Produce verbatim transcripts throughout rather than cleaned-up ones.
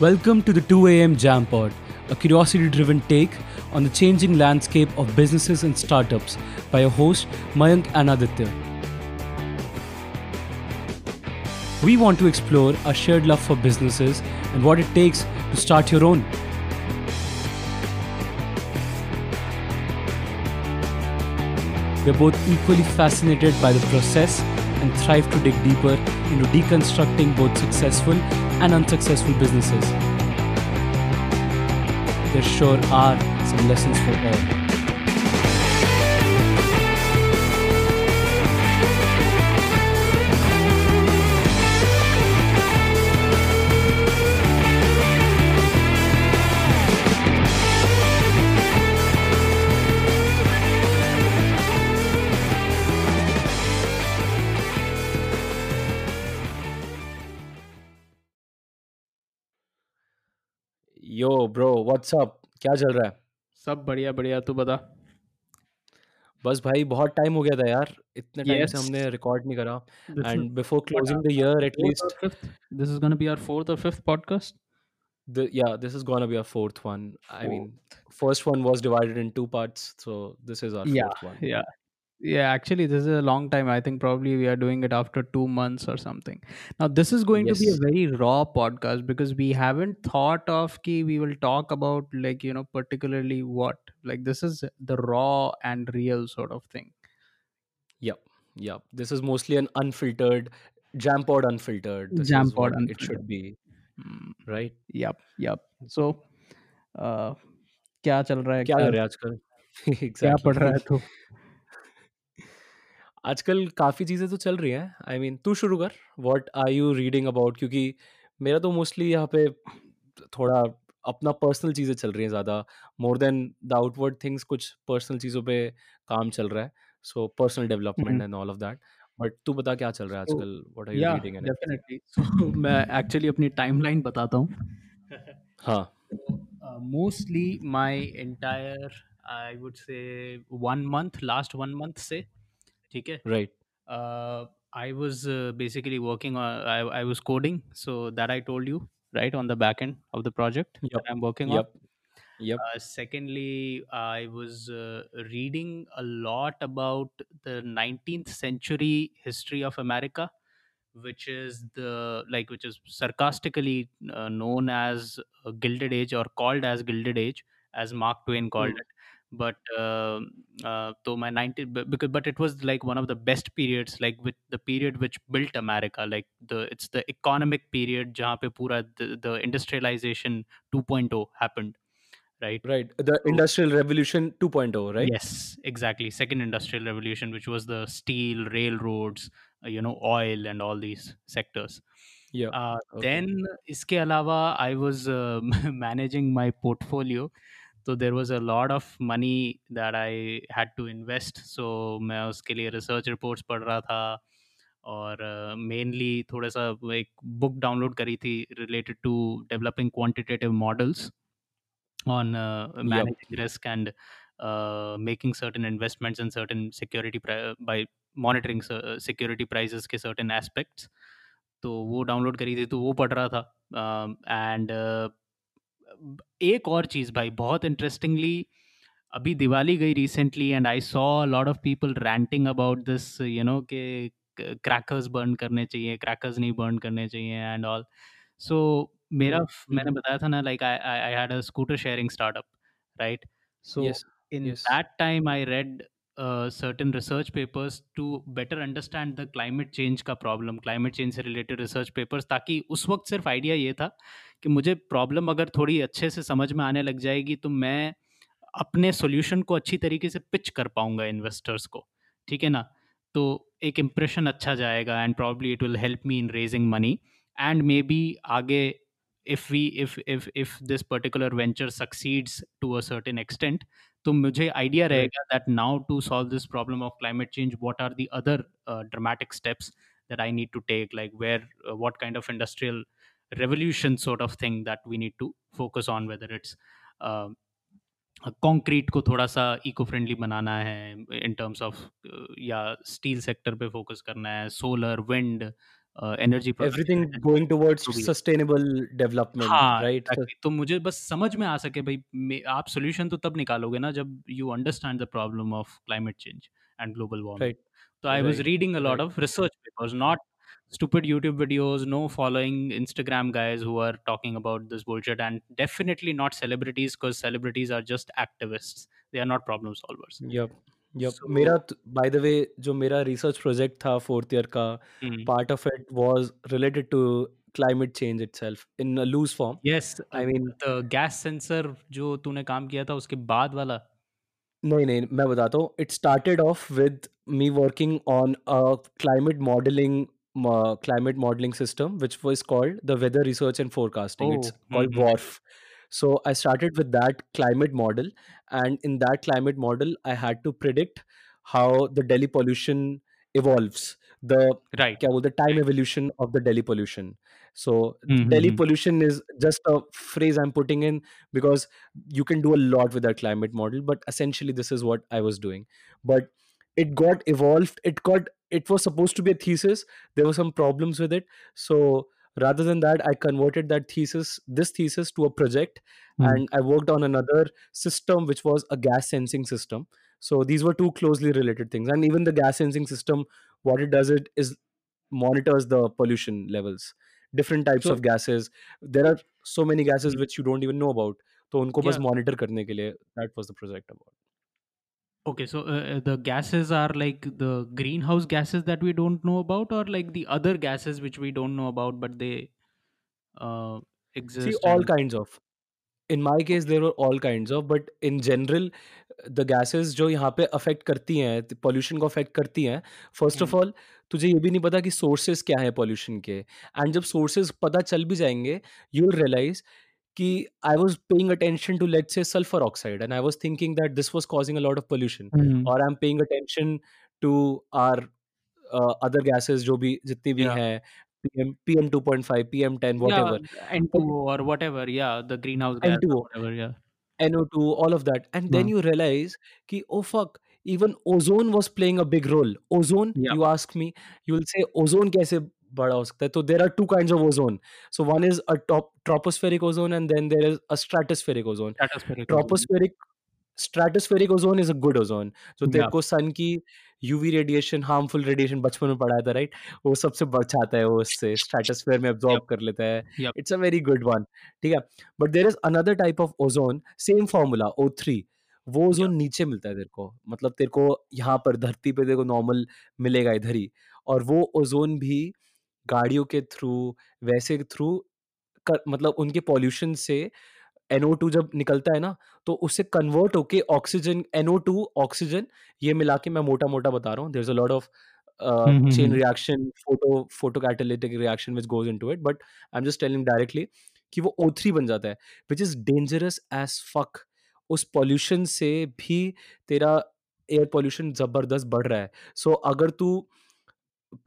Welcome to the two A M Jam Pod, a curiosity-driven take on the changing landscape of businesses and startups by your host Mayank and Aditya. We want to explore our shared love for businesses and what it takes to start your own. We're both equally fascinated by the process and thrive to dig deeper into deconstructing both successful and unsuccessful businesses. There sure are some lessons for all. Yo bro what's up, क्या चल रहा है? सब बढ़िया बढ़िया, तू बता। बस भाई, बहुत टाइम हो गया था यार, इतने टाइम Yes. से हमने रिकॉर्ड नहीं करा। And before closing the year at least this is gonna be our fourth और fifth podcast. The yeah this is gonna be our fourth one. I mean first one was divided in two parts, so this is our fourth one. या Yeah, actually, this is a long time. I think probably we are doing it after two months or something. Now, this is going yes. to be a very raw podcast because we haven't thought of ki we will talk about like, you know, particularly what. Like this is the raw and real sort of thing. Yep, yep. This is mostly an unfiltered, jam pod unfiltered. This jam pod unfiltered. It should be, right? Yep, yep. So, uh, क्या चल रहा है? क्या कर रहा है आजकल? क्या पढ़ रहा है तू? आजकल काफ़ी चीज़ें तो चल रही हैं। आई मीन तू शुरू कर, what are you reading about, क्योंकि मेरा तो मोस्टली यहाँ पे थोड़ा अपना पर्सनल चीज़ें चल रही हैं ज़्यादा, more than the outward things. कुछ पर्सनल चीज़ों पे काम चल रहा है, so personal development and all of that. But तू बता, क्या चल रहा है आजकल, what are you reading? Definitely, so मैं एक्चुअली अपनी टाइमलाइन बताता हूँ। हाँ, mostly my entire I would say one month, last one month से, ठीक है, right, I was basically working, I was coding, so that I told you, right, on the back end of the project that I am working on. Yep. Secondly, I was uh, reading a lot about the nineteenth century history of America, which is the like which is sarcastically uh, known as uh, Gilded Age, or called as Gilded Age, as Mark Twain called mm. it. But uh, uh, so my ninety because but it was like one of the best periods, like with the period which built America, like the it's the economic period jahan pe pura the, the industrialization two point oh happened, right? Right, the industrial revolution two point oh, right? Yes, exactly. Second industrial revolution, which was the steel, railroads, you know, oil and all these sectors. Yeah. Uh, okay. Then iske alawa, I was uh, managing my portfolio. So there was a lot of money that I had to invest. So मैं उसके लिए research reports पढ़ रहा था, और uh, mainly थोड़ा सा एक book download करी थी related to developing quantitative models on uh, managing yep. risk and uh, making certain investments in certain security pri- by monitoring uh, security prices के certain aspects. तो वो download करी थी, तो वो पढ़ रहा था uh, and uh, एक और चीज़ भाई, बहुत इंटरेस्टिंगली अभी दिवाली गई recently, and I saw a lot of people ranting about this, you know, के क्रैकर्स बर्न करने चाहिए, क्रैकर्स नहीं बर्न करने चाहिए एंड ऑल। सो मेरा mm-hmm. मैंने बताया था ना, like I I had a scooter sharing startup, right? So in that time I read certain research papers to better understand the climate change का प्रॉब्लम, क्लाइमेट चेंज से related research papers, ताकि उस वक्त सिर्फ आइडिया ये था कि मुझे प्रॉब्लम अगर थोड़ी अच्छे से समझ में आने लग जाएगी तो मैं अपने सॉल्यूशन को अच्छी तरीके से पिच कर पाऊंगा इन्वेस्टर्स को, ठीक है ना? तो एक इम्प्रेशन अच्छा जाएगा, and probably it will help me in raising money, and may be आगे if we if if if this particular venture succeeds to a certain extent, तो मुझे आइडिया रहेगा that now to solve this problem of climate change, what are the other dramatic steps that I need to take, like where what kind of industrial revolution sort of thing that we need to focus on, whether it's uh, concrete को थोड़ा सा eco-friendly बनाना है in terms of uh, या steel sector पे focus करना है, solar, wind, uh, energy production. Everything going towards तो sustainable development, हाँ, right? ताकि तो मुझे बस समझ में आ सके भाई, आप सोल्यूशन तो तब निकालोगे ना जब you understand the problem of climate change and global warming. तो I was reading a lot of research papers, not stupid YouTube videos, no following Instagram guys who are talking about this bullshit, and definitely not celebrities, because celebrities are just activists. They are not problem solvers. Yep. Yep. So, मेरा, by the way, जो मेरा research project था fourth year का, mm-hmm. part of it was related to climate change itself in a loose form. Yes. I mean, the gas sensor जो तूने काम किया था उसके बाद वाला. नहीं नहीं मैं बताता हूँ. It started off with me working on a climate modeling Uh, climate modeling system, which was called the Weather Research and Forecasting. Oh, it's called mm-hmm. W R F. So I started with that climate model, and in that climate model, I had to predict how the Delhi pollution evolves. The right, क्या बोलते, time evolution of the Delhi pollution. So mm-hmm. Delhi pollution is just a phrase I'm putting in because you can do a lot with that climate model. But essentially, this is what I was doing. But it got evolved. It got It was supposed to be a thesis. There were some problems with it. So rather than that, I converted that thesis, this thesis to a project. Mm. And I worked on another system, which was a gas sensing system. So these were two closely related things. And even the gas sensing system, what it does it is monitors the pollution levels, different types sure. of gases. There are so many gases which you don't even know about. So unko bas monitor karne ke liye, that was the project about. Okay, so uh, the gases are like the greenhouse gases that we don't know about, or like the other gases which we don't know about, but they uh, exist. See, all and... kinds of. In my case, there were all kinds of, but in general, the gases जो यहाँ पे affect करती हैं, pollution को affect करती हैं. First of all, तुझे ये भी नहीं पता कि sources क्या हैं pollution के, and जब sources पता चल भी जाएंगे, you will realize कि I was paying attention to, let's say, sulfur oxide, and I was thinking that this was causing a lot of pollution. Mm-hmm. Or I'm paying attention to our uh, other gases, जो भी जितनी भी हैं, P M P M two point five, P M ten, whatever. Yeah, N two or whatever, yeah, the greenhouse gas, N two O, whatever, yeah. N O two, all of that. And then yeah. you realize कि oh fuck, even ozone was playing a big role. Ozone, yeah. you ask me, you will say ozone कैसे बड़ा हो सकता है. तो there are two kinds of ozone. So one is a top, tropospheric ozone, and then there is a stratospheric ozone. Stratospheric tropospheric ozone. Stratospheric ozone is a good ozone. So yeah. तेरे को सन की U V radiation, harmful radiation बचपन में पढ़ाया था, right? वो सबसे बचाता है, वो उससे स्ट्रेटोस्फेयर में absorb yep. कर लेता है. Yep. It's a very good one. ठीक है. But there is another type of ozone, same formula, O three. वो ozone yep. नीचे मिलता है तेरे को, मतलब तेरे को यहाँ पर धरती पे तेरे को normal मिलेगा इधर ही, और वो ओजोन भी गाड़ियों के थ्रू वैसे थ्रू मतलब उनके पॉल्यूशन से N O टू जब निकलता है ना तो उससे कन्वर्ट होके oxygen N O two oxygen ये मिला के, मैं मोटा मोटा बता रहा हूँ, there is a lot of chain reaction, photo photo catalytic reaction which goes into it, but I am just telling directly कि वो O थ्री बन जाता है, which is dangerous as fuck. उस पॉल्यूशन से भी तेरा एयर पॉल्यूशन जबरदस्त बढ़ रहा है. सो so, अगर तू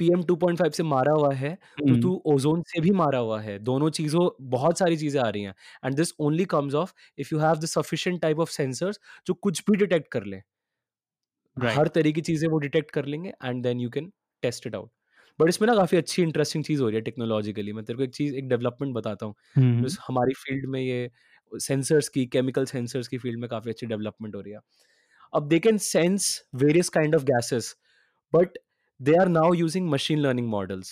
P M two point five से मारा हुआ है तो तू ओजोन से भी मारा हुआ है. दोनों चीजों, बहुत सारी चीजें आ रही हैं, and this only comes of if you have the sufficient type of sensors जो कुछ भी डिटेक्ट कर लें, right. हर तरह की चीजें वो डिटेक्ट कर लेंगे, and then you can test it out. But इसमें ना काफी अच्छी इंटरेस्टिंग चीज हो रही है टेक्नोलॉजिकली. मैं तेरे को एक चीज, एक डेवलपमेंट बताता हूँ. mm-hmm. तो हमारी फील्ड में ये सेंसर्स की, केमिकल सेंसर्स की फील्ड में काफी अच्छी डेवलपमेंट हो रही है. अब they can sense various kind of gases, but they are now using machine learning models.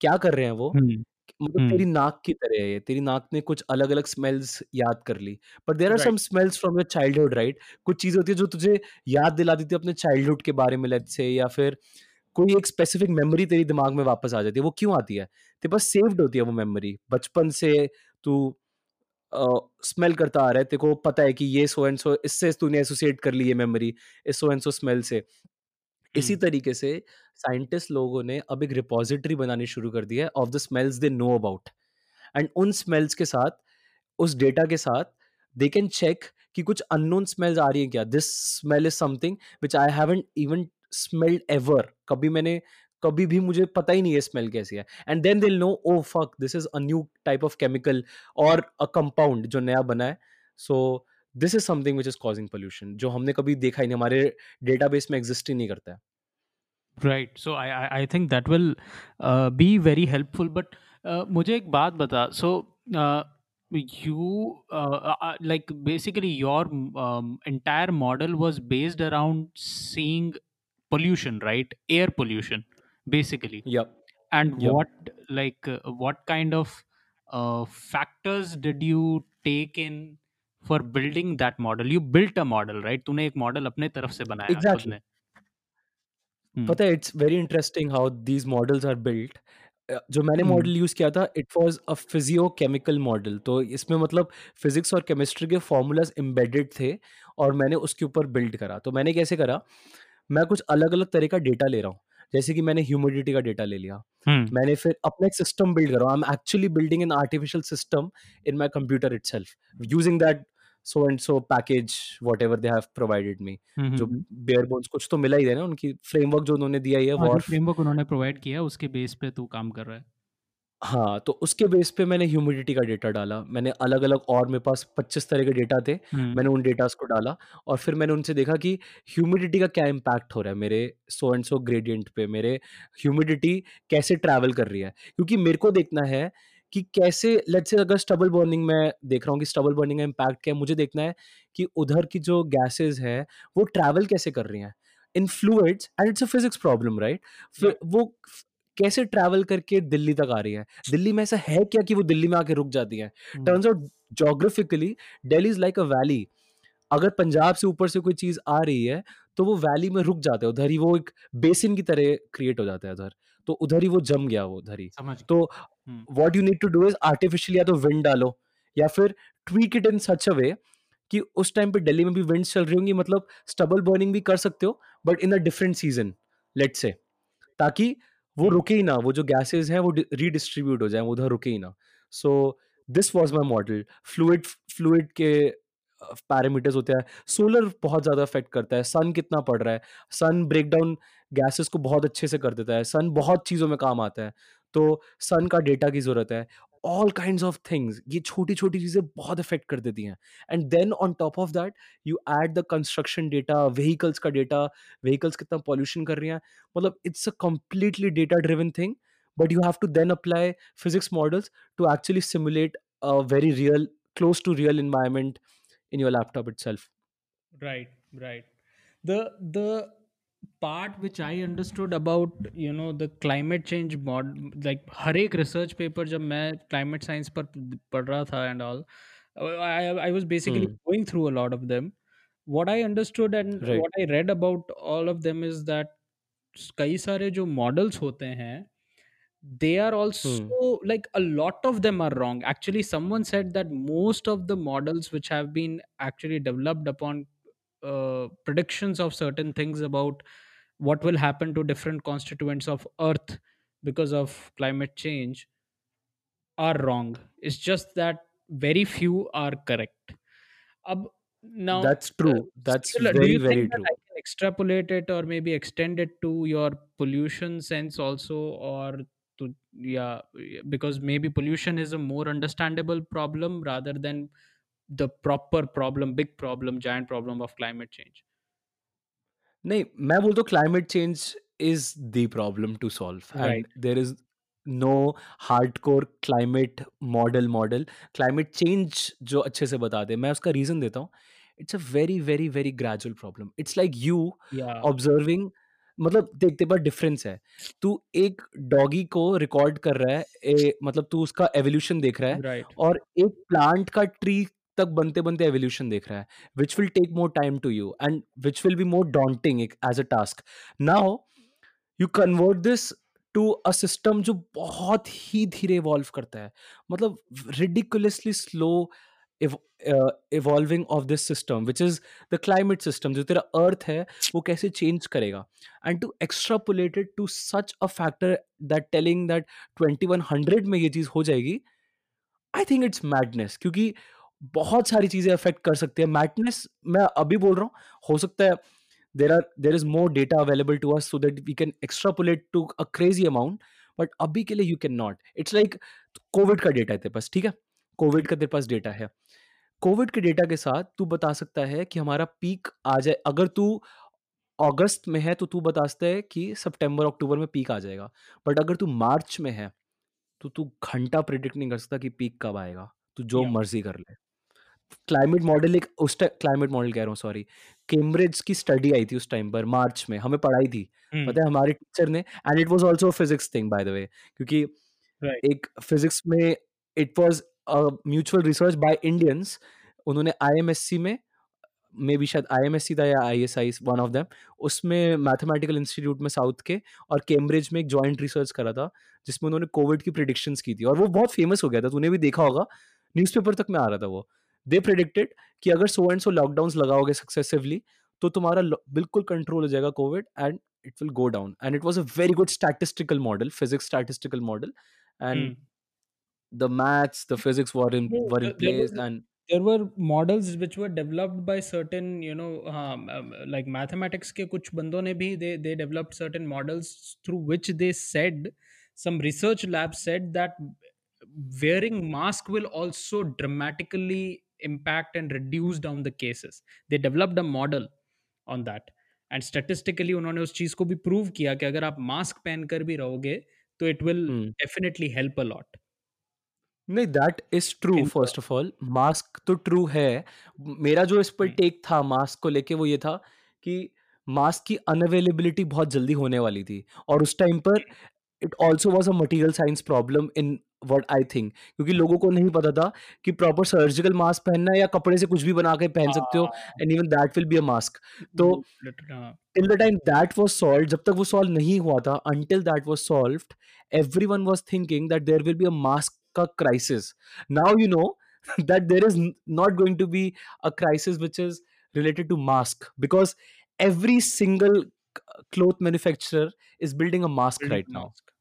क्या कर रहे हैं वो, hmm. मतलब hmm. तेरी नाक की तरह है, तेरी नाक ने कुछ अलग अलग स्मेल्स याद कर ली, but there are right. some smells from your childhood, right? कुछ चीजें होती है जो तुझे याद दिला देती है अपने childhood के बारे में, let's say, या फिर कोई एक स्पेसिफिक मेमोरी तेरी दिमाग में वापस आ जाती है. वो क्यों आती है? तेरे पास सेव्ड होती है वो मेमोरी, बचपन से तू स्मेल uh, करता आ रहा है, तेरे को पता है कि ये सो एंड सो, इससे तूने एसोसिएट कर ली ये मेमोरी इस सो एंड सो स्मेल से. इसी तरीके से साइंटिस्ट लोगों ने अब एक रिपोजिटरी बनानी शुरू कर दी है of the smells they know about, and उन स्मेल्स के साथ, उस डेटा के साथ, दे कैन चेक कि कुछ अननोन स्मेल्स आ रही हैं क्या. This smell is something which I haven't even smelled ever, कभी मैंने कभी भी मुझे पता ही नहीं है स्मेल कैसी है, and then they know oh fuck this is a new type of chemical or a compound जो नया बना है. So this is something which is causing pollution जो हमने कभी देखा ही नहीं, हमारे डेटाबेस में एग्जिस्ट ही नहीं करता है. Right so I I think that will be very helpful. But मुझे एक बात बता, सो you uh, uh, like basically your um, entire model was based around seeing pollution, right? Air pollution basically, Yep. and Yep. what like uh, what kind of uh, factors did you take in for building that model? You built a model, right? तूने एक model अपने तरफ से बनाया खुद Exactly. ने. हम्म पता है, it's very interesting how these models are built. जो मैंने हम्म मॉडल यूज़ किया था, it was a physiochemical model, तो इसमें मतलब फिजिक्स और केमिस्ट्री के फार्मूलाज एम्बेडेड थे और मैंने उसके ऊपर बिल्ड करा. तो मैंने कैसे करा, मैं कुछ अलग अलग तरह का डेटा ले रहा हूँ, जैसे कि मैंने ह्यूमिडिटी का डेटा ले लिया, हम्म मैंने फिर अपना एक सिस्टम बिल्ड करा. I am actually building an artificial system in my computer itself using that so and so package whatever they have provided me. Hmm जो हम्म, बेयर बोन्स कुछ तो मिला ही देना, उनकी फ्रेमवर्क जो उन्होंने दिया ही है हाँ, जो वॉर्फ. फ्रेमवर्क उन्होंने प्रोवाइड किया है, उसके बेस पे तू काम कर रहा है. हाँ, तो उसके बेस पे मैंने ह्यूमिडिटी का डेटा डाला, मैंने अलग अलग, और मेरे पास पच्चीस तरह के डेटा थे, हम्म मैंने उन डेटास को डाला और फिर मैंने उनसे देखा कि ह्यूमिडिटी का क्या इम्पैक्ट हो रहा है मेरे सो एंड सो ग्रेडियंट पे, मेरे ह्यूमिडिटी कैसे ट्रैवल कर रही है. क्योंकि मेरे को देखना है कि कैसे, लेट्स से अगर स्टबल बर्निंग में देख रहा हूँ कि स्टबल बर्निंग का इम्पैक्ट क्या है, मुझे देखना है कि उधर की जो गैसेज हैं वो ट्रैवल कैसे कर रही हैं in fluids, and it's a physics problem right. या वो कैसे ट्रैवल करके दिल्ली तक आ रही है, दिल्ली में ऐसा है क्या कि वो दिल्ली में आके रुक जाती है. Hmm turns out geographically Delhi is like a valley, अगर पंजाब से ऊपर से कोई चीज आ रही है तो वो वैली में रुक जाते हैं, उधर ही वो एक बेसिन की तरह क्रिएट हो जाता है, उधर तो उधर ही वो जम गया, वो उधर ही. समझ गया. तो hmm what you need to do is artificial या तो विंड डालो या फिर ट्वीक इट इन सच अ वे कि उस टाइम पे दिल्ली में भी विंड चल रही होंगी, मतलब स्टबल बर्निंग भी कर सकते हो but in a different season late से, ताकि वो रुके ही ना, वो जो गैसेस हैं वो रीडिस्ट्रीब्यूट हो जाए, वो उधर रुके ही ना. So this was my model. Fluid fluid के पैरामीटर्स होते हैं, सोलर बहुत ज़्यादा अफेक्ट करता है, सन कितना पड़ रहा है, सन ब्रेकडाउन गैसेस को बहुत अच्छे से कर देता है, सन बहुत चीज़ों में काम आता है, तो सन का डेटा की ज़रूरत है. ऑल काइंड ऑफ थिंग्स, ये छोटी छोटी चीज़ें बहुत अफेक्ट कर देती हैं. And then on top of that you add the construction data, vehicles का डेटा, व्हीकल्स कितना पॉल्यूशन कर रही हैं, मतलब it's a completely data driven thing. But you have to then apply physics models to actually simulate a very real, close to real environment in your laptop itself. Right, right. The the part which I understood about you know the climate change mod, like हर एक research paper जब मैं climate science पर पढ़ रहा था and all, I I was basically Hmm. going through a lot of them. What I understood and Right. what I read about all of them is that कई सारे जो models होते हैं, they are Hmm. also like a lot of them are wrong. Actually, someone said that most of the models which have been actually developed upon uh, predictions of certain things about what will happen to different constituents of earth because of climate change are wrong. It's just that very few are correct. Ab now That's uh, true. That's still, uh, do very, you very think that true. I can extrapolate it or maybe extend it to your pollution sense also, or to yeah, yeah, because maybe pollution is a more understandable problem rather than the proper problem, big problem, giant problem of climate change. नहीं, मैं बोलता हूँ climate change is the problem to solve, and Right. There is no hard core climate model model climate change जो अच्छे से बता दे. मैं उसका रीज़न देता हूँ, it's a very very very gradual problem. It's like you Yeah. Observing, मतलब देखते पर डिफरेंस है, तू एक डॉगी को रिकॉर्ड कर रहा है, ए, मतलब तू उसका एवोल्यूशन देख रहा है, Right. और एक प्लांट का ट्री तक बनते बनते एवोल्यूशन देख रहा है, which will take more time to you and which will be more daunting as a task. Now you convert this to a system जो बहुत ही धीरे इवॉल्व करता है, मतलब ridiculously slow evolving of this system which is the climate system, जो तेरा earth है वो कैसे चेंज करेगा. And to extrapolated to such a factor that telling that twenty one hundred में ये चीज़ हो जाएगी, आई थिंक इट्स मैडनेस. क्योंकि बहुत सारी चीजें अफेक्ट कर सकती है. मैडनेस मैं अभी बोल रहा हूँ, हो सकता है there are there is more data available to us so that we can extrapolate to a crazy amount, but अभी के लिए you can not. It's like Covid का डेटा है तेरे पास, ठीक है, कोविड का तेरे पास डेटा है, कोविड के डेटा के साथ तू बता सकता है कि हमारा पीक आ जाए, अगर तू अगस्त में है तो तू बताते है कि सितंबर अक्टूबर में पीक आ जाएगा, बट अगर तू मार्च में है तो तू घंटा प्रिडिक्ट नहीं कर सकता कि पीक कब आएगा, तू जो या मर्जी कर ले। क्लाइमेट मॉडल एक उस क्लाइमेट मॉडल कह रहा हूँ, सॉरी, कैम्ब्रिज की स्टडी आई थी उस टाइम पर मार्च में, हमें पढ़ाई थी, पता है हमारे टीचर ने, and it was also physics thing by the way, क्योंकि राइट एक फिजिक्स में it was mutual research by Indians, उन्होंने आईएमएससी में, मे बी शायद आईएमएससी था या आईएसआई, वन ऑफ देम, उसमें मैथमेटिकल इंस्टीट्यूट में साउथ के और कैम्ब्रिज में एक जॉइंट रिसर्च करा था जिसमें उन्होंने कोविड की प्रिडिक्शंस की थी, और वो बहुत फेमस हो गया था, तूने भी देखा होगा, न्यूज़पेपर तक में आ रहा था वो। दे प्रिडिक्टेड कि अगर सो एंड सो लॉकडाउन्स लगाओगे सक्सेसिवली तो तुम्हारा lo- बिल्कुल कंट्रोल हो जाएगा Covid, and it will go down, and it was a very good statistical model, physics statistical model, and the maths, the physics were in No, were in there, there were, place, and there were models which were developed by certain, you know, um, um, like mathematics के कुछ बंदों ने भी they they developed certain models through which they said, some research lab said that wearing mask will also dramatically impact and reduce down the cases. They developed a model on that, and statistically उन्होंने उस चीज को भी prove किया कि अगर आप mask पहन कर भी रहोगे तो it will definitely help a lot नहीं, that is true. in first of all mask तो ट्रू है, मेरा जो इस पर टेक था मास्क को लेके वो ये था कि मास्क की अनअवेलेबिलिटी बहुत जल्दी होने वाली थी, और उस टाइम पर it also was a material science problem in what I think, क्योंकि लोगों को नहीं पता था कि प्रॉपर सर्जिकल मास्क पहनना है या कपड़े से कुछ भी बना के पहन सकते हो, हाँ, and even that will be a mask. तो वो literally, हाँ, till the time that was solve, जब तक वो सॉल्व नहीं हुआ था, until that was solved, everyone was thinking that there will be a mask का crisis. Now you know that there is n- not going to be a crisis which is related to mask, because every single c- cloth manufacturer is building a mask right now. mask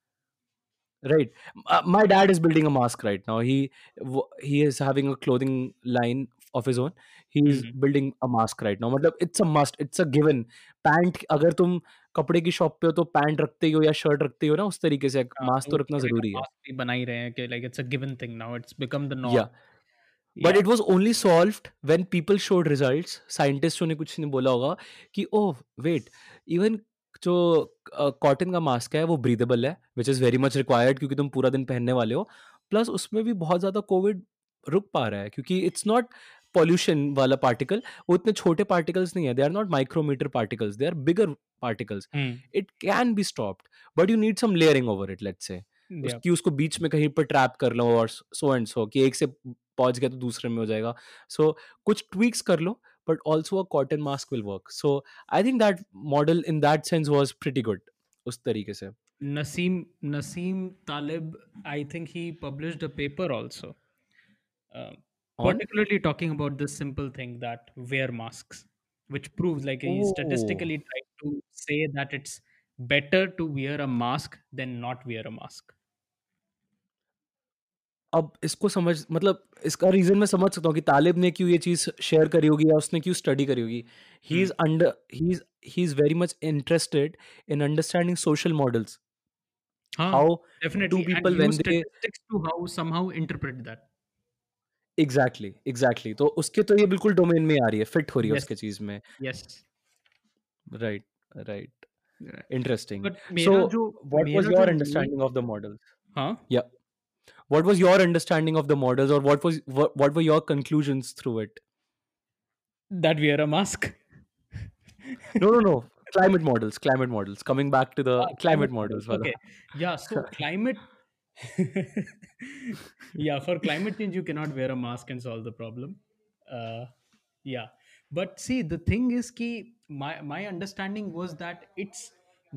Right. Uh, my dad is building a mask right now. He w- he is having a clothing line of his own. He is Mhm. building a mask right now. मतलब it's a must. It's a given. Pant, अगर तुम कपड़े की shop पे हो तो pant रखते ही हो या शर्ट रखते ही हो ना, उस तरीके से हाँ, मास्क तो तो रखना जरूरी है। मास्क भी बना ही रहे हैं कि like it's a given thing now, it's become the norm. या But Yeah. it was only solved when people showed results. साइंटिस्टों ने कुछ नहीं बोला होगा कि ओह वेट, इवन जो कॉटन का मास्क है वो ब्रीदेबल है, which is very much required, क्योंकि तुम पूरा दिन पहनने वाले हो, प्लस उसमें भी बहुत ज़्यादा कोविड रुक पा रहा है क्योंकि इट्स नॉट पॉल्यूशन वाला पार्टिकल, वो इतने छोटे पार्टिकल्स नहीं है, they are not micrometer particles, they are bigger particles, hmm it can be stopped, but you need some layering over it, let's say या उसकी उसको बीच में कहीं पर ट्रैप कर लो, और सो एंड सो कि एक से पहुंच गया तो दूसरे में हो जाएगा, सो कुछ ट्वीक्स कर लो, but also a cotton mask will work. So I think that model in that sense was pretty good उस तरीके से। Naseem Naseem Talib, I think he published a paper also, uh, on particularly talking about this simple thing that wear masks, which proves like he oh statistically tried to say that it's better to wear a mask than not wear a mask. अब इसको समझ, मतलब इसका reason मैं समझ सकता हूँ कि तालिब ने क्यों ये चीज शेयर करी होगी या उसने क्यों स्टडी करी होगी। He is Hmm. Under he is he is very much interested in understanding social models, Huh, how to definitely. And people use when they statistics to how somehow interpret that. Exactly exactly तो उसके तो ये बिल्कुल domain में आ रही है, fit हो रही है Yes, उसके चीज में। yes. Right right Right. Interesting. But so मेरा जो व्हाट वाज मेरा जो your main understanding of the models? हाँ या what was your understanding of the models, और what was what were your conclusions through it? that wear a mask. No no no climate models, climate models, coming back to the Ah, climate climate models. Models वाला। Okay. Yeah. So climate. yeah. For climate change, you cannot wear a mask and solve the problem. Uh, yeah. But see, the thing is, ki my my understanding was that it's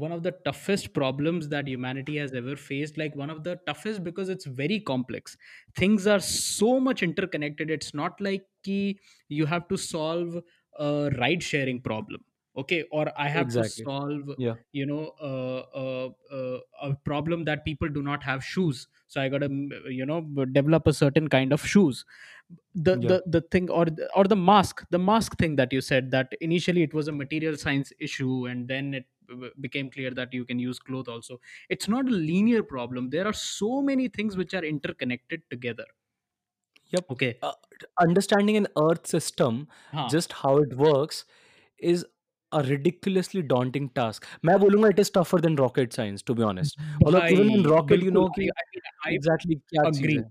one of the toughest problems that humanity has ever faced. Like one of the toughest because it's very complex. Things are so much interconnected. It's not like ki you have to solve a ride sharing problem. Okay, or I have to exactly solve या you know uh, uh, uh, a problem that people do not have shoes, so I got to you know develop a certain kind of shoes, the या the the thing, or the- or the mask the mask thing that you said, that initially it was a material science issue and then it w- became clear that you can use cloth also. It's not a linear problem. There are so many things which are interconnected together. Yep. Okay. Uh, understanding an earth system, huh just how it works is a ridiculously daunting task. मैं बोलूंगा it is tougher than rocket science, to be honest. मतलब भाई even in rocket you बिल्कुल know कि भाई, I mean I exactly क्या चीज agree. है.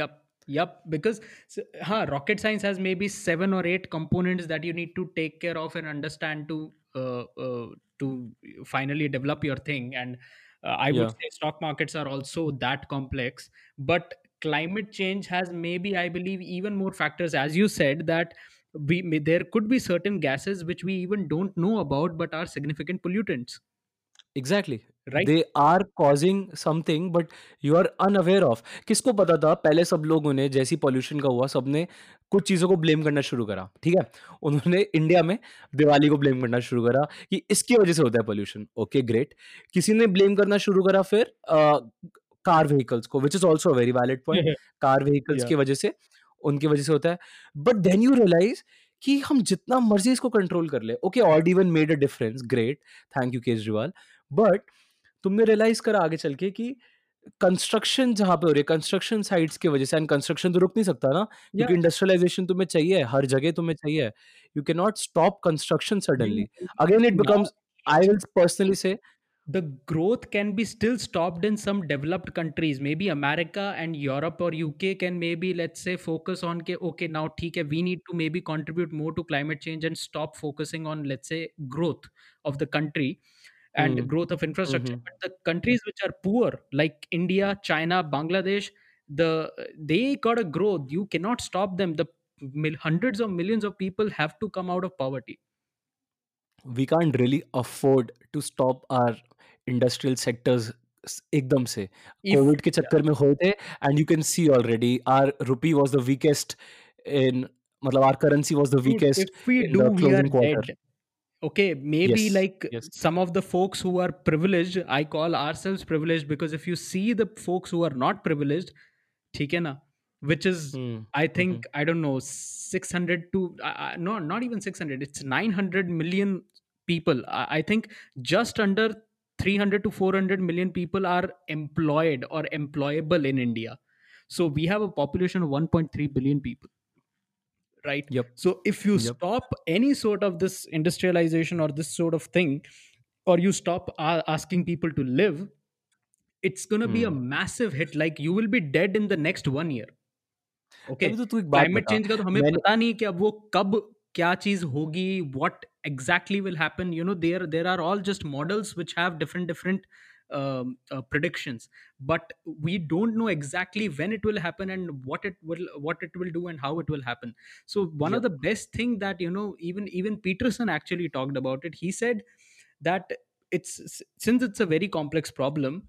Yep, yep. Because s- huh, rocket science has maybe seven or eight components that you need to take care of and understand to uh, uh, to finally develop your thing. And uh, I would Yeah. say stock markets are also that complex. But climate change has maybe, I believe, even more factors, as you said, that we may, there could be certain gases which we even don't know about, but are significant pollutants, exactly right? They are causing something but you are unaware of. किसको पता था पहले? सब लोगों ने जैसी pollution का हुआ सबने कुछ चीज़ों को ब्लेम करना शुरू करा. ठीक है, उन्होंने इंडिया में दिवाली को ब्लेम करना शुरू करा कि इसकी वजह से होता है पोल्यूशन. Okay great. किसी ने ब्लेम करना शुरू करा फिर कार व्हीकल्स को, which is also very valid point. Car vehicles yeah. की वजह से, उनकी वजह से होता है. बट देन यू रियलाइज कि हम जितना मर्जी इसको कंट्रोल कर ले. Okay, odd even made a difference, great, thank you Kejriwal. But तुमने रियलाइज करा आगे चल के कि कंस्ट्रक्शन जहाँ पे हो रही है, कंस्ट्रक्शन साइट्स की वजह से, एंड कंस्ट्रक्शन तो रुक नहीं सकता ना, Yeah. क्योंकि इंडस्ट्रियलाइजेशन तुम्हें चाहिए हर जगह, तुम्हें चाहिए. You can not stop construction suddenly. बिल्कुल again it now becomes, I will personally say the growth can be still stopped in some developed countries. Maybe America and Europe or U K can maybe, let's say, focus on ke, okay, now theek hai, we need to maybe contribute more to climate change and stop focusing on, let's say, growth of the country and growth of infrastructure. But the countries which are poor, like India, China, Bangladesh, the they gotta grow. You cannot stop them. The mil- hundreds of millions of people have to come out of poverty. We can't really afford to stop our industrial sectors s- एकदम से. If Covid के yeah, चक्कर में हुए थे, and you can see already our rupee was the weakest in, मतलब our currency was the dude, if weakest we in do, the we are closing dead. Quarter. Okay, maybe yes like yes some of the folks who are privileged, I call ourselves privileged, because if you see the folks who are not privileged, ठीक है ना, which is I think, I don't know, six hundred to uh, uh, no, not even six hundred, it's nine hundred million people. I, I think just under three hundred to four hundred million people are employed or employable in India. So we have a population of one point three billion people, right? Yup So if you yup stop any sort of this industrialization or this sort of thing, or you stop a- asking people to live, it's going to be a massive hit. Like you will be dead in the next one year. Okay, तभी तो तू एक बात climate बता, change का तो हमें मैंने पता नहीं कि अब वो कब क्या चीज होगी, what exactly will happen. You know, there there are all just models which have different different um, uh, predictions, but we don't know exactly when it will happen and what it will what it will do and how it will happen. So one of the yup best thing that, you know, even even Peterson actually talked about it. He said that it's since it's a very complex problem,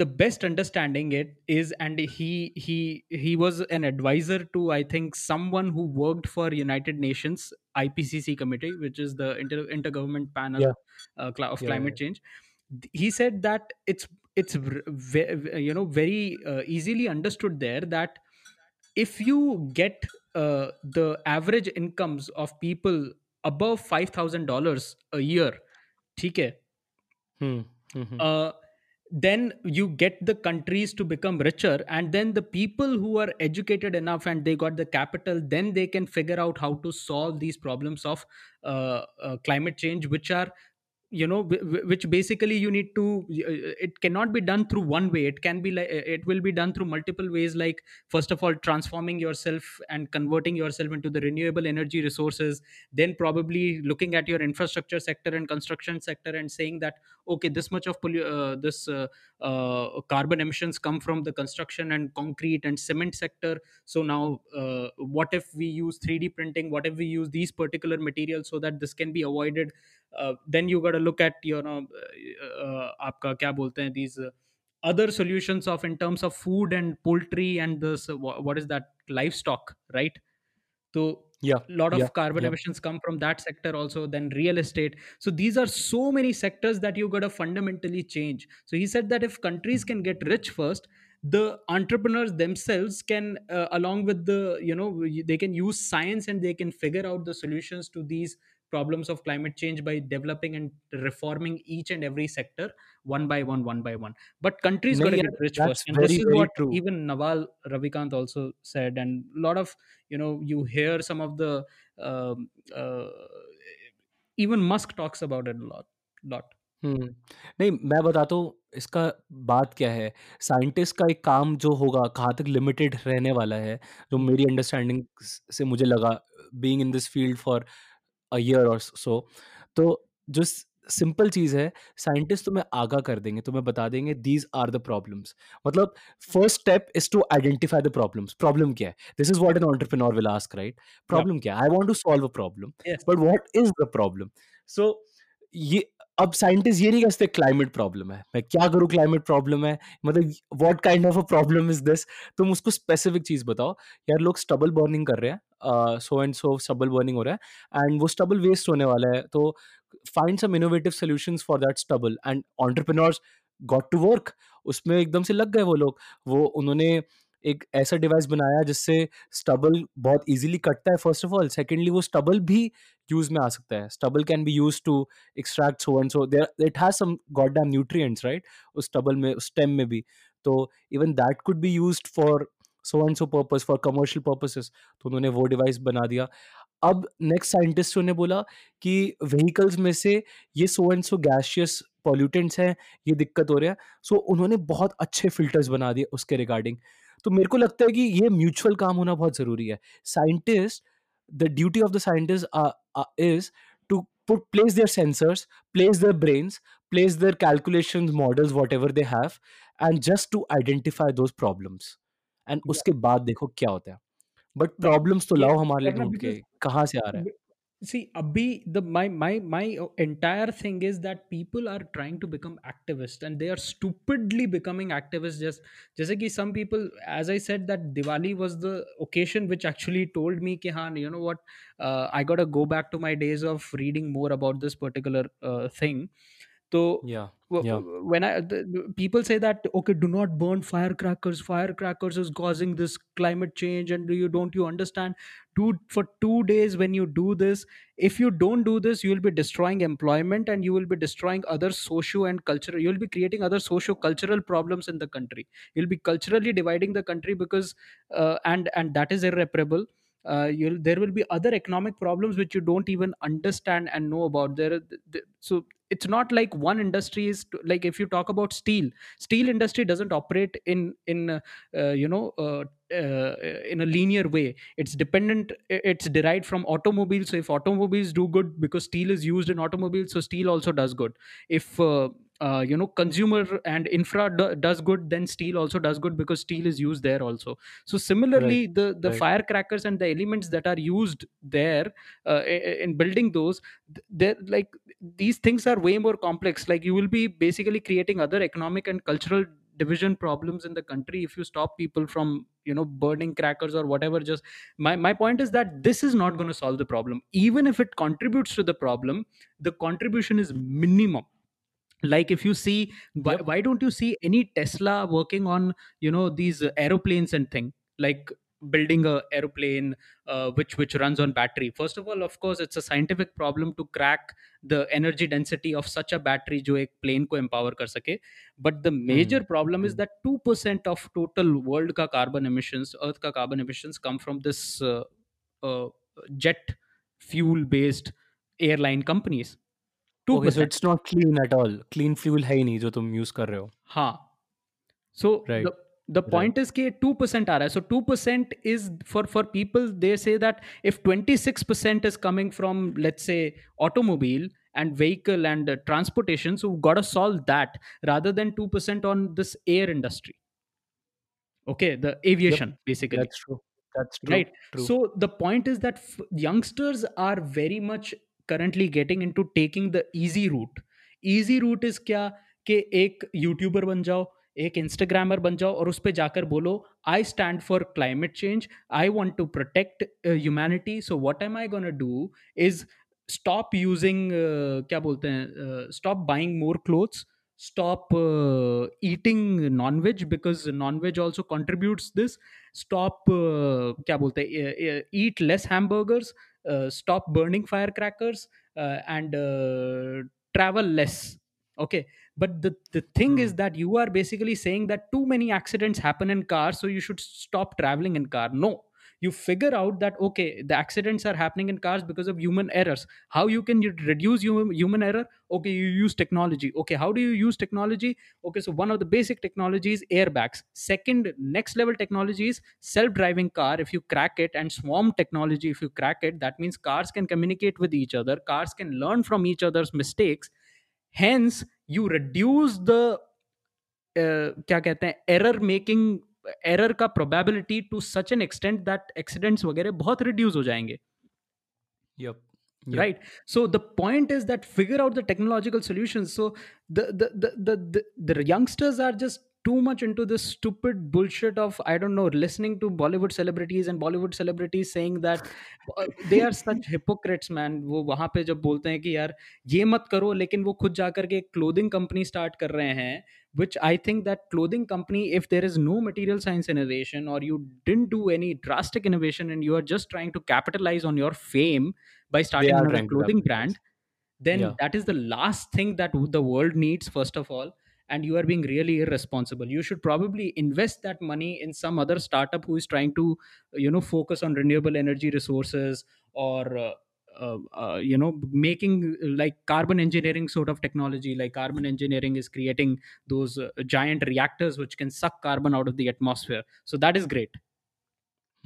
the best understanding it is, and he he he was an advisor to, I think, someone who worked for United Nations IPCC committee, which is the inter- intergovernment panel या uh, cl- of या climate change. Th- he said that it's it's v- ve- you know very uh, easily understood there that if you get uh, the average incomes of people above five thousand dollars a year, ठीक है, hmm uh, then you get the countries to become richer, and then the people who are educated enough and they got the capital, then they can figure out how to solve these problems of uh, uh, climate change, which are, you know, wh- wh- which basically you need to, it cannot be done through one way. It can be like, it will be done through multiple ways, like first of all transforming yourself and converting yourself into the renewable energy resources, then probably looking at your infrastructure sector and construction sector and saying that okay, this much of pollu- uh, this uh, uh, carbon emissions come from the construction and concrete and cement sector. So now uh, what if we use three D printing, what if we use these particular materials so that this can be avoided. Uh, then you got to look at, you know, uh, uh, आपका क्या बोलते हैं, these uh, other solutions of in terms of food and poultry and this uh, wha- what is that, livestock, right? So या lot या of carbon या emissions come from that sector also, then real estate. So these are so many sectors that you got to fundamentally change. So he said that if countries can get rich first, the entrepreneurs themselves can uh, along with the, you know, they can use science and they can figure out the solutions to these problems of climate change by developing and reforming each and every sector one by one one by one. But countries got to नहीं get यार, rich first, that's and very this is very what true. even Naval Ravikant also said, and a lot of, you know, you hear some of the um, uh, even Musk talks about it a lot. lot. Hmm नहीं, मैं बताता हूँ इसका बात क्या है। Scientist का एक काम जो होगा कहाँ तक लिमिटेड रहने वाला है, जो हम्म, मेरी अंडरस्टैंडिंग से मुझे लगा being in this field for a year और सो। तो जो सिंपल चीज़ है, साइंटिस्ट तुम्हें आगाह कर देंगे, तुम्हें बता देंगे दीज आर द प्रॉब्लम्स। मतलब first step is to identify the problems. Problem क्या है? This is what an entrepreneur will ask, right? yeah, problem क्या है? I want to solve a problem, yes, but what is the problem? So ये अब scientist ये नहीं कह सकते क्लाइमेट प्रॉब्लम है, मैं क्या करूँ, क्लाइमेट प्रॉब्लम है, मतलब what kind of a problem is this. तुम उसको स्पेसिफिक चीज बताओ। यार लोग स्टबल बर्निंग कर रहे हैं, so and so stubble burning हो रहा है एंड वो स्टबल वेस्ट होने वाला है, तो find some innovative solutions for that stubble. And entrepreneurs got to work, उसमें एकदम से लग गए वो लोग। वो उन्होंने एक ऐसा डिवाइस बनाया जिससे स्टबल बहुत इजीली कटता है फर्स्ट ऑफ ऑल, सेकेंडली वो स्टबल भी यूज में आ सकता है। Stubble can be use to extract so and so, there it has some god damn nutrients, right? उस स्टबल में, उस स्टेम में भी, तो even that could be use for so and so purpose, for commercial purposes. तो उन्होंने वो device बना दिया। अब नेक्स्ट साइंटिस्टों ने बोला कि व्हीकल्स में से ये so and so gaseous pollutants हैं, ये दिक्कत हो रहा है, सो उन्होंने बहुत अच्छे फिल्टर्स बना दिए उसके रिगार्डिंग। तो मेरे को लगता है कि ये म्यूचुअल काम होना बहुत जरूरी है। Scientist, the duty of the scientist is to put place their sensors, place their brains, place their calculation models, whatever they have, and just to identify those problems, and yeah, उसके बाद देखो क्या होता है। But but problems तो लाओ yes, हमारे लिए right now, ढूंढ के, because कहाँ से आ रहा है। b- see abhi the my my my entire thing is that people are trying to become activists and they are stupidly becoming activists. Just jaise ki some people, as I said, that Diwali was the occasion which actually told me ki ha, you know what, uh, I got to go back to my days of reading more about this particular uh, thing. So या w- या w- when I the, the people say that, okay, do not burn firecrackers, firecrackers is causing this climate change, and do you don't you understand, dude, for two days when you do this, if you don't do this, you will be destroying employment and you will be destroying other socio and cultural, you will be creating other socio cultural problems in the country. You'll be culturally dividing the country, because uh, and and that is irreparable. Uh, you'll there will be other economic problems which you don't even understand and know about. There are- th- th- so it's not like one industry is to, like if you talk about steel steel industry doesn't operate in in uh, uh, you know uh, uh, in a linear way. It's dependent, i- it's derived from automobiles. So if automobiles do good because steel is used in automobiles, so steel also does good. If uh, uh, you know consumer and infra do, does good, then steel also does good because steel is used there also. So right similarly, the the right firecrackers and the elements that are used there uh, i- i- in building those, th- they're like these things are way more complex. Like you will be basically creating other economic and cultural division problems in the country if you stop people from you know burning crackers or whatever. Just my my point is that this is not going to solve the problem. Even if it contributes to the problem, the contribution is minimum. Like if you see, why, yep why don't you see any Tesla working on you know these uh, aeroplanes and thing, like building a aeroplane uh, which which runs on battery? First of all, of course, it's a scientific problem to crack the energy density of such a battery जो एक plane को empower कर सके. But the major hmm problem is hmm that two percent of total world का carbon emissions, earth का carbon emissions come from this uh, uh, jet fuel based airline companies. Okay, so two percent. It's not clean at all, clean fuel है ही नहीं जो तुम use कर रहे हो। हाँ, so the right the right point is कि टू परसेंट आ रहा है. So two percent is for for people, they say that if twenty six percent is coming from let's say automobile and vehicle and uh, transportation, so we've got to solve that rather than two percent on this air industry, okay, the yep aviation basically, that's true that's true right? True So the point is that f- youngsters are very much currently getting into taking the easy route. Easy route is क्या कि एक YouTuber बन जाओ, एक Instagrammer बन जाओ और उस पर जाकर बोलो I stand for climate change, I want to protect humanity, so what am I gonna do is stop using, क्या बोलते हैं, stop buying more clothes, stop uh, eating non-veg because non-veg also contributes this, stop uh, क्या बोलते हैं, uh, uh, eat less hamburgers, uh, stop burning firecrackers, uh, and uh, travel less, okay? But the the thing is hmm that you are basically saying that too many accidents happen in cars, so you should stop traveling in car. No, you figure out that, okay, the accidents are happening in cars because of human errors. How you can reduce human error? Okay, you use technology. Okay, how do you use technology? Okay, so one of the basic technologies, airbags. Second, next level technology is self-driving car. If you crack it, and swarm technology, if you crack it, that means cars can communicate with each other. Cars can learn from each other's mistakes. Hence, you reduce the क्या कहते हैं error making error का probability to such an extent that accidents वगैरह बहुत reduce हो जाएंगे. Yep. Yep. Right. So the point is that figure out the technological solutions. So the the the the the, the youngsters are just too much into this stupid bullshit of, I don't know, listening to Bollywood celebrities and Bollywood celebrities saying that uh, they are such hypocrites, man. वो वहाँ पे जब बोलते हैं कि यार ये मत करो, लेकिन वो खुद जाकर के clothing company start कर रहे हैं, which I think that clothing company, if there is no material science innovation or you didn't do any drastic innovation and you are just trying to capitalize on your fame by starting a clothing brand, then yeah. that is the last thing that the world needs, first of all. And you are being really irresponsible. You should probably invest that money in some other startup who is trying to, you know, focus on renewable energy resources or, uh, uh, uh, you know, making like carbon engineering sort of technology. Like carbon engineering is creating those uh, giant reactors which can suck carbon out of the atmosphere. So that is great.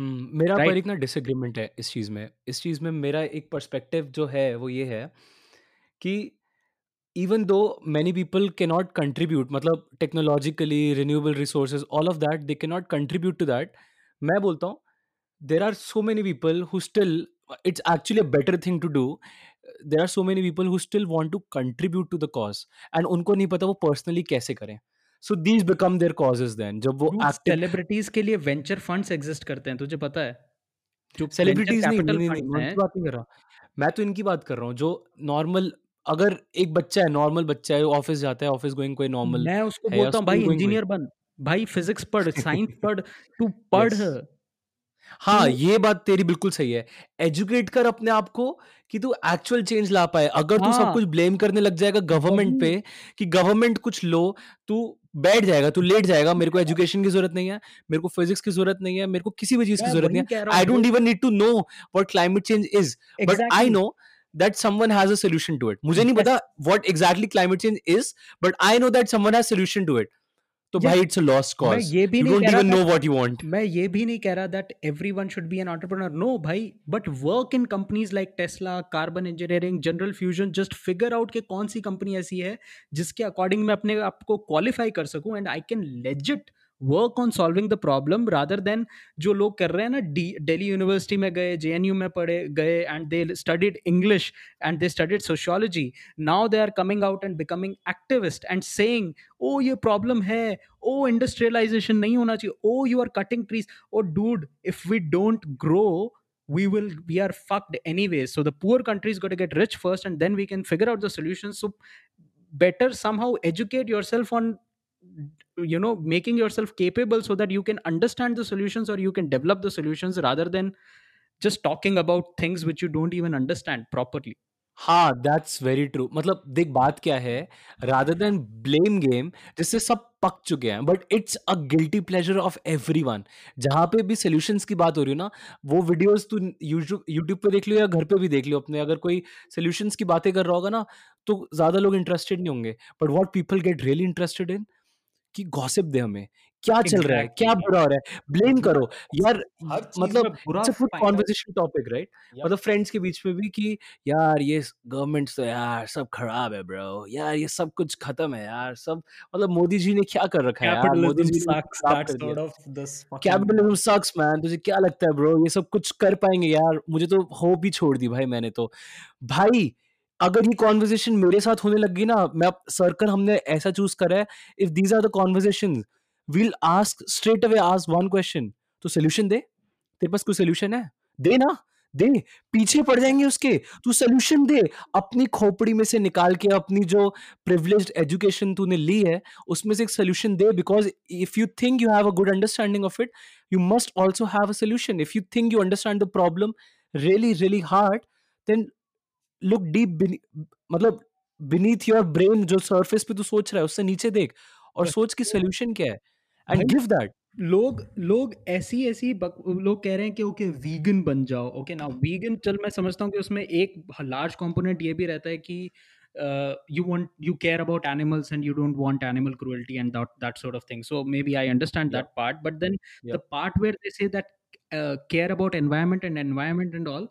Hmm. मेरा right? पर एक ना disagreement है इस चीज़ में. इस चीज़ में मेरा एक perspective जो है वो ये है कि even though many people cannot contribute, मतलब technologically, renewable resources, all of that, they cannot contribute to that. मैं बोलता हूँ, there are so many people who still, it's actually a better thing to do, there are so many people who still want to contribute to the cause, and उनको नहीं पता वो personally कैसे करें. So these become their causes then. जब वो active... celebrities के लिए venture funds exist करते हैं, तुझे पता है? जो celebrities नहीं, नहीं, नहीं, मैं तो बात नहीं कर रहा, मैं तो इनकी बात कर रहा हूँ जो नॉर्मल, अगर एक बच्चा है, नॉर्मल बच्चा है, ऑफिस जाता है, ऑफिस गोइंग कोई नॉर्मल, मैं उसको बोलता हूँ भाई इंजीनियर बन, भाई फिजिक्स पढ़, साइंस पढ़, तू पढ़. yes. हाँ, ये बात तेरी बिल्कुल सही है. एजुकेट कर अपने आप को कि तू एक्चुअल चेंज ला पाए. अगर हाँ. तू सब कुछ ब्लेम करने लग जाएगा गवर्नमेंट पे कि गवर्नमेंट कुछ लो, तू बैठ जाएगा, तू लेट जाएगा. मेरे को एजुकेशन की जरूरत नहीं है, मेरे को फिजिक्स की जरूरत नहीं है, मेरे को किसी भी चीज की जरूरत नहीं है. I don't even need to know what climate change is, but I know that someone has a solution to it. मुझे नहीं पता what exactly climate change is, but I know that someone has solution to it. तो भाई it's a lost cause. You don't even know what you want. मैं ये भी नहीं कह रहा that everyone should be an entrepreneur. No भाई, but work in companies like Tesla, Carbon Engineering, General Fusion. Just figure out कि कौन सी company ऐसी है जिसके according मैं अपने आप को qualify कर सकूँ and I can legit work on solving the problem rather than जो लोग कर रहे हैं ना. दिल्ली यूनिवर्सिटी में गए, जे एन यू में पढ़े गए, and they studied English and they studied sociology. Now they are coming out and becoming activist and saying oh ये प्रॉब्लम है, ओ इंडस्ट्रियलाइजेशन नहीं होना चाहिए, oh you are cutting trees. Oh dude, if we don't grow we will, we are fucked anyways. So the poor country is going to get rich first and then we can figure out the solutions. So better somehow educate yourself on, you know, making yourself capable so that you can understand the solutions or you can develop the solutions rather than just talking about things which you don't even understand properly. हाँ, that's very true. मतलब देख बात क्या है, rather than blame game, जिससे सब पक चुके हैं, but it's a guilty pleasure of everyone. जहाँ पे भी solutions की बात हो रही हो ना, वो videos तू YouTube YouTube पे देख लो या घर पे भी देख लो अपने, अगर कोई solutions की बातें कर रहा होगा ना तो ज़्यादा लोग interested नहीं होंगे. But what people get really interested in कि गॉसिप दे हमें क्या exactly. चल रहा है, क्या बुरा हो रहा है, ब्लेम करो यार. मतलब कॉन्वर्सेशन टॉपिक राइट, मतलब फ्रेंड्स के बीच में भी कि यार ये गवर्नमेंट तो यार सब खराब है ब्रो, यार ये सब कुछ खत्म है यार, सब मतलब मोदी जी ने क्या कर रखा है यार, Modi ji capitalism sucks man. तुझे क्या लगता है ब्रो ये सब कुछ कर पाएंगे यार? मुझे तो होप ही छोड़ दी भाई मैंने तो. भाई अगर ये कॉन्वर्सेशन मेरे साथ होने लगी ना, मैं सर्कल हमने ऐसा चूज करा है, if these are the conversations we will ask straight away, ask one question, तो सोल्यूशन दे, तेरे पास कोई सोल्यूशन है? दे ना, दे. पीछे पड़ जाएंगे उसके, तू सोल्यूशन दे. अपनी खोपड़ी में से निकाल के अपनी जो प्रिविलेज्ड एजुकेशन तूने ली है उसमें से एक सोल्यूशन दे, because if you think you have a good understanding of it you must also have a solution. If you think you understand the problem really really hard then look deep, मतलब beneath your brain, जो surface पे तू सोच रहा है उससे नीचे देख और सोच कि सोल्यूशन क्या है एंड गिव दैट. लोग लोग ऐसी ऐसी बक, लोग कह रहे हैं कि ओके वीगन बन जाओ। ओके ना वीगन, चल मैं समझता हूँ कि उसमें एक लार्ज कंपोनेंट ये भी रहता है कि you want you care about animals and you don't want animal cruelty and that that sort of thing, so maybe I understand that yeah part, but then yeah the part where they say that uh, care about environment and environment and all,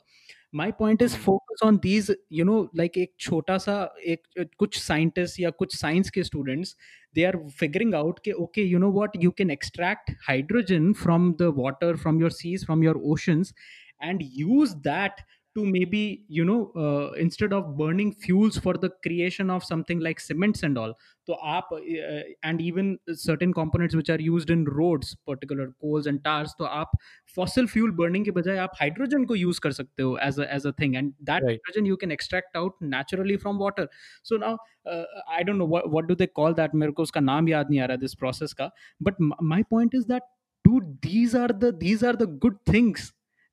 my point is Hmm. focus on these, you know, like एक छोटा सा एक कुछ scientists या कुछ science के students, they are figuring out के okay you know what, you can extract hydrogen from the water, from your seas, from your oceans, and use that to maybe you know uh, instead of burning fuels for the creation of something like cements and all, so aap uh, and even certain components which are used in roads, particular coals and tars, so aap fossil fuel burning ke bajaye aap hydrogen ko use kar sakte ho as a as a thing, and that right hydrogen you can extract out naturally from water. So now uh, I don't know what, what do they call that, mere ko uska naam yaad nahi aa raha this process ka, but m- my point is that dude, these are the these are the good things,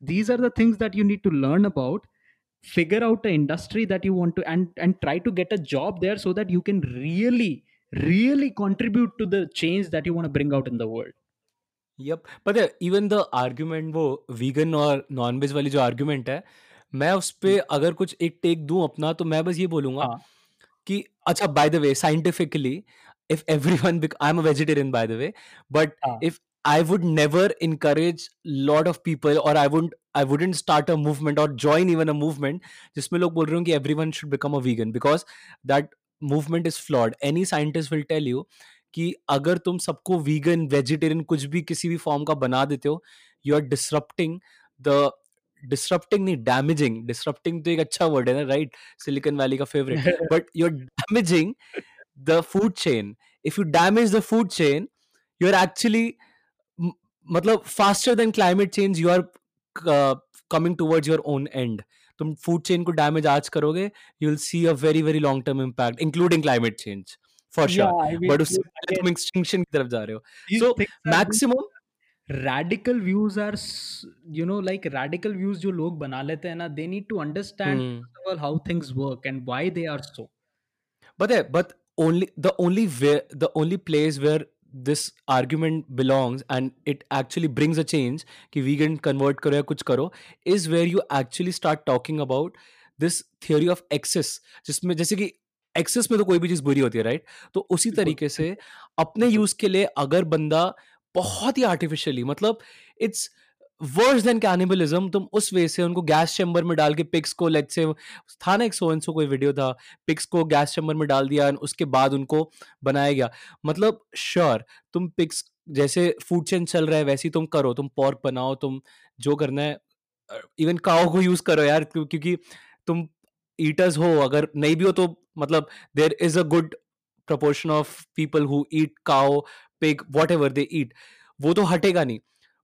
these are the things that you need to learn about, figure out the industry that you want to, and and try to get a job there so that you can really really contribute to the change that you want to bring out in the world. Yup, पता है even the argument, वो vegan और nonveg वाली जो argument है, मैं उस पे अगर कुछ एक टेक दूं अपना, तो मैं बस ये बोलूंगा हाँ कि अच्छा, by the way scientifically if everyone, I am a vegetarian by the way, but हाँ if I would never encourage lot of people, or I wouldn't I wouldn't start a movement or join even a movement जिसमें लोग बोल रहे हो कि everyone should become a vegan, because that movement is flawed. Any scientist will tell you कि अगर तुम सबको vegan, vegetarian कुछ भी किसी भी form का बना देते हो, you are disrupting the disrupting नहीं damaging, disrupting तो एक अच्छा word है ना, right? Silicon Valley का favorite. But you are damaging the food chain. If you damage the food chain, you are actually मतलब faster than climate change you are coming towards your own end. तुम food chain को damage आज करोगे, you will see a very very long term impact including climate change for sure, but उससे पहले तुम extinction की तरफ जा रहे हो. So maximum radical views are, you know, like radical views जो लोग बना लेते हैं ना, they need to understand first of all how things work and why they are so. But but only the only where the only place where this argument belongs and it actually brings a change कि vegan convert करो या कुछ करो, is where you actually start talking about this theory of excess, जिसमें जैसे कि excess में तो कोई भी चीज़ बुरी होती है, right? तो उसी तरीके से अपने use के लिए अगर बंदा बहुत ही artificially, मतलब it's worse than cannibalism, तुम उस वे से उनको गैस चैम्बर में डाल के पिग्स को, let's say था ना एक सो एंड सो कोई वीडियो था, पिग्स को गैस चैम्बर में डाल दिया और उसके बाद उनको बनाया गया. मतलब श्योर sure, तुम पिग्स जैसे फूड चेन चल रहा है वैसे ही तुम करो, तुम पोर्क बनाओ, तुम जो करना है, इवन काओ को यूज करो यार, क्योंकि तुम ईटर्स हो, अगर नहीं भी हो तो मतलब there is a good proportion of people who eat cow, pig, whatever they eat, वो तो हटेगा नहीं.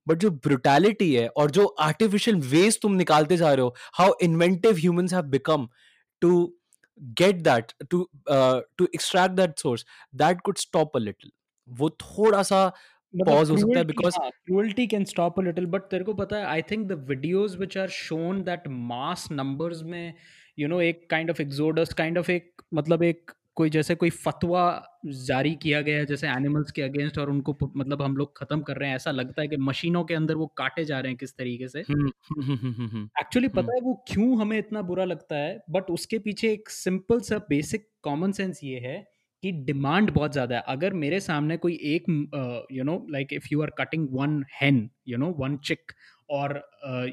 बट जो ब्रुटैलिटी है और जो आर्टिफिशियल वेज तुम निकालते जा रहे हो, how inventive humans have become to get that, to to extract that source, that could stop a little. वो थोड़ा सा पॉज हो सकता है because cruelty can stop a little, but तेरे को पता है I think the videos which are shown that mass numbers में, यू नो, एक kind of exodus, kind of एक मतलब एक कोई जैसे कोई फतवा जारी किया गया है जैसे एनिमल्स के अगेंस्ट, और उनको मतलब हम लोग खत्म कर रहे हैं, ऐसा लगता है कि मशीनों के अंदर वो काटे जा रहे हैं किस तरीके से. एक्चुअली पता है वो क्यों हमें इतना बुरा लगता है, बट उसके पीछे एक सिंपल सा बेसिक कॉमन सेंस ये है कि डिमांड बहुत ज़्यादा है. अगर मेरे सामने कोई एक, you know, like if you are cutting one hen, you know, one chick, और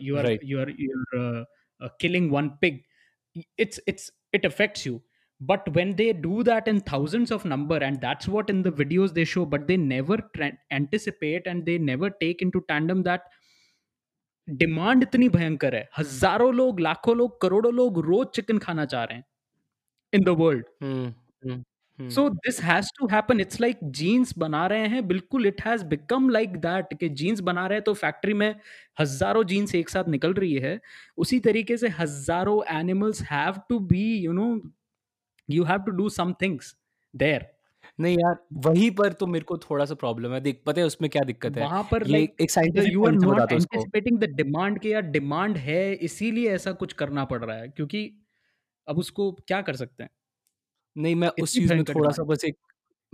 you are you are you are killing one pig, it's it's it affects you. But when they do that in thousands of number, and that's what in the videos they show, but they never tra- anticipate and they never take into tandem that demand इतनी भयंकर है, हजारों लोग, लाखों लोग, करोड़ों लोग रोज chicken खाना चाह रहे हैं in the world. Hmm, hmm, hmm. So this has to happen. It's like jeans बना रहे हैं, बिल्कुल it has become like that कि jeans बना रहे हैं तो फैक्ट्री में हजारों jeans एक साथ निकल रही है. उसी तरीके से हजारों animals have to be, you know, you have to do some things there. नहीं यार, वहीं पर तो मेरे को थोड़ा सा प्रॉब्लम है. देख पता है उसमें क्या दिक्कत है, वहां पर लाइक एक scientist you are not anticipating the demand के, यार डिमांड है इसीलिए ऐसा कुछ करना पड़ रहा है, क्योंकि अब उसको क्या कर सकते हैं. नहीं, मैं उस चीज में थोड़ा सा बस एक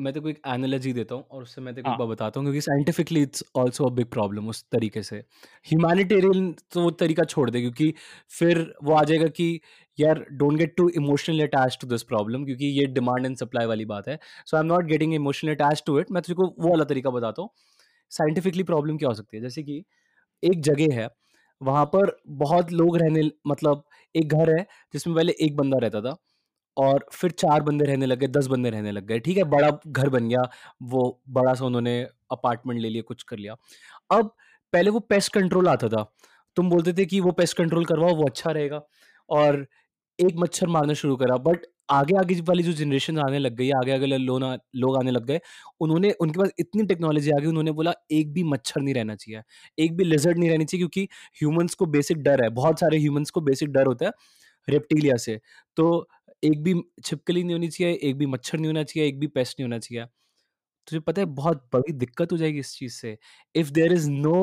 मैं तो एक एनालॉजी देता हूँ और उससे मैं तेरे को एक हाँ बार बताता हूँ, क्योंकि scientifically it's also a big problem. उस तरीके से ह्यूमैनिटेरियन तो वो तरीका छोड़ दे, क्योंकि फिर वो आ जाएगा कि यार don't get to emotionally attach to this problem, क्योंकि ये डिमांड एंड सप्लाई वाली बात है। So I am not getting emotionally attach to it. मैं तुझको वो वाला तरीका बताता हूँ साइंटिफिकली प्रॉब्लम क्या हो सकती है। जैसे कि एक जगह है, वहाँ पर बहुत लोग रहने, मतलब एक घर है जिसमें पहले एक बंदा रहता था और फिर चार बंदे रहने लग गए, दस बंदे रहने लग गए। ठीक है, बड़ा घर बन गया, वो बड़ा सा उन्होंने अपार्टमेंट ले लिया, कुछ कर लिया। अब पहले वो पेस्ट कंट्रोल आता था, तुम बोलते थे कि वो पेस्ट कंट्रोल करवाओ वो अच्छा रहेगा, और एक मच्छर मारना शुरू करा। बट आगे आगे वाली जो जनरेशन आने लग गई, आगे आगे लोग आ- लोग आने लग गए, उन्होंने, उनके पास इतनी टेक्नोलॉजी आ गई, उन्होंने बोला एक भी मच्छर नहीं रहना चाहिए, एक भी लिजर्ड नहीं रहनी चाहिए, क्योंकि ह्यूमंस को बेसिक डर है, बहुत सारे ह्यूमंस को बेसिक डर होता है रेप्टिलिया से। तो एक भी छिपकली नहीं होनी चाहिए, एक भी मच्छर नहीं होना चाहिए, एक भी पेस्ट नहीं होना चाहिए। तुझे पता है बहुत बड़ी दिक्कत हो जाएगी इस चीज से, इफ देयर इज नो,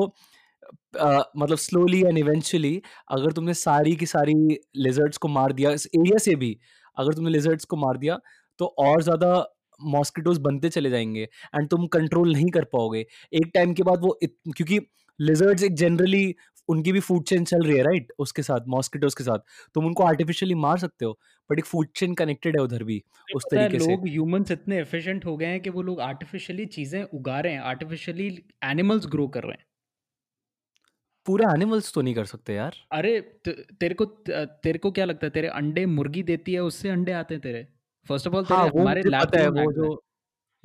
मतलब स्लोली एंड इवेंचुअली अगर तुमने सारी की सारी लिजर्ड्स को मार दिया, इस एरिया से भी अगर तुमने लिजर्ड्स को मार दिया, तो और ज्यादा मॉस्किटोज बनते चले जाएंगे एंड तुम कंट्रोल नहीं कर पाओगे एक टाइम के बाद। वो इत, क्योंकि लिजर्ड्स एक जनरली उनकी भी फूड चेन चल रही है राइट, उसके साथ मॉस्किटोज के साथ तुम उनको आर्टिफिशियली मार सकते हो, बट एक फूड चेन कनेक्टेड है उधर भी तुम्हें उस पता है तरीके से। लोग ह्यूमंस इतने एफिशिएंट हो गए हैं कि वो लोग आर्टिफिशियली चीजें उगा रहे हैं, आर्टिफिशियली एनिमल्स ग्रो कर रहे हैं। पूरा एनिमल्स तो नहीं कर सकते यार। अरे त- तेरे को त- तेरे को क्या लगता है, तेरे अंडे मुर्गी देती है, उससे अंडे आते हैं तेरे? फर्स्ट ऑफ ऑल हाँ तेरे वो हमारे मुझे लैब पता है, ग्रोन वो एग्स जो हैं,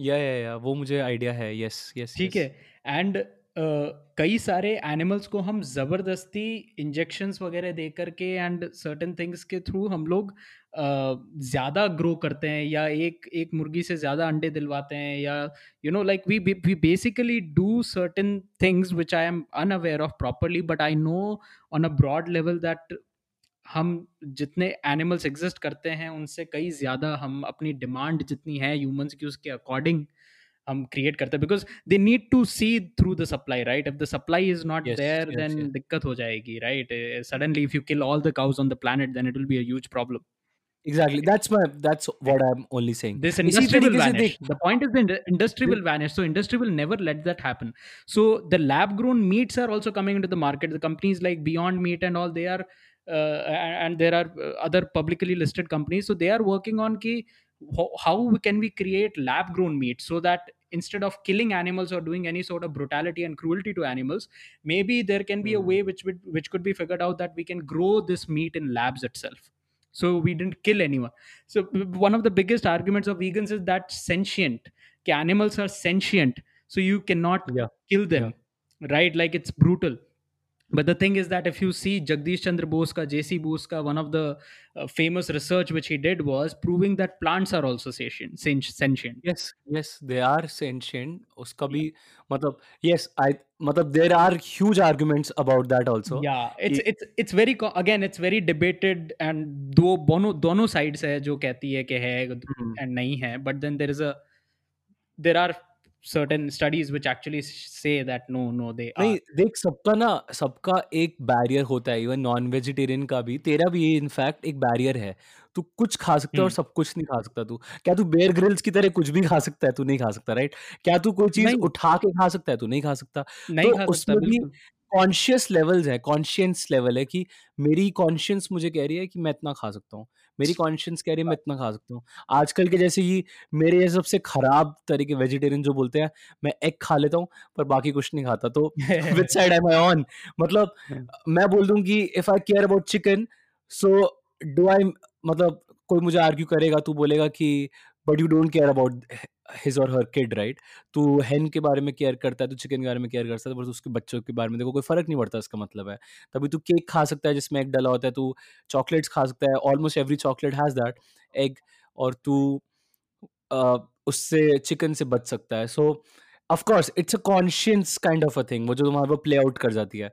या या या वो मुझे आइडिया है। यस यस ठीक है। यस एंड कई सारे एनिमल्स को हम ज़बरदस्ती इंजेक्शंस वगैरह दे करके एंड सर्टेन थिंग्स के थ्रू हम लोग ज़्यादा ग्रो करते हैं, या एक एक मुर्गी से ज़्यादा अंडे दिलवाते हैं, या you know like we we basically do certain things which I am unaware of properly, but I know on a broad level that हम जितने एनिमल्स एग्जिस्ट करते हैं उनसे कई ज़्यादा हम अपनी डिमांड जितनी है ह्यूमंस की उसके अकॉर्डिंग हम क्रिएट करते हैं, because they need to see through the supply right. If the supply is not yes there yes then yes दिक्कत हो जाएगी right. Suddenly if you kill all the cows on the planet then it will be a huge problem exactly, right. That's my, that's what I am only saying. This इसी industry will तरीके से vanish. देख, The point is the ind- industry will vanish. So industry will never let that happen. So the lab grown meats are also coming into the market. The companies like Beyond Meat and all, they are uh, and and there are uh, other publicly listed companies. So they are working on ki ho- how we can we create lab grown meat so that instead of killing animals or doing any sort of brutality and cruelty to animals, maybe there can be a way which would which could be figured out that we can grow this meat in labs itself. So we didn't kill anyone. So b- b- one of the biggest arguments of vegans is that sentient, कि animals are sentient, so you cannot या kill या them, right? Like it's brutal. But the thing is that if you see Jagdish Chandra Bose ka, J C. Bose ka, one of the uh, famous research which he did was proving that plants are also sentient. sen- Sentient. Yes yes they are sentient, उसका भी Yeah. मतलब yes I, मतलब there are huge arguments about that also yeah it's कि it's it's very co- again it's very debated and दो दोनों दोनों sides है जो कहती है कि है हम्म, and नहीं है, but then there is a there are certain studies which actually say that no no they नहीं are देख, सबका ना, सबका एक बैरियर होता है, इवन नॉन वेजिटेरियन का भी, तेरा भी ये इनफैक्ट एक बैरियर है। तू कुछ खा सकता है और Hmm. सब कुछ नहीं खा सकता। तू क्या, तू बेयर ग्रिल्स की तरह कुछ भी खा सकता है? तू नहीं खा सकता राइट। क्या तू कोई चीज नहीं उठा के खा सकता है? तू नहीं खा सकता। नहीं तो खा सकता उसमें भी बिल्कुल। कॉन्शियस लेवल्स है, कॉन्शियंस लेवल है कि मेरी कॉन्शियंस मुझे कह रही है कि मैं इतना खा सकता हूँ, मेरी कॉन्शियंस कह रही है मैं इतना खा सकता हूँ। आजकल के जैसे ही मेरे ये सबसे खराब तरीके वेजिटेरियन जो बोलते हैं, मैं एग खा लेता हूँ पर बाकी कुछ नहीं खाता। तो which side am I on? मतलब Hmm. अ, मैं बोल दूं कि if I care about chicken, so do I, मतलब कोई मुझे आर्ग्यू करेगा, तू बोलेगा कि but you don't care about his और हर किड राइट। तू हेन के बारे में केयर करता है, तू चिकन के बारे में केयर करता है, बस उसके बच्चों के बारे में देखो कोई फर्क नहीं पड़ता। इसका मतलब है तभी तू केक खा सकता है जिसमें एग डाला होता है, तू चॉकलेट्स खा सकता है, almost every chocolate has that egg, और तू अ, उससे चिकन से बच सकता है। So of course it's a conscience kind of a thing, वो जो तुम्हारे पर प्ले आउट कर जाती है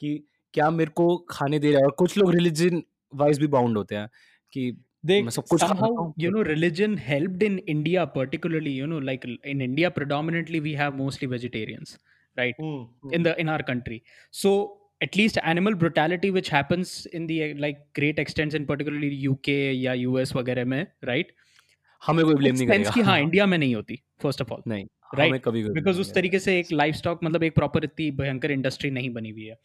कि क्या मेरे को खाने दे रहा है। और कुछ लोग रिलीजन वाइज भी बाउंड होते हैं कि मैं They सब कुछ खा लेता somehow, हूँ। you know, religion helped in India, particularly, you know, like l- in India, predominantly we have mostly vegetarians, right? Hmm, In hmm, the in our country, so at least animal brutality, which happens in the uh, like great extents in particularly U K या U S वगैरह में, right? हमें कोई blame नहीं करेगा। हाँ, India में नहीं होती फर्स्ट ऑफ ऑल, नहीं राइट, बिकॉज उस तरीके से एक लाइवस्टॉक मतलब एक प्रॉपर इतनी भयंकर इंडस्ट्री नहीं बनी हुई है।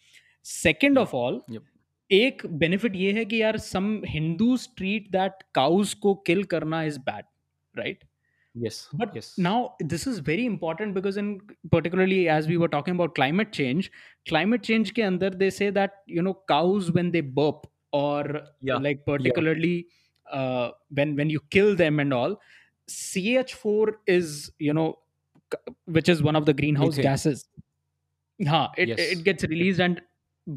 सेकेंड ऑफ ऑल एक बेनिफिट ये है कि यार some Hindus treat that cows को किल करना is bad, right? Yes, but yes. Now this is very important because in particularly as we were talking about climate change, climate change ke andar they say that you know cows when they burp or yeah. like particularly yeah. uh, when when you kill them and all, C H four is you know which is one of the greenhouse Methane. gases. Ha, it yes. it gets released and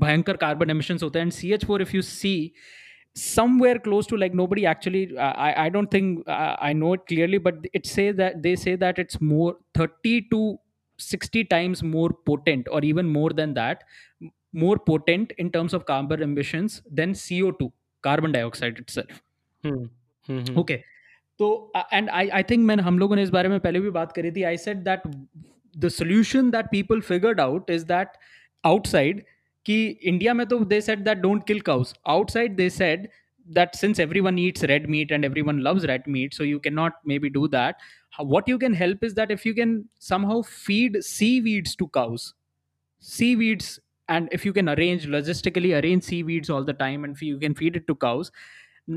bhayankar carbon emissions hote hain. And C H four if you see. Somewhere close to like nobody actually, I I don't think I, I know it clearly, but it say that they say that it's more thirty to sixty times more potent, or even more than that, more potent in terms of carbon emissions than C O two, carbon dioxide itself. Hmm. Hmm. Okay. So and I I think मैंने हम लोगों ने इस बारे में पहले भी बात करी थी. I said that the solution that people figured out is that outside. कि इंडिया में तो they said that don't kill cows, outside they said that since everyone eats red meat and everyone loves red meat so you can not maybe do that, what you can help is that if you can somehow feed seaweeds to cows, seaweeds and if you can arrange logistically arrange seaweeds all the time and you can feed it to cows,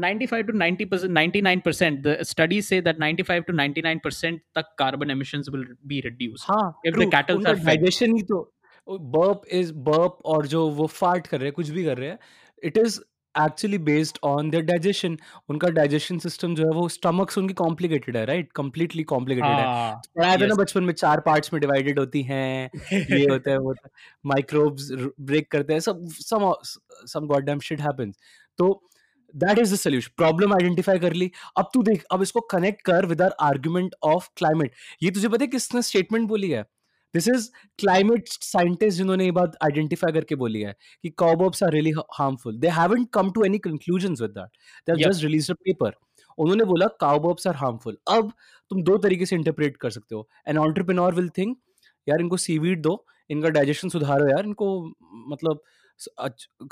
ninety-five to ninety percent, ninety-nine percent the studies say that ninety-five to ninety-nine percent तक carbon emissions will be reduced. हाँ, if the cattle are digestion ही तो burp is burp और जो वो fart कर रहे हैं कुछ भी कर रहे हैं it is actually based on their digestion, उनका डाइजेशन सिस्टम जो है वो स्टमक्स उनकी कॉम्प्लिकेटेड है, राइट? कंप्लीटली कॉम्प्लिकेटेड है, पढ़ाया था ना बचपन में, चार पार्ट्स में डिवाइडेड होती हैं, ये होता है वो माइक्रोब्स ब्रेक करते हैं, सब some some goddamn shit happens. तो that is the solution, problem identify कर ली, अब तू देख अब इसको कनेक्ट कर with our argument of climate. ये तुझे पता है किसने स्टेटमेंट बोली है? This is climate scientists जिन्होंने ये बात identify करके बोली है कि cowbobs are really harmful. They haven't come to any conclusions with that. They have yep. just released a paper. उन्होंने बोला cowbobs are harmful. अब तुम दो तरीके से interpret कर सकते हो. An entrepreneur will think, यार इनको seaweed दो, इनका digestion सुधारो यार, इनको मतलब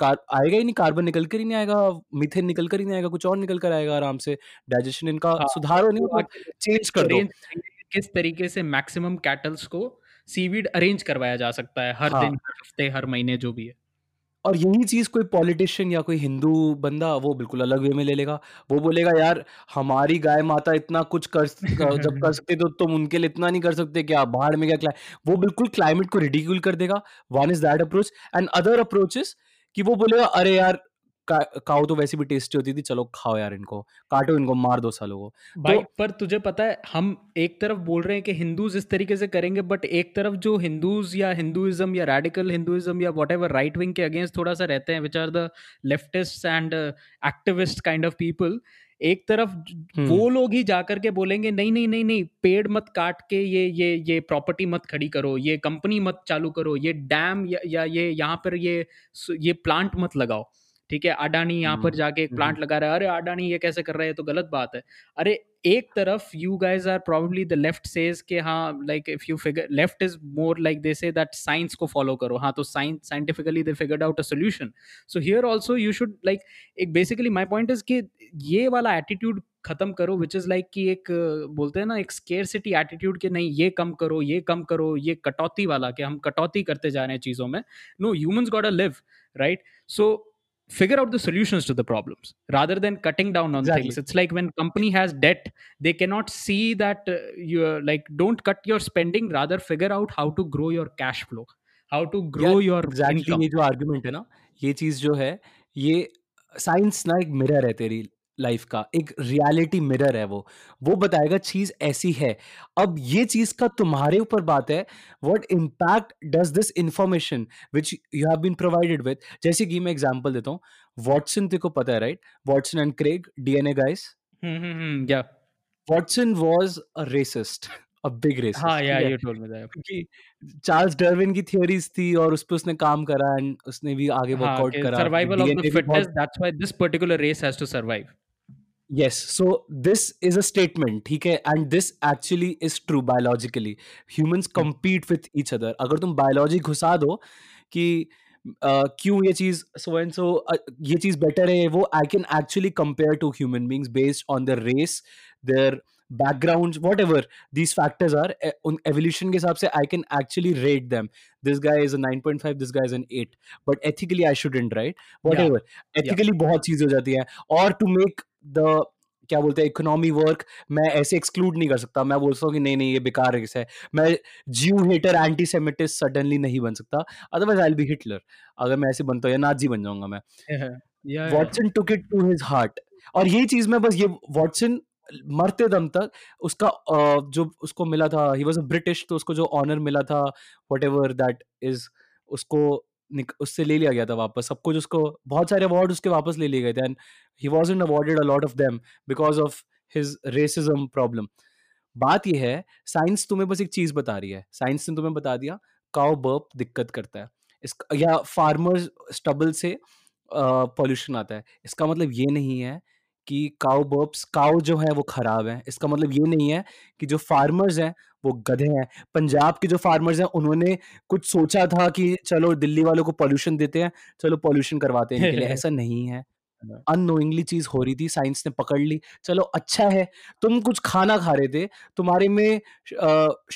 आएगा ही नहीं कार्बन, निकल कर ही नहीं आएगा, मीथेन निकल कर ही नहीं आएगा, कुछ और निकल कर आएगा आराम से, डाइजेशन इनका सुधारो नहीं, चेंज कर दो. किस तरीके से मैक्सिमम कैटल्स को सीवीड अरेंज करवाया जा सकता है हर हाँ. दिन, हर हफ्ते, हर महीने, जो भी है. और यही चीज कोई पॉलिटिशियन या कोई हिंदू बंदा वो बिल्कुल अलग वे में ले लेगा, वो बोलेगा यार हमारी गाय माता इतना कुछ कर जब कर सकते तो तुम उनके लिए इतना नहीं कर सकते क्या, बाहर में क्या, वो बिल्कुल क्लाइमेट को रिडिक्यूल कर देगा. One is that approach and other approaches कि वो बोलेगा अरे यार काऊ तो वैसे भी टेस्टी होती थी, चलो खाओ यार इनको, काटो इनको, मार दो सालों को भाई. तो, पर तुझे पता है हम एक तरफ बोल रहे हैं कि हिंदूज इस तरीके से करेंगे, बट एक तरफ जो हिंदूज या हिंदुइज्म या रैडिकल हिंदुइज्म या व्हाटएवर राइट विंग के अगेंस्ट थोड़ा सा रहते हैं, which are the leftist and activist kind of people, एक तरफ hmm. वो लोग ही जाकर के बोलेंगे नहीं नहीं नहीं नहीं पेड़ मत काट के, ये ये ये प्रॉपर्टी मत खड़ी करो, ये कंपनी मत चालू करो, ये डैम या, या ये यहाँ पर ये ये प्लांट मत लगाओ, ठीक है, अडानी यहाँ पर जाके एक प्लांट लगा रहा है, अरे अडानी ये कैसे कर रहा है, तो गलत बात है. अरे एक तरफ you guys are probably the left says के हाँ like if you figure left is more like they say that science को फॉलो करो, हाँ तो science scientifically they figured out a solution. So here also you should like एक basically my point is कि ये वाला एटीट्यूड खत्म करो, विच इज लाइक कि एक बोलते हैं ना एक स्केरसिटी एटीट्यूड के नहीं ये कम करो ये कम करो, ये कटौती वाला कि हम कटौती करते जा रहे हैं चीज़ों में. No, humans got a live, right? So figure out the solutions to the problems rather than cutting down on exactly. things. It's like when company has debt, they cannot see that uh, you're like, don't cut your spending, rather figure out how to grow your cash flow, how to grow yeah, your exactly income. ये जो argument है ना, ये चीज जो है ये science ना एक mirror है तेरी लाइफ का, एक रियलिटी मिरर है, वो वो बताएगा चीज ऐसी है. अब ये चीज का तुम्हारे ऊपर बात है, what impact does this information which you have been provided with. जैसे कि मैं एग्जांपल देता हूँ, वॉटसन तेरे को पता है right, Watson and Craig, DNA guys. या Watson was a racist, a big racist. हां या ये टोल में जाए क्योंकि चार्ल्स डार्विन की थियोरीज थी और उस पे उसने काम करा एंड उसने भी आगे वर्कआउट करा, survival of the fittest, that's why this particular race has to survive. Yes, so this is a statement, ठीक है, and this actually is true biologically. Humans compete with each other. अगर तुम biology घुसा दो कि uh, क्यों ये चीज़ so and so uh, ये चीज़ better है, वो I can actually compare to human beings based on their race, their backgrounds, whatever these factors are, on evolution ke hisab se I can actually rate them. This guy is a nine point five, this guy is an eight, but ethically I shouldn't, right? Whatever, yeah. ethically yeah. बहुत चीजें हो जाती हैं. और to make the क्या बोलते हैं economy work, मैं ऐसे एक्सक्लूड नहीं कर सकता. मैं बोलता हूँ कि नहीं नहीं ये बेकार है. मैं ज्यू हेटर एंटी सेमेटिस्ट सडनली नहीं बन सकता, otherwise I will be Hitler. अगर मैं ऐसे बनता हूँ या नाजी बन जाऊंगा मैं. Watson took it to his heart. और यही चीज मैं बस ये वॉटसन मरते दम तक उसका जो उसको मिला था, ही वाज अ ब्रिटिश, तो उसको जो ऑनर मिला था व्हाटएवर दैट इज, उसको उससे ले लिया गया था वापस. सब कुछ उसको, बहुत सारे अवार्ड उसके वापस ले लिए गए थे, and he wasn't awarded a lot of them because of his racism problem. बात यह है, साइंस तुम्हें बस एक चीज बता रही है. साइंस ने तुम्हें बता दिया काउ बर्प दिक्कत करता है, इस या फार्मर्स स्टबल से पॉल्यूशन uh, आता है. इसका मतलब ये नहीं है कि काउ बर्प्स, काउ जो है वो खराब है. इसका मतलब ये नहीं है कि जो फार्मर्स हैं वो गधे हैं. पंजाब के जो फार्मर्स हैं उन्होंने कुछ सोचा था कि चलो दिल्ली वालों को पॉल्यूशन देते हैं, चलो पॉल्यूशन करवाते हैं इनके लिए. ऐसा नहीं है, अननोइंगली चीज हो रही थी, साइंस ने पकड़ ली. चलो अच्छा है, तुम कुछ खाना खा रहे थे, तुम्हारे में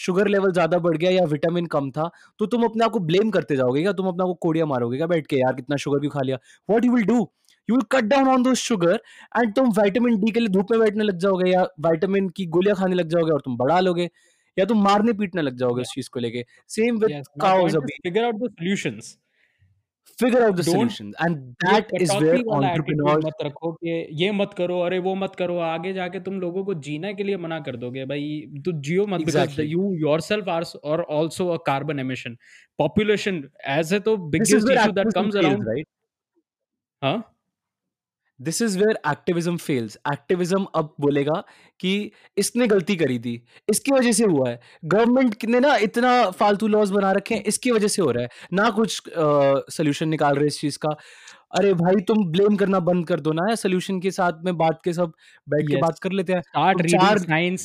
शुगर लेवल ज्यादा बढ़ गया या विटामिन कम था, तो तुम अपने आप को ब्लेम करते जाओगे क्या? तुम अपने आप को कोड़िया मारोगे क्या बैठ के, यार कितना शुगर भी खा लिया? What you will do, you will cut down on those sugar and तुम विटामिन डी के लिए धूप में बैठने लग जाओगे या विटामिन की गोलियां खाने लग जाओगे और तुम बढ़ा लोगे, या तुम मारने पीटने लग जाओगे उस चीज को लेके. Same with cows. Figure out the solutions, figure out the solutions, and that is where entrepreneurs मत रखो कि ये मत करो, अरे वो मत करो, आगे जाके तुम लोगों को जीने के लिए मना कर दोगे. भाई तो जियो मत, because you yourself are or also a carbon emission population as a, तो biggest issue that comes around, right? हाँ, this is where activism fails. Activism अब बोलेगा कि इसने गलती करी थी, इसकी वजह से हुआ है, गवर्नमेंट ने ना इतना फालतू लॉज बना रखे हैं, इसकी वजह से हो रहा है ना, कुछ सोल्यूशन uh, निकाल रहे इस चीज का. अरे भाई तुम ब्लेम करना बंद कर दो ना, सोल्यूशन के साथ में बात के सब बैठ yes. के बात कर लेते हैं.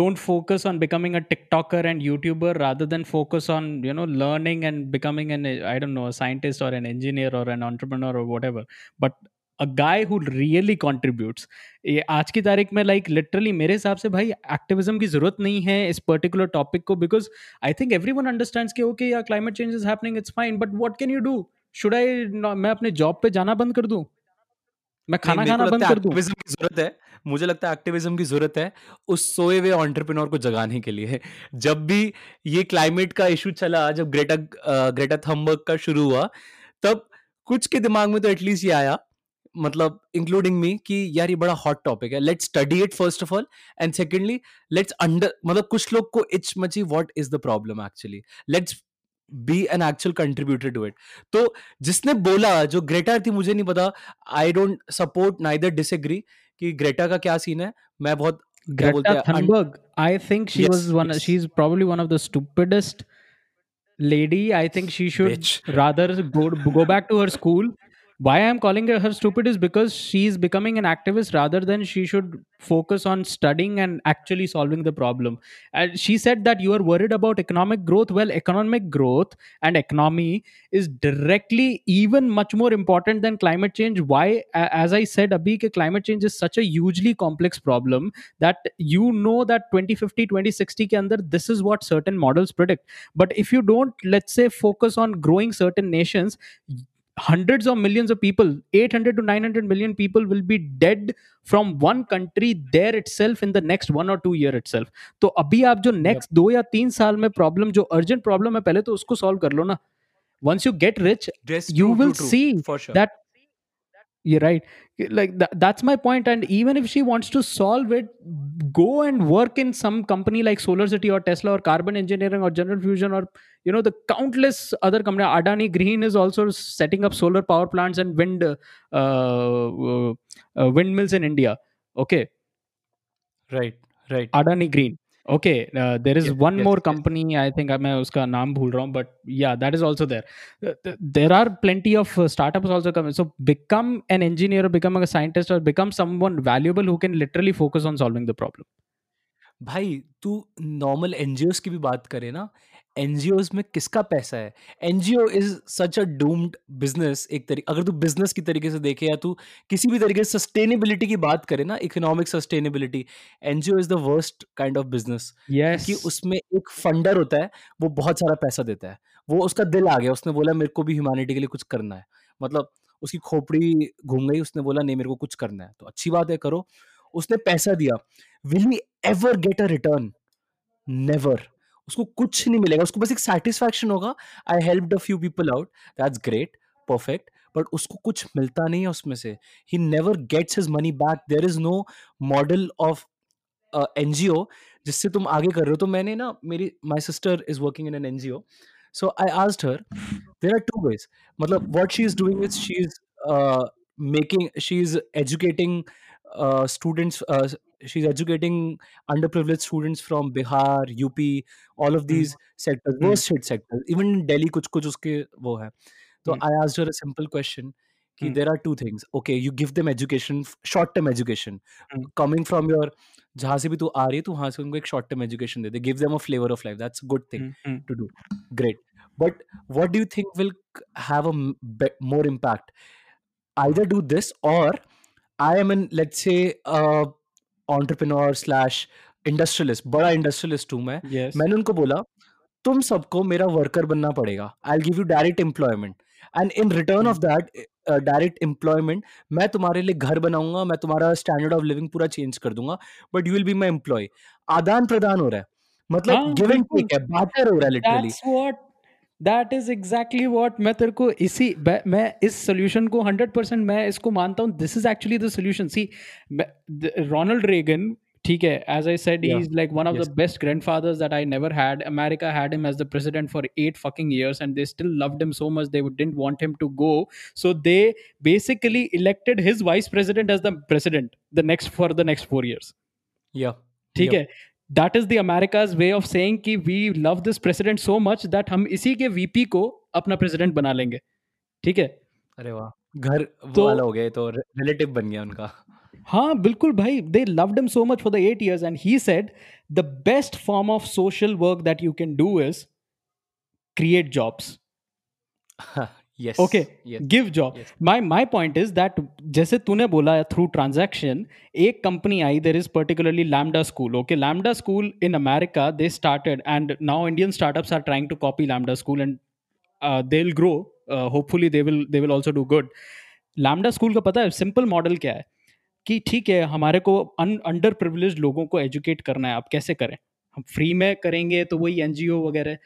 Don't focus on becoming a TikToker and YouTuber rather than focus on, you know, learning and becoming an, I don't know, a scientist or an engineer or an entrepreneur or whatever. But a guy who really contributes. ये आज की तारीख में like literally मेरे हिसाब से भाई activism की जरूरत नहीं है इस particular topic को, because I think everyone understands कि okay yeah, climate change is happening, it's fine, but what can you do? Should I, मैं अपने job पे जाना बंद कर दूं? मैं खाना खाना बंद कर दूं? activism की जरूरत है, मुझे लगता है activism की जरूरत है उस सोए हुए entrepreneur को जगाने के लिए. जब भी ये climate का issue चला, जब ग्रेटा ग्रेटा थम्बर्ग का शुरू हुआ, तब कुछ के दिमाग में तो एटलीस्ट ये आया, मतलब इंक्लूडिंग मी, कि यार ये बड़ा हॉट टॉपिक है, let's study it first of all, and secondly let's under, मतलब कुछ लोग को इच मची what is the problem actually, let's be an actual contributor to it. तो जिसने बोला, जो ग्रेटा थी, मुझे नहीं पता, I don't support neither disagree कि ग्रेटा का क्या सीन है. मैं बहुत, Greta Thunberg, I think she was one, she is probably one of the stupidest lady. I think she should rather go back to her school. Why I am calling her stupid is because she is becoming an activist rather than she should focus on studying and actually solving the problem. And she said that you are worried about economic growth. Well, economic growth and economy is directly even much more important than climate change. Why, as I said, Abhi, ke climate change is such a hugely complex problem that you know that twenty fifty, twenty sixty ke andar, this is what certain models predict. But if you don't, let's say, focus on growing certain nations, hundreds of millions of people, eight hundred to nine hundred million people will be dead from one country there itself in the next one or two year itself. तो अभी आप जो next दो या तीन साल में problem, जो urgent problem है, पहले तो उसको solve कर लो ना. Once you get rich, yes, you true, will true, see true, sure. that you're right. Like th- that's my point. And even if she wants to solve it, go and work in some company like SolarCity or Tesla or Carbon Engineering or General Fusion or, you know, the countless other companies. Adani Green is also setting up solar power plants and wind uh, uh, uh, windmills in India. Okay. Right, right. Adani Green. Okay, uh, there is yes, one yes, more company, yes. I think I main uska naam bhul raha hu, but yeah, that is also there. Uh, there are plenty of uh, startups also coming. So become an engineer or become a scientist or become someone valuable who can literally focus on solving the problem. Bhai, tu normal N G Os की भी बात करे ना, NGOs में किसका पैसा है? NGO is such a doomed business एक तरीके, अगर तू बिजनेस की तरीके से देखे या तू किसी भी तरीके से सस्टेनेबिलिटी की बात करे ना, economic sustainability, NGO is the worst kind of business, कि उसमें एक फंडर होता है, वो बहुत सारा पैसा देता है, वो उसका दिल आ गया, उसने बोला मेरे को भी ह्यूमैनिटी के लिए कुछ करना है, मतलब उसकी खोपड़ी घूम गई, उसने बोला नहीं मेरे को कुछ करना है, तो अच्छी बात है करो, उसने पैसा दिया, will he ever get a return? Never, उसको कुछ नहीं मिलेगा, उसको बस एक सेटिस्फैक्शन होगा, I helped a few people out, that's great perfect, but उसको कुछ मिलता नहीं है उसमें से, he never gets his money back, there is no model of NGO जिससे तुम आगे कर रहे हो। तो मैंने ना, मेरी my sister is working in an NGO, so I asked her there are two ways, मतलब what she is doing is she is making, she is educating students, she's educating underprivileged students from Bihar, U P, all of these mm. sectors, worst hit sectors, even in Delhi कुछ कुछ उसके वो है। तो mm. I asked her a simple question कि mm. there are two things, okay you give them education, short term education mm. coming from your, जहाँ से भी तू आ रही है तू वहाँ से उनको एक short term education they they, give them a flavor of life, that's a good thing mm. to do, great, but what do you think will have a more impact? Either do this or I am an, let's say uh, entrepreneur slash industrialist, बड़ा industrialist हूँ मैं, yes. मैंने उनको बोला तुम सबको मेरा worker बनना पड़ेगा, I'll give you direct employment and in return of that uh, direct employment मैं तुम्हारे लिए घर बनाऊंगा, मैं तुम्हारा standard of living पूरा change कर दूंगा, but you will be my employee। आदान प्रदान हो रहा है, मतलब ah, give and take है, बातें हो रहा है literally। That's what, that is exactly what, मैं तेरे को इसी, मैं इस सोल्यूशन को हंड्रेड परसेंट, मैं इसको मानता हूँ, this is actually the solution. See Ronald Reagan, ठीक है, as I said, he is like one of the best grandfathers that I never had. America had him as the president for eight fucking years and they still loved him so much, they didn't want him to go, so they basically elected his vice president as the president the next for the next four years. ठीक है, that is the America's way of saying कि we love this president so much that हम इसी के V P को अपना president बना लेंगे। ठीक है, अरे वाह, घर तो, वाला हो गया, तो relative बन गया उनका। हाँ बिल्कुल भाई, they loved him so much for the eight years and he said the best form of social work that you can do is create jobs। Yes, okay, yes, give job, yes. my my point is that jaise tune bola through transaction, ek company aayi, there is particularly Lambda School, okay, Lambda School in America, they started and now Indian startups are trying to copy Lambda School and uh, they'll grow, uh, hopefully they will they will also do good। Lambda School ka pata hai simple model kya hai ki theek hai hamare ko under privileged logon ko educate karna hai, aap kaise kare, hum free mein karenge to wahi N G O वगैरह,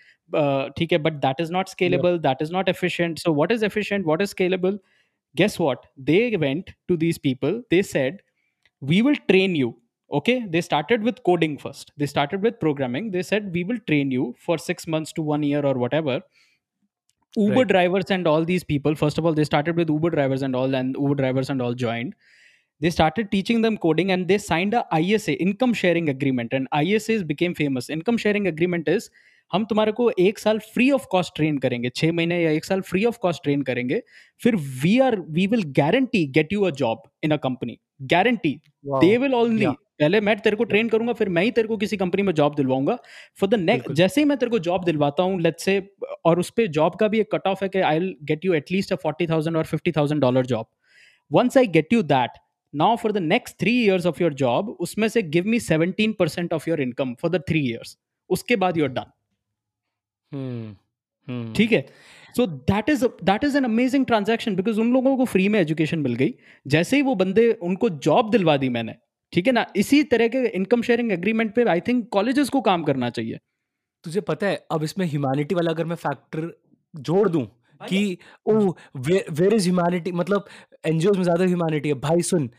ठीक है, but that is not scalable, that is not efficient, so what is efficient, what is scalable? Guess what, they went to these people, they said we will train you, okay, they started with coding first, they started with programming, they said we will train you for six months to one year और whatever. Uber drivers and all these people, first of all they started with Uber drivers and all, and Uber drivers and all joined, they started teaching them coding and they signed a I S A, income sharing agreement, and I S As became famous। Income sharing agreement is हम तुम्हारे को एक साल free of cost train करेंगे, छह महीने या एक साल फ्री ऑफ कॉस्ट ट्रेन करेंगे, फिर we are we will guarantee get you a job in a company, guarantee they will only, पहले मैं तेरे को ट्रेन yeah. करूंगा, फिर मैं ही तेरे को किसी कंपनी में जॉब दिलवाऊंगा फॉर द नेक्स्ट, जैसे ही मैं तेरे को जॉब दिलवाता हूँ लेट्स से, और उस पर जॉब का भी एक कट ऑफ है कि I will get you at least a forty thousand और fifty thousand dollar job, once I get you that now for the next three years of your job, उसमें से give me seventeen percent of your income for the three years, उसके बाद you are done. ठीक है, so that is that is an amazing transaction because उन लोगों को free में एजुकेशन मिल गई, जैसे ही वो बंदे, उनको जॉब दिलवा दी मैंने, ठीक है ना। इसी तरह के इनकम शेयरिंग एग्रीमेंट पे आई थिंक कॉलेजेस को काम करना चाहिए। तुझे पता है, अब इसमें ह्यूमैनिटी वाला अगर मैं फैक्टर जोड़ दूं कि ओ वेयर इज ह्यूमैनिटी, मतलब एनजीओ में ज्यादा ह्यूमैनिटी है भाई। सुन,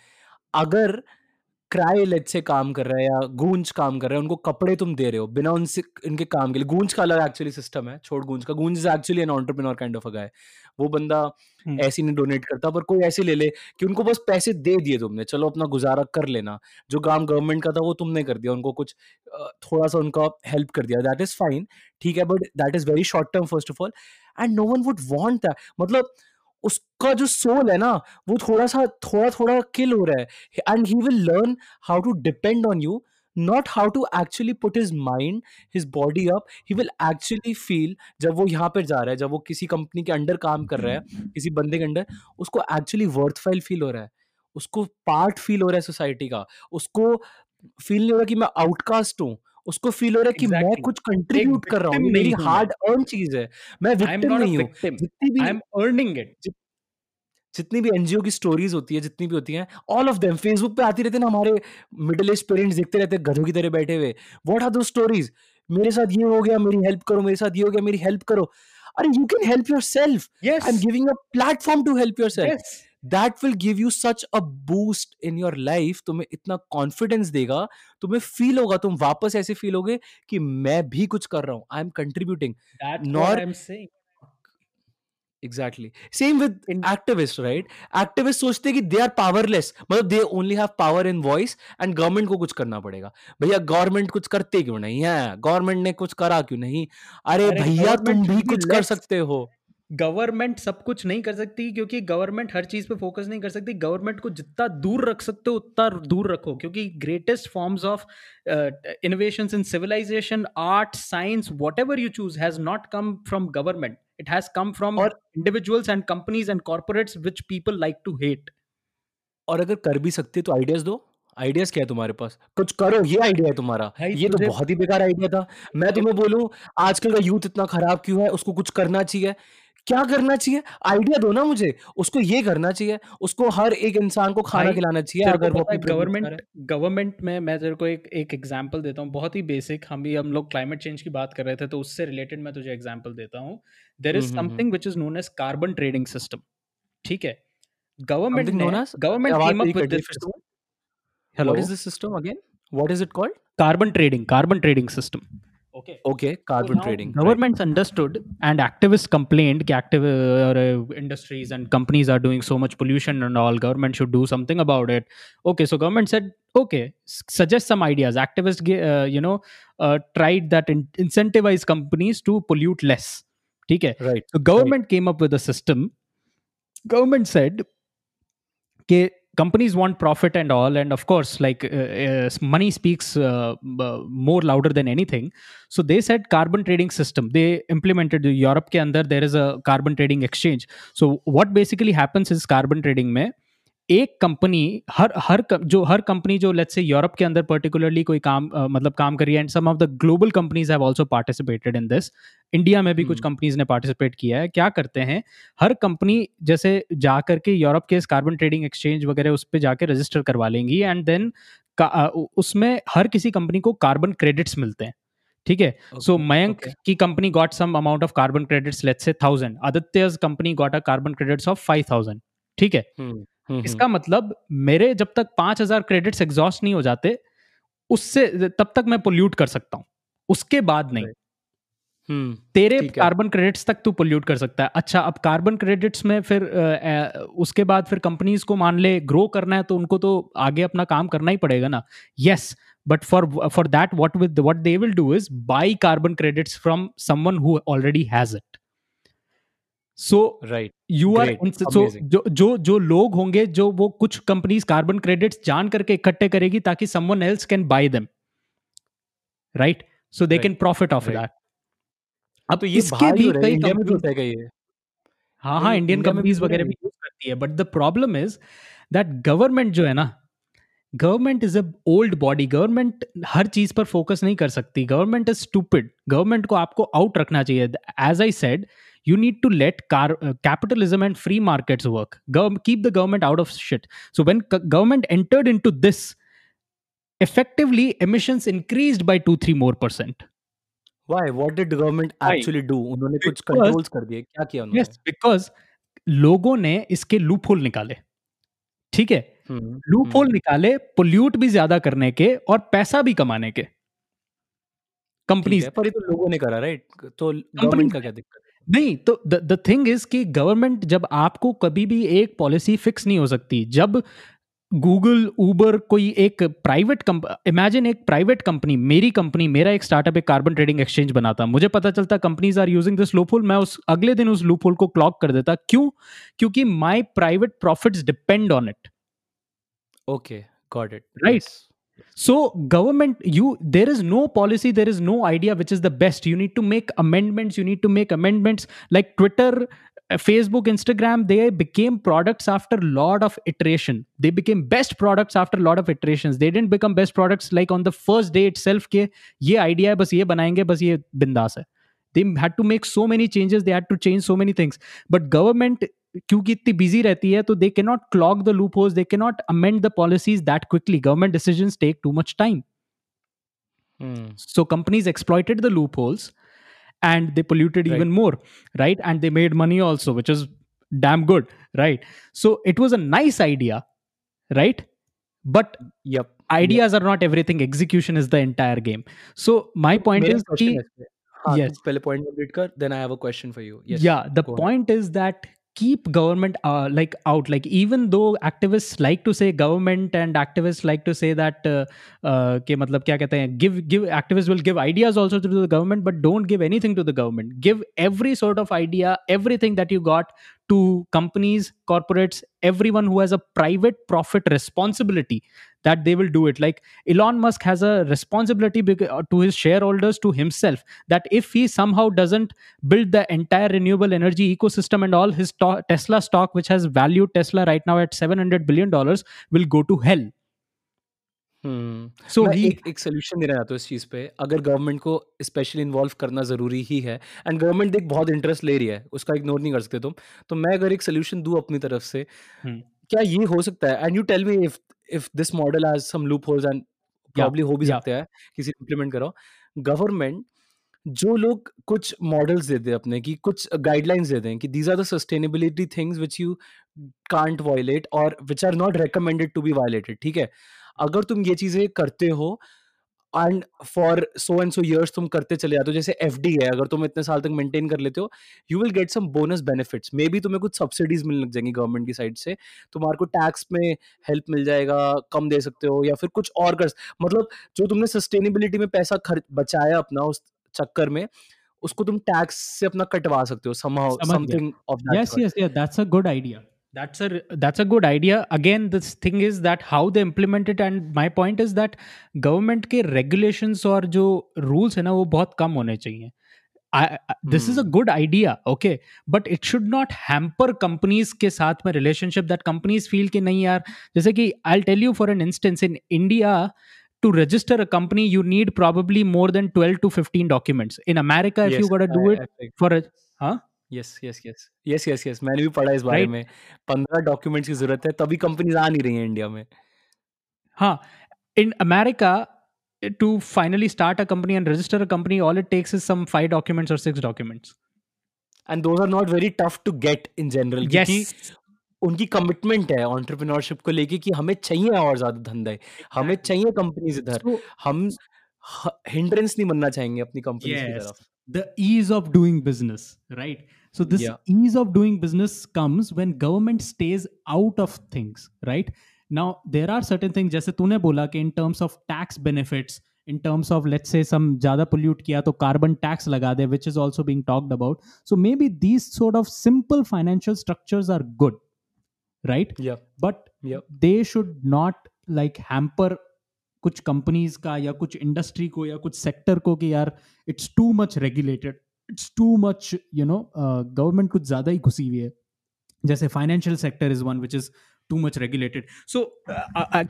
अगर क्राई लेट से काम कर रहे हैं या गूंज काम कर रहे हैं, उनको कपड़े तुम दे रहे हो बिना उनसे इनके काम के लिए। गूंज का अलग एक्चुअली सिस्टम है, छोड़ गूंज का, Goonj is actually an entrepreneur kind of a guy. वो बंदा ऐसे नहीं डोनेट करता, पर कोई ऐसे ले ले कि उनको बस पैसे दे दिए तुमने, चलो अपना गुजारा कर लेना, जो काम गवर्नमेंट का था वो तुमने कर दिया, उनको कुछ थोड़ा सा उनका हेल्प कर दिया, दैट इज फाइन, ठीक है, but that is very short term first of all and no one would want that. मतलब उसका जो सोल है ना, वो थोड़ा सा थोड़ा थोड़ा किल हो रहा है and he will learn how to depend on you, not how to actually put his mind his body up. He will actually feel जब वो यहाँ पे जा रहा है, जब वो किसी कंपनी के अंडर काम कर रहा है, किसी बंदे के अंडर, उसको एक्चुअली वर्थफाइल फील हो रहा है, उसको पार्ट फील हो रहा है सोसाइटी का, उसको फील नहीं हो रहा कि मैं आउटकास्ट हूँ, उसको फील हो रहा है कि exactly. मैं कुछ कंट्रीब्यूट कर रहा हूँ, मेरी हार्ड अर्न चीज है, मैं विक्टिम नहीं हूँ. जितनी भी आई एम अर्निंग इट, जितनी भी एनजीओ की स्टोरीज होती है, जितनी भी होती हैं, ऑल ऑफ देम फेसबुक पे आती रहती है ना, हमारे मिडिल एज पेरेंट्स देखते रहते हैं गधों की तरह बैठे हुए. What are those stories? मेरे साथ ये हो गया, मेरी हेल्प करो, मेरे साथ ये हो गया, मेरी हेल्प करो. अरे you can help yourself. I am giving a platform to help yourself. That will give you such a boost in your life. तुम्हें इतना कॉन्फिडेंस देगा, तुम्हें फील होगा, तुम वापस ऐसे फील होगे कि मैं भी कुछ कर रहा हूँ, I am contributing. Exactly. Same with in- activists, right? Activists सोचते हैं कि they are powerless. मतलब they only have power in voice and government को कुछ करना पड़ेगा. भैया government कुछ करते क्यों नहीं है? government ने कुछ करा क्यों नहीं? अरे भैया तुम भी कुछ कर सकते हो. गवर्नमेंट सब कुछ नहीं कर सकती, क्योंकि गवर्नमेंट हर चीज़ पे फोकस नहीं कर सकती. गवर्नमेंट को जितना दूर रख सकते हो उतना दूर रखो, क्योंकि greatest forms of innovations in civilization, art, science, whatever you choose has not come from government. It has come from individuals and companies and corporates which people like to hate. और अगर कर भी सकती है तो आइडियाज दो. Ideas क्या है तुम्हारे पास? कुछ करो. ये आइडिया है तुम्हारा, ये तो बहुत ही बेकार आइडिया था. मैं तुम्हें बोलूं आजकल का यूथ इतना खराब क्यों है, उसको कुछ करना चाहिए. क्या करना चाहिए? आइडिया दो ना मुझे. उसको ये करना चाहिए, उसको हर एक इंसान को खाना खिलाना चाहिए. अगर वो गवर्नमेंट गवर्नमेंट में मैं तेरे को एक एक एग्जांपल देता हूँ, बहुत ही बेसिक. हम भी हम लोग क्लाइमेट चेंज की बात कर रहे थे, तो उससे रिलेटेड मैं तुझे एग्जांपल देता हूँ. There is something which is known as carbon trading system. ठीक है, government government came up with this system. Hello, what is this system again? What is it called? Carbon trading carbon trading system. Okay. Okay. Carbon so trading. Governments right. understood, and activists complained that active uh, industries and companies are doing so much pollution and all. Government should do something about it. Okay. So government said, okay, suggest some ideas. Activists, uh, you know, uh, tried that in- incentivize companies to pollute less. Okay. Right. So government right. came up with a system. Government said, okay. Companies want profit and all, and of course, like uh, uh, money speaks uh, uh, more louder than anything. So they said carbon trading system. They implemented in Europe. Ke andar there is a carbon trading exchange. So what basically happens is carbon trading में एक company हर हर जो हर company जो let's say Europe के अंदर particularly कोई काम uh, मतलब काम करी है, and some of the global companies have also participated in this. India में भी कुछ कंपनीज ने पार्टिसिपेट किया है. क्या करते हैं, हर कंपनी जैसे जा करके यूरोप के इस कार्बन ट्रेडिंग एक्सचेंज वगैरह उस पर जाके रजिस्टर करवा लेंगी, एंड देन उसमें हर किसी कंपनी को कार्बन क्रेडिट्स मिलते हैं. ठीक है, सो मयंक की company got some amount of carbon credits, let's say thousand. Aditya's company got a carbon credits of five thousand. ठीक है, इसका मतलब मेरे जब तक पांच हजार क्रेडिट्स एग्जॉस्ट नहीं हो जाते उससे तब तक मैं पोल्यूट कर सकता हूँ, उसके बाद नहीं. Hmm, तेरे कार्बन क्रेडिट्स तक तू पोल्यूट कर सकता है. अच्छा, अब कार्बन क्रेडिट्स में फिर आ, आ, उसके बाद फिर कंपनीज को मान ले ग्रो करना है तो उनको तो आगे अपना काम करना ही पड़ेगा ना. Yes, but for for that what with what they will do is buy carbon credits from someone who already has it. So right you are so जो जो जो लोग होंगे जो वो कुछ कंपनीज कार्बन क्रेडिट्स जान करके इकट्ठे करेगी ताकि someone else can buy them, right? So they can profit of that. अब तो ये बाहर भी कई कंपनीज है, कई हाँ हाँ इंडियन कंपनीज वगैरह भी यूज करती है. But the problem is that government जो है ना, government is a old body. Government हर चीज पर फोकस नहीं कर सकती. Government is stupid. गवर्नमेंट को आपको आउट रखना चाहिए. As I said, you need to let car, uh, capitalism and free markets work. Gov- keep the government out of shit. So when co- government entered into this, effectively emissions increased by two to three more percent. Why? What did the government actually do? उन्होंने कुछ controls कर दिए. क्या किया उन्होंने? Yes, because लोगों ने इसके loophole निकाले. ठीक है, loophole निकाले pollute भी ज्यादा करने के और पैसा भी कमाने के. कंपनीज पर ही तो लोगों ने करा, राइट? तो गवर्नमेंट का क्या दिक्कत नहीं? तो द थिंग इज कि गवर्नमेंट, जब आपको कभी भी एक पॉलिसी फिक्स नहीं हो सकती. जब गूगल, ऊबर, कोई एक प्राइवेट कंपनी, इमेजिन एक प्राइवेट कंपनी, मेरी कंपनी, मेरा एक स्टार्टअप एक कार्बन ट्रेडिंग एक्सचेंज बनाता, मुझे पता चलता companies are using this loophole, मैं उस अगले दिन उस लूपहोल को क्लॉक कर देता. क्यों? क्योंकि my private profits depend on it. Okay, got it, right? So government, you there is no policy, there is no idea which is the best. You need to make amendments. You need to make amendments like Twitter, Facebook, Instagram. They became products after a lot of iteration. They became best products after a lot of iterations. They didn't become best products like on the first day itself. के ये idea है बस ये बनाएंगे बस ये बिंदास है. They had to make so many changes. They had to change so many things. But government क्योंकि इतनी busy रहती है तो they cannot clog the loopholes. They cannot amend the policies that quickly. Government decisions take too much time. Hmm. So companies exploited the loopholes. And they polluted right. even more, right? And they made money also, which is damn good, right? So it was a nice idea, right? But yep. ideas yep. are not everything. Execution is the entire game. So my point Mere is... Ki, is Haan, yes. point then I have a question for you. Yes, yeah, the point ahead. is that keep government uh, like out. Like even though activists like to say, government and activists like to say that uh, uh, ke matlab kya kehte hain, give give activists will give ideas also to the government, but don't give anything to the government. Give every sort of idea, everything that you got to companies, corporates, everyone who has a private profit responsibility that they will do it. Like Elon Musk has a responsibility to his shareholders, to himself, that if he somehow doesn't build the entire renewable energy ecosystem and all, his to- Tesla stock, which has valued Tesla right now at seven hundred billion dollars, will go to hell. Hmm. So he... एक, एक solution देना चाहता हूँ इस चीज़ पे. अगर government को specially involve करना ज़रूरी ही है एंड गवर्नमेंट देख बहुत इंटरेस्ट ले रही है, उसका इग्नोर नहीं कर सकते तुम, तो मैं अगर एक सोल्यूशन दूँ अपनी तरफ से, hmm. क्या ये हो सकता है? And you tell me if if this model has some loopholes and probably हो भी yeah. सकता है, किसी इम्प्लीमेंट कराओ. गवर्नमेंट जो लोग कुछ मॉडल्स दे दें अपने की, कुछ गाइडलाइंस दे दें कि these are the sustainability things which you can't violate और which are not recommended to be violated. ठीक है, अगर तुम ये चीजें करते हो and for so and so years तुम करते चले जाते हो, जैसे एफडी है, अगर तुम इतने साल तक मेंटेन कर लेते हो you will get some bonus benefits, maybe तुम्हें कुछ सब्सिडीज मिलने लग जाएंगी गवर्नमेंट की साइड से, तुम्हारे को टैक्स में हेल्प मिल जाएगा, कम दे सकते हो या फिर कुछ और कर, मतलब जो तुमने सस्टेनेबिलिटी में पैसा खर्च बचाया अपना उस चक्कर में, उसको तुम टैक्स से अपना कटवा सकते हो somehow, something of that. Yes, yes, yeah, that's a good idea. That's a that's a good idea. Again, this thing is that how they implement it, and my point is that government के regulations और जो rules है ना वो बहुत कम होने चाहिए. I, this hmm. is a good idea, okay, but it should not hamper companies के साथ में relationship, that companies feel कि नहीं यार, जैसे कि I'll tell you for an instance, in India, to register a company you need probably more than twelve to fifteen documents. In America, yes, if you gotta do I, it I for a huh. Yes yes yes yes yes yes मैंने भी पढ़ा इस बारे right. में पंद्रह documents की जरूरत है, तभी कंपनीज आ नहीं रही हैं इंडिया में. हाँ, in America to finally start a company and register a company all it takes is some five documents और six documents and those are not very tough to get in general, क्योंकि उनकी commitment है entrepreneurship को लेके कि हमें चाहिए और ज्यादा धंधे, हमें चाहिए कंपनीज इधर, so, हम हिंड्रेंस नहीं बनना चाहेंगे अपनी कंपनीज yes. की तरफ. The ease of doing business, right? So this yeah. ease of doing business comes when government stays out of things, right? Now, there are certain things, जैसे तूने बोला कि in terms of tax benefits, in terms of let's say some ज़्यादा pollute किया तो carbon tax लगा दे, which is also being talked about. So maybe these sort of simple financial structures are good, right? Yeah. But yeah. they should not like hamper कुछ companies का या कुछ industry को या कुछ सेक्टर को कि यार it's too much regulated, it's too much, you know, government कुछ ज्यादा ही घुसी हुई है. जैसे financial sector is one which is too much regulated. So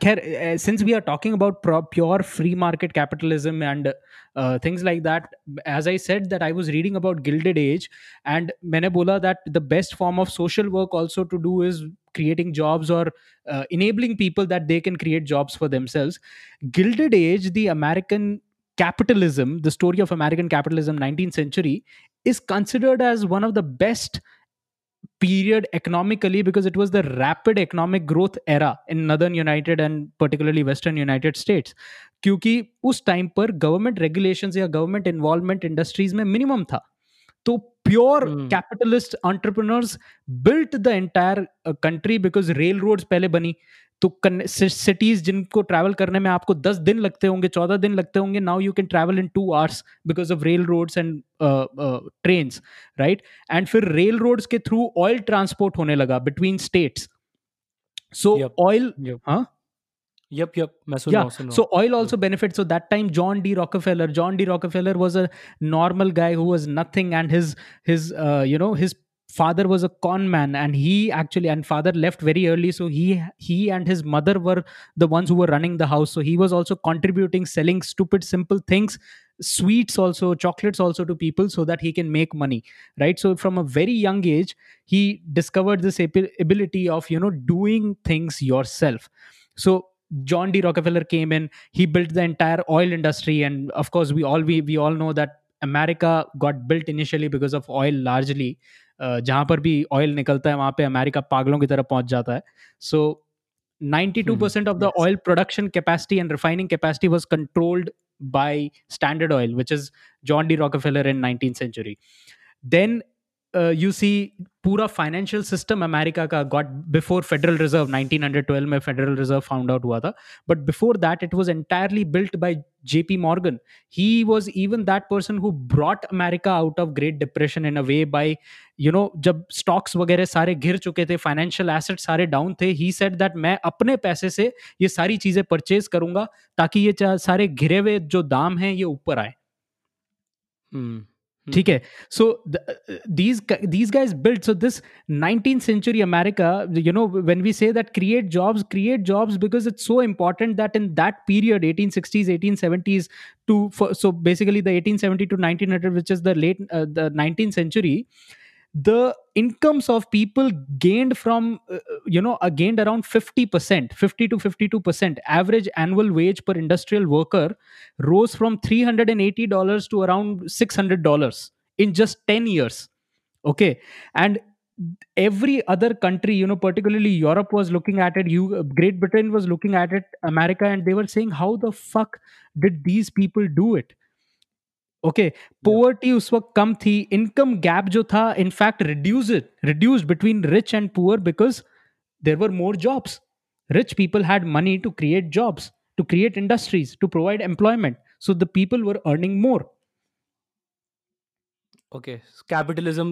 खैर, since we are talking about pure free market capitalism and things like that, as I said that I was reading about gilded age and मैंने बोला that the best form of social work also to do is creating jobs or uh, enabling people that they can create jobs for themselves. Gilded Age, the American capitalism, the story of American capitalism, nineteenth century, is considered as one of the best period economically because it was the rapid economic growth era in Northern United and particularly Western United States. Kyunki us time par government regulations ya government involvement industries mein minimum tha. तो pure capitalist entrepreneurs built the entire country because railroads पहले बनी, तो cities जिनको travel करने में आपको दस दिन लगते होंगे, चौदह दिन लगते होंगे, now you can travel in two hours because of railroads and trains, right? And फिर रेल रोड्स के थ्रू ऑयल ट्रांसपोर्ट होने लगा बिटवीन स्टेट्स. सो ऑयल, हाँ Yep, yep. Masood yeah. also knows. So oil also benefits. So that time, John D. Rockefeller, John D. Rockefeller was a normal guy who was nothing, and his his uh, you know his father was a con man, and he actually and father left very early. So he he and his mother were the ones who were running the house. So he was also contributing, selling stupid, simple things. Sweets also, chocolates also to people so that he can make money, right? So from a very young age, he discovered this ability of, you know, doing things yourself. So John D. Rockefeller came in, he built the entire oil industry. And of course, we all, we, we all know that America got built initially because of oil largely. Uh, जहाँ पर भी oil निकलता है, वहाँ पे America पागलों की तरह पहुँच जाता है. So ninety-two percent of the oil production capacity and refining capacity was controlled by Standard Oil, which is John D. Rockefeller in nineteenth century. Then uh, you see pura financial system America ka got before Federal Reserve. nineteen twelve mein Federal Reserve found out hua tha. But before that, it was entirely built by J P Morgan. He was even that person who brought America out of Great Depression in a way by, you know, jab stocks वगैरह सारे गिर चुके थे, financial assets सारे down थे, he said that मैं अपने पैसे से ये सारी चीजें purchase करूंगा ताकि ये सारे घिरे हुए जो दाम हैं ये ऊपर आए. हम्म ठीक है. So these these guys built, so this nineteenth century America, you know, when we say that create jobs, create jobs because it's so important that in that period, eighteen sixties, eighteen seventies to for, so basically the eighteen seventy to nineteen hundred, which is the late uh, the nineteenth century, the incomes of people gained from, uh, you know, uh, gained around fifty percent, fifty to fifty-two percent. Average annual wage per industrial worker rose from three hundred eighty dollars to around six hundred dollars in just ten years. Okay. And every other country, you know, particularly Europe was looking at it, you, Great Britain was looking at it, America, and they were saying, how the fuck did these people do it? Okay poverty उस वक्त कम थी, income gap जो था in fact reduced reduced between rich and poor because there were more jobs. Rich people had money to create jobs, to create industries, to provide employment, so the people were earning more. Okay, capitalism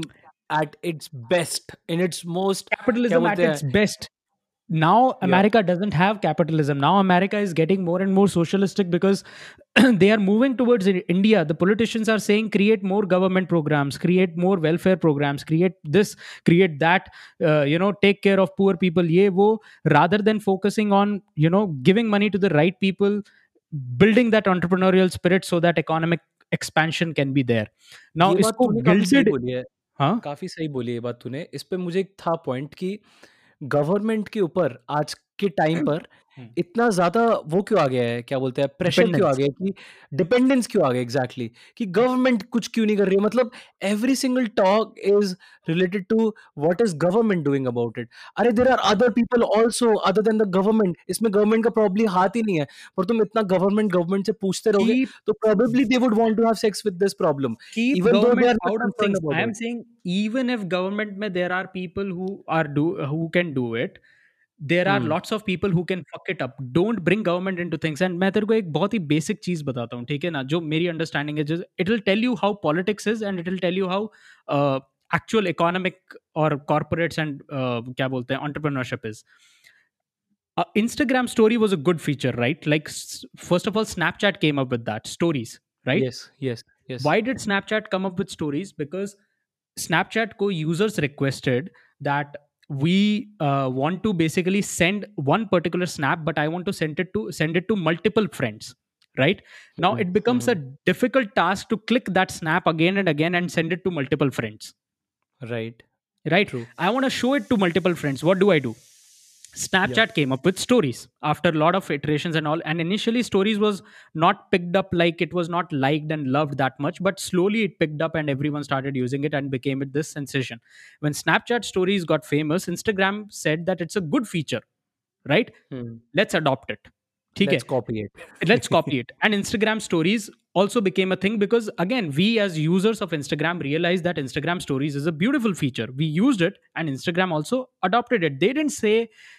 at its best, in its most, capitalism at its best. Now America yeah. doesn't have capitalism. Now America is getting more and more socialistic because they are moving towards India. The politicians are saying create more government programs, create more welfare programs, create this, create that, uh, you know, take care of poor people. Ye wo, rather than focusing on, you know, giving money to the right people, building that entrepreneurial spirit so that economic expansion can be there. Now, isko gilded. हाँ, काफी सही बोली ये बात तूने. इस पे मुझे एक था पॉइंट की गवर्नमेंट के ऊपर आज के टाइम पर इतना ज्यादा वो क्यों आ गया है, क्या बोलते हैं, प्रेशर क्यों आ गया, कि डिपेंडेंस क्यों आ गया, एग्जैक्टली exactly, कि गवर्नमेंट कुछ क्यों नहीं कर रही है. मतलब every single talk is related to what is government doing about it. अरे there are other people also other than the government, इसमें गवर्नमेंट का प्रॉब्ली हाथ ही नहीं है, पर तुम इतना गवर्नमेंट गवर्नमेंट से पूछते रहोगे तो probably they would want to have sex with this problem even though they are out of things. I am saying even if government में there are people who are do who can do it, there are hmm. lots of people who can fuck it up. Don't bring government into things. And मैं तेरे को एक बहुत ही basic चीज़ बताता हूँ, ठीक है ना, जो मेरी understanding है, just, it'll tell you how politics is and it'll tell you how uh, actual economic or corporates and uh, क्या बोलते हैं entrepreneurship is. Uh, Instagram story was a good feature, right? Like first of all, Snapchat came up with that, stories, right? Yes, yes, yes. Why did Snapchat come up with stories? Because Snapchat को users requested that we uh, want to basically send one particular snap, but I want to send it to send it to multiple friends, right? Now mm-hmm. it becomes mm-hmm. a difficult task to click that snap again and again and send it to multiple friends. Right. Right. True. I want to show it to multiple friends. What do I do? Snapchat yeah. came up with stories after a lot of iterations and all. And initially stories was not picked up, like it was not liked and loved that much, but slowly it picked up and everyone started using it and became it this sensation. When Snapchat stories got famous, Instagram said that it's a good feature, right? Hmm. Let's adopt it. Let's copy it. Let's copy it. And Instagram stories also became a thing because again, we as users of Instagram realized that Instagram stories is a beautiful feature. We used it and Instagram also adopted it. They didn't say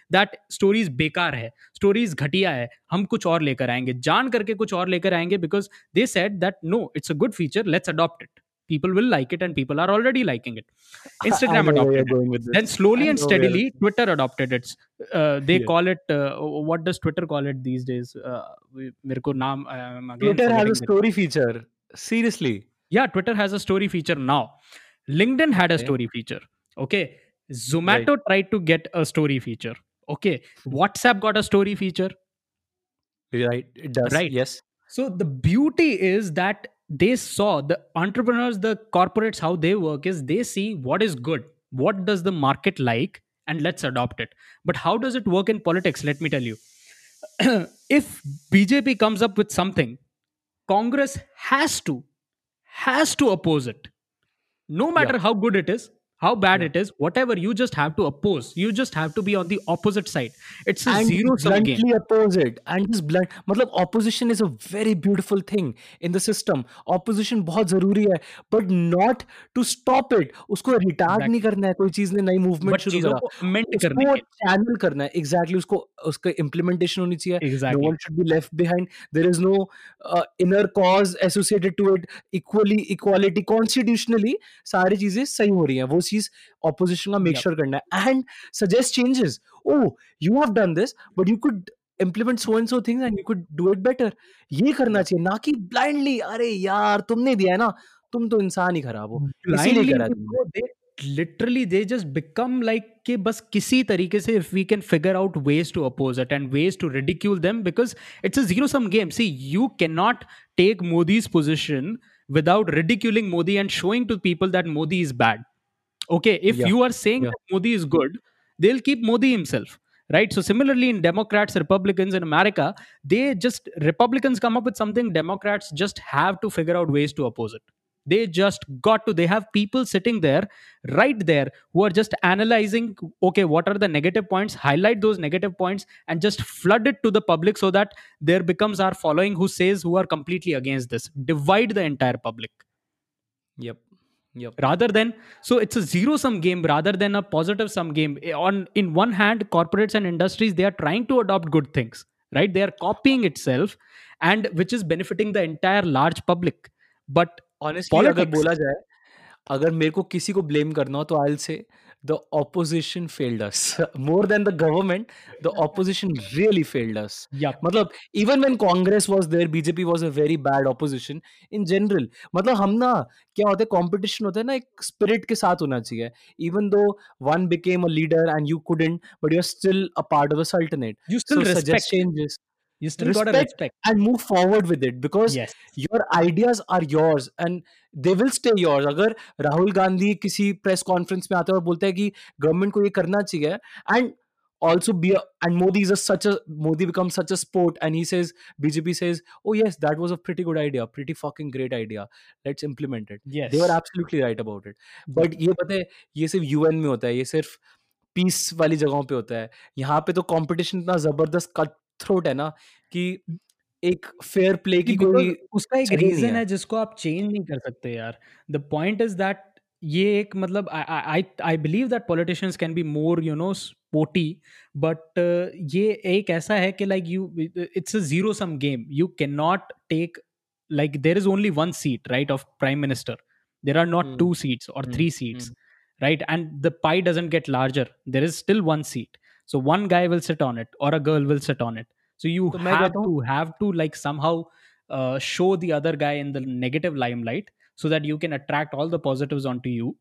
that stories बेकार है, stories घटिया है, हम कुछ और लेकर आएंगे, जान करके कुछ और लेकर आएंगे, because they said that no, it's a good feature, let's adopt it. people will like it, and people are already liking it. Instagram adopted it. Then slowly and steadily, Twitter adopted it. Uh, they yeah. call it, uh, what does Twitter call it these days? Uh, mereko naam, um, again, Twitter has a story it. feature. Seriously. Yeah, Twitter has a story feature now. LinkedIn had a story yeah. feature. Okay. Zomato right. tried to get a story feature. Okay. WhatsApp got a story feature. Right. It does. Right. Yes. So the beauty is that they saw the entrepreneurs, the corporates, how they work is they see what is good, what does the market like, and let's adopt it. But how does it work in politics? Let me tell you. If B J P comes up with something, Congress has to, has to oppose it. No matter yeah. how good it is, how bad yeah. it is, whatever, you just have to oppose. You just have to be on the opposite side. It's a zero-sum game. And oppose it. And just blunt. मतलब opposition is a very beautiful thing in the system. Opposition बहुत जरूरी है, but not to stop it. उसको retard नहीं करना है. कोई चीज ने नई movement शुरू करा. उसको channel करना है. Exactly. उसको उसका implementation होनी चाहिए. Exactly. No one should be left behind. There is no uh, inner cause associated to it. Equally, equality, constitutionally सारी चीजें सही हो रही हैं. वो चीज opposition का make yep. sure करना है and suggest changes. Oh, you have done this, but you could implement so and so things and you could do it better. ये करना चाहिए, ना कि blindly. अरे यार तुमने दिया है ना, तुम तो इंसान ही खराब हो. Blindly, they literally they just become like के बस किसी तरीके से if we can figure out ways to oppose it and ways to ridicule them because it's a zero-sum game. See, you cannot take Modi's position without ridiculing Modi and showing to people that Modi is bad. Okay, if yeah. you are saying yeah. that Modi is good, they'll keep Modi himself, right? So similarly in Democrats, Republicans in America, they just, Republicans come up with something, Democrats just have to figure out ways to oppose it. They just got to, they have people sitting there, right there, who are just analyzing, okay, what are the negative points, highlight those negative points and just flood it to the public so that there becomes our following who says, who are completely against this. Divide the entire public. Yep. Yep. Rather than, so it's a zero-sum game rather than a positive-sum game. On in one hand, corporates and industries, they are trying to adopt good things, right? They are copying itself, and which is benefiting the entire large public. But honestly, politics, अगर बोला जाए, अगर मेरे को किसी को blame करना हो, तो I'll say the opposition failed us more than the government. The opposition really failed us. Yeah. मतलब even when Congress was there, B J P was a very bad opposition in general. मतलब हम ना क्या होता है, competition होता है ना, एक spirit के साथ होना चाहिए. Even though one became a leader and you couldn't, but you're still a part of the sultanate. You still so respect changes. You still respect, gotta respect and move forward with it because yes. your ideas are yours and they will stay yours. अगर राहुल गांधी किसी press conference में आते हैं और बोलते हैं कि government को ये करना चाहिए and also be a, and Modi is a, such a Modi becomes such a sport and he says, B J P says, oh yes, that was a pretty good idea, pretty fucking great idea, let's implement it. Yes. They were absolutely right about it. But ये पता है ये सिर्फ U N में होता है, ये सिर्फ peace वाली जगहों पे होता है. यहाँ पे तो competition इतना जबरदस्त कट थ्रोट है ना कि एक फेयर प्ले की कोई उसका एक रीजन है जिसको आप चेंज नहीं कर सकते यार. द पॉइंट इज दैट ये एक मतलब I I believe that politicians can be more you know sporty but ये एक ऐसा है कि like you it's a zero sum game. You can not take like there is only one seat right of prime minister. There are not two seats और three seats right and the pie doesn't get larger. There is still one seat. So one guy will sit on it or a girl will sit on it. So you so have to have to like somehow uh, show the other guy in the negative limelight so that you can attract all the positives onto you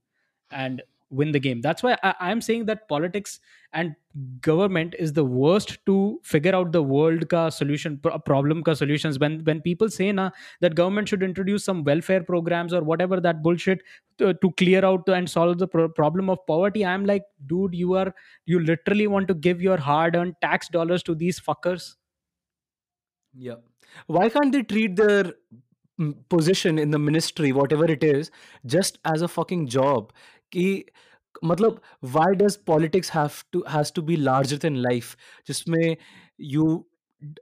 and win the game. That's why I, I'm saying that politics and government is the worst to figure out the world ka solution, pro- problem ka solutions. When when people say na that government should introduce some welfare programs or whatever that bullshit to, to clear out and solve the pro- problem of poverty, I'm like, dude, you are you literally want to give your hard-earned tax dollars to these fuckers. Yeah. Why can't they treat their position in the ministry, whatever it is, just as a fucking job? कि मतलब why does politics have to has to be larger than life जिसमें you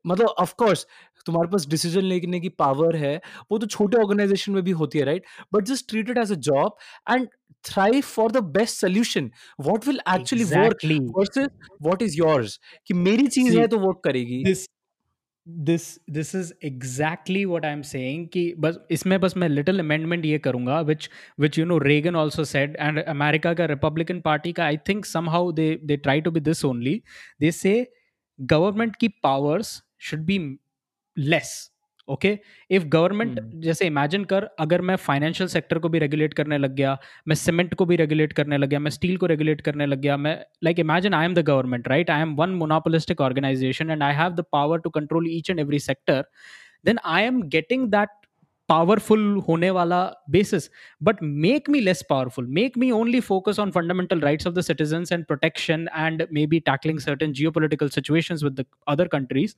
मतलब of course तुम्हारे पास decision लेने की power है, वो तो छोटे organization में भी होती है right, but just treat it as a job and thrive for the best solution. What will actually exactly. work versus what is yours. कि मेरी चीज है तो work करेगी. This this this is exactly what I am saying कि बस इसमें बस मैं लिटिल अमेंडमेंट ये करूँगा which which you know Reagan also said and America का रिपब्लिकन पार्टी का I think somehow they they try to be this only they say government की powers should be less. Okay, if government जैसे imagine कर अगर मैं financial sector को भी regulate करने लग गया, मैं सीमेंट को भी रेगुलेट करने लग गया, मैं स्टील को रेगुलेट करने लग गया, मैं like imagine I am the government right, I am one monopolistic organisation and I have the power to control each and every sector, then I am getting that powerful होने वाला basis. But make me less powerful, make me only focus on fundamental rights of the citizens and protection and may be tackling certain geopolitical situations with the other countries.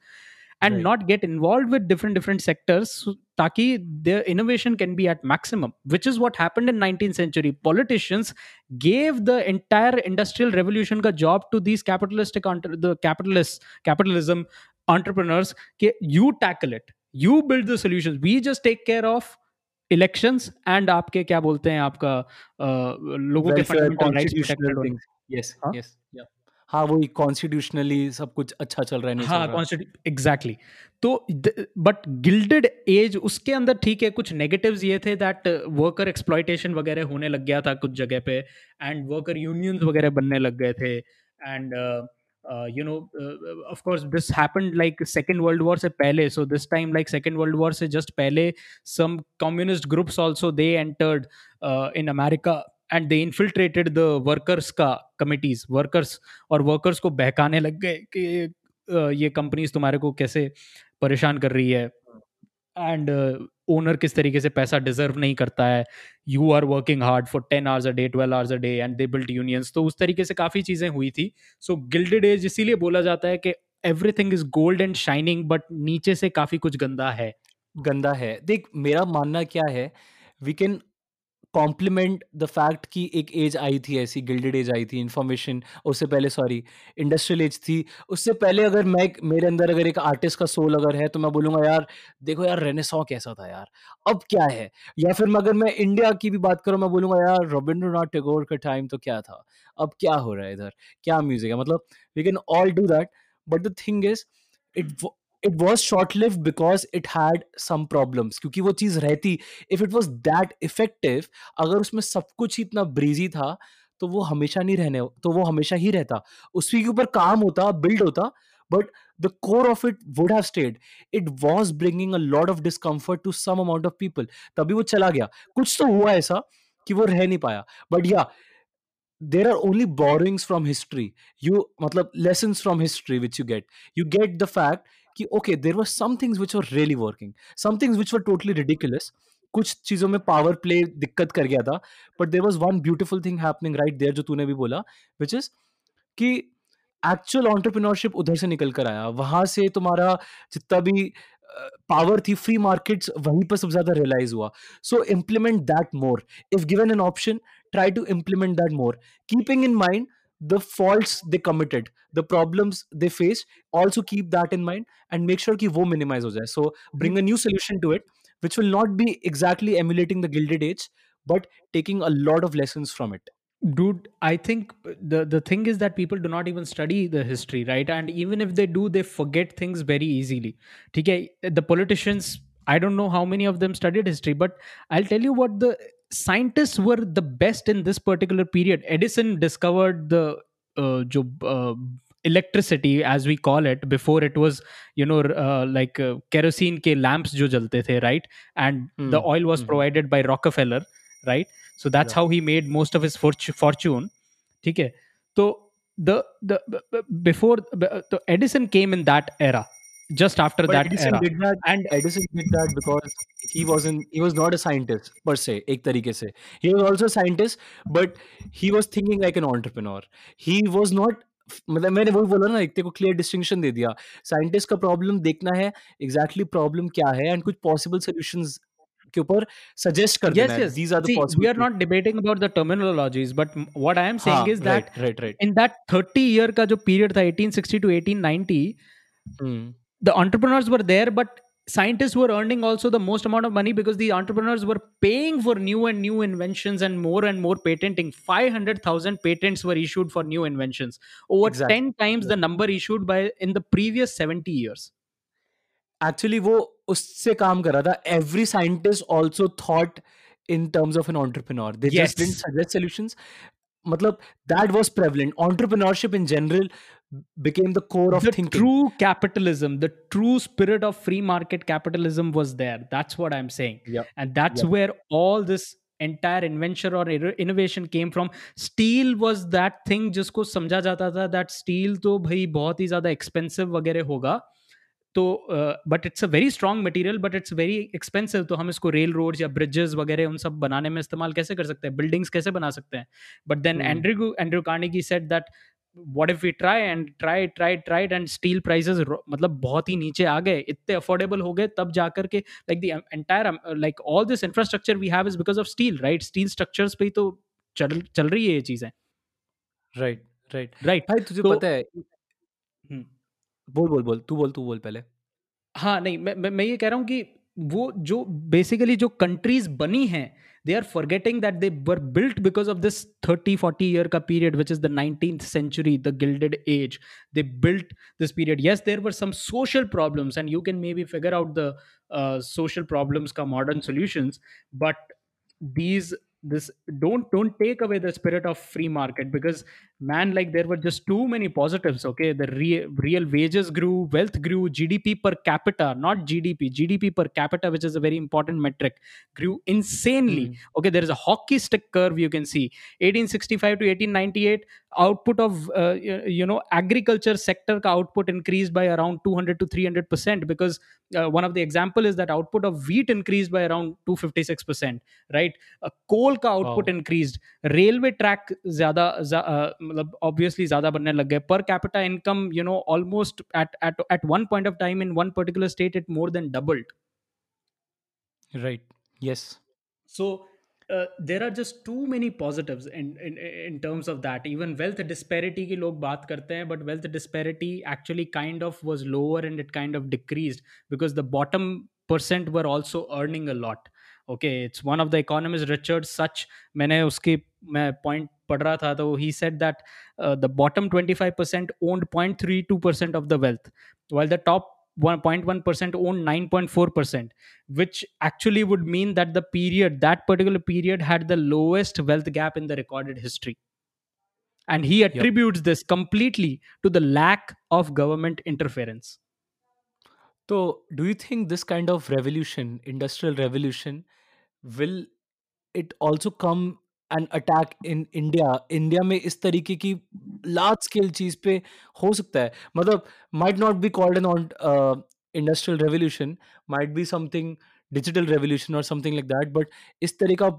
And right. not get involved with different different sectors, so taki their innovation can be at maximum, which is what happened in nineteenth century. Politicians gave the entire industrial revolution ka job to these capitalistic entre- the capitalists capitalism entrepreneurs ke you tackle it, you build the solutions, we just take care of elections and aapke kya bolte hain aapka uh, logo ke fundamental rights protected things. yes huh? yes yeah हाँ, वही constitutionally सब कुछ अच्छा चल रहा है, नहीं हाँ, चल रहा है एग्जैक्टली. तो बट गिल्डेड एज उसके अंदर ठीक है कुछ नेगेटिव्स ये थे दैट वर्कर एक्सप्लॉयटेशन वगैरह होने लग गया था कुछ जगह पे एंड वर्कर यूनियंस वगैरह बनने लग गए थे and you know of course this happened like second world war से पहले, so this time like second world war से जस्ट पहले some communist groups also they entered in America and they infiltrated the workers ka committees, workers aur workers ko behkane lag gaye ki uh, ye companies tumhare ko kaise pareshan kar rahi hai and uh, owner kis tarike se paisa deserve nahi karta hai, you are working hard for ten hours a day, twelve hours a day and they built unions. To us tarike se kafi cheeze hui thi. So gilded age isliye bola jata hai ki everything is gold and shining but niche se kafi kuch ganda hai, ganda hai. Dekh mera manna kya hai, we can complement the fact कि एक as I थी ऐसी, gilded as I थी, information उससे पहले sorry industrial as थी, उससे पहले अगर मैं मेरे अंदर अगर एक आर्टिस्ट का सोल अगर है तो मैं बोलूँगा यार देखो यार रेनेसां कैसा था यार, अब क्या है. या फिर अगर मैं इंडिया की भी बात करूँ मैं बोलूँगा यार रविंद्रनाथ टैगोर का टाइम तो क्या था, अब क्या हो रहा है इधर, क्या म्यूजिक है. मतलब we can all do that but the thing is it It was short-lived because it had some problems. क्योंकि वो चीज़ रहती, if it was that effective, अगर उसमें सब कुछ ही इतना breezy था तो वो हमेशा नहीं रहने, तो वो हमेशा ही रहता, उसी के ऊपर काम होता, build होता, but the core of it would have stayed. It was bringing a lot of discomfort to some amount of people. तभी वो चला गया, कुछ तो हुआ ऐसा कि वो रह नहीं पाया. But yeah, there are only borrowings from history. You मतलब lessons from history which you get. You get the fact कि okay there were some things which were really working, some things which were totally ridiculous. कुछ चीज़ों में power play दिक्कत कर गया था but there was one beautiful thing happening right there जो तूने भी बोला व्हिच इज कि एक्चुअल एंटरप्रेन्योरशिप उधर से निकल कर आया, वहाँ से तुम्हारा जितना भी पावर थी फ्री मार्केट्स वहीं पर सबसे ज़्यादा रियलाइज हुआ. So implement that more, if given an option try to implement that more, keeping in mind the faults they committed, the problems they faced, also keep that in mind and make sure ki wo minimize ho jaye. So bring a new solution to it which will not be exactly emulating the Gilded Age but taking a lot of lessons from it. Dude, I think the the thing is that people do not even study the history, right? And even if they do, they forget things very easily. Theek hai, the politicians, I don't know how many of them studied history, but I'll tell you what, the scientists were the best in this particular period. Edison discovered the uh, jo, uh, electricity as we call it. Before it was, you know, uh, like uh, kerosene ke lamps jo jalte the, right? And mm. the oil was mm. provided by Rockefeller, right? So that's yeah. how he made most of his fortu- fortune. Theek hai? So the the before the Edison came in that era. Just after but that Edison era. Did that, and Edison did that because he wasn't, he was not a scientist per se, ek tarike se. He was also a scientist, but he was thinking like an entrepreneur. He was not, मतलब मैंने वही बोला ना, एक तेरे को clear distinction दे दिया. Scientist का प्रॉब्लम देखना है, एग्जैक्टली प्रॉब्लम क्या है एंड कुछ पॉसिबल सोल्यूशंस के ऊपर सजेस्ट कर देना है. These are the possible. We are not debating about the terminologies, but what I am saying हाँ, is that right, right, right. in that thirty year का जो पीरियड था eighteen sixty to eighteen ninety, hmm. the entrepreneurs were there, but scientists were earning also the most amount of money because the entrepreneurs were paying for new and new inventions and more and more patenting. five hundred thousand patents were issued for new inventions. Over exactly. ten times yeah. the number issued by in the previous seventy years. Actually वो उससे काम कर रहा था. Every scientist also thought in terms of an entrepreneur, they just didn't suggest solutions. मतलब that was prevalent. Entrepreneurship in general became the core of the thinking. The true capitalism, the true spirit of free market capitalism was there. That's what I'm saying. Yep. And that's yep. where all this entire invention or innovation came from. Steel was that thing जिसको समझा जाता था that steel तो भाई बहुत ही ज़्यादा expensive वगैरह होगा. तो but it's a very strong material but it's very expensive. तो हम इसको रेल रोड्स या ब्रिजेस वगैरह उन सब बनाने में इस्तेमाल कैसे कर सकते हैं, बिल्डिंग्स कैसे बना सकते हैं. But then Andrew Andrew Carnegie said that what if we try and try try tried and steel prices मतलब बहुत ही नीचे आ गए, इतने अफोर्डेबल हो गए. तब जाकर के like the entire like all this infrastructure we have is because of steel, right. Steel structures पे ही तो चल चल रही है ये चीज़ें. राइट राइट राइट भाई तुझे पता है. बोल बोल बोल तू बोल तू बोल पहले. हाँ नहीं मैं मैं ये कह रहा हूँ कि वो जो बेसिकली जो कंट्रीज बनी हैं they are forgetting that they were built because of this thirty forty year का period which is the nineteenth century, the gilded age. They built this period. Yes there were some social problems and you can maybe figure out the social problems का modern solutions. But these This don't don't take away the spirit of free market, because man, like there were just too many positives. Okay, the real real wages grew, wealth grew, G D P per capita, not G D P, G D P per capita, which is a very important metric, grew insanely. Mm. Okay, there is a hockey stick curve you can see. eighteen sixty-five to eighteen ninety-eight, output of uh, you, you know agriculture sector ka output increased by around two hundred to three hundred percent, because uh, one of the example is that output of wheat increased by around two hundred fifty-six percent, right. Uh, coal का output increased, railway track ज्यादा मतलब obviously ज्यादा बनने लग गए. Per capita income you know almost at at at one point of time in one particular state it more than doubled, right. Yes, so there are just too many positives in in in terms of that. Even wealth disparity की लोग बात करते हैं, but wealth disparity actually kind of was lower and it kind of decreased because the bottom percent were also earning a lot. Okay, it's one of the economist Richard Sutch, मैंने उसकी मैं point पढ़ रहा था, तो he said that the bottom twenty-five percent owned zero point three two percent of the wealth, while the top one point one percent owned nine point four percent, which actually would mean that the period, that particular period had the lowest wealth gap in the recorded history. And he attributes yep. this completely to the lack of government interference. So, do you think this kind of revolution, industrial revolution, will it also come and attack in India? India में इस तरीके की large scale चीज पे हो सकता है. मतलब might not be called an uh, industrial revolution, might be something digital revolution or something like that. But इस तरह का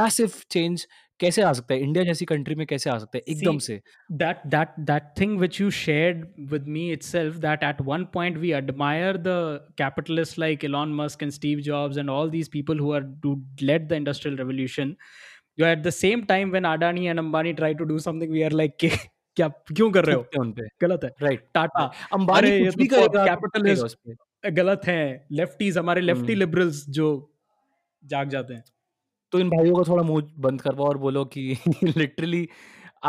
massive change कैसे आ सकता है इंडिया जैसी कंट्री में, कैसे आ सकता है एकदम से. That that that thing which you shared with me itself, that at one point we admire the capitalist like Elon Musk and Steve Jobs and all these people who are do led the industrial revolution. You at the same time when Adani and Ambani try to do something we are like क्या क्यों कर रहे हो उन पे, गलत है, right. Tata Ambani कुछ भी करेगा कैपिटलिस्ट गलत है. लेफ्टीज, हमारे लेफ्टी लिबरल्स जो जाग जाते हैं, तो इन भाइयों का थोड़ा मुंह बंद करवाओ और बोलो कि लिटरली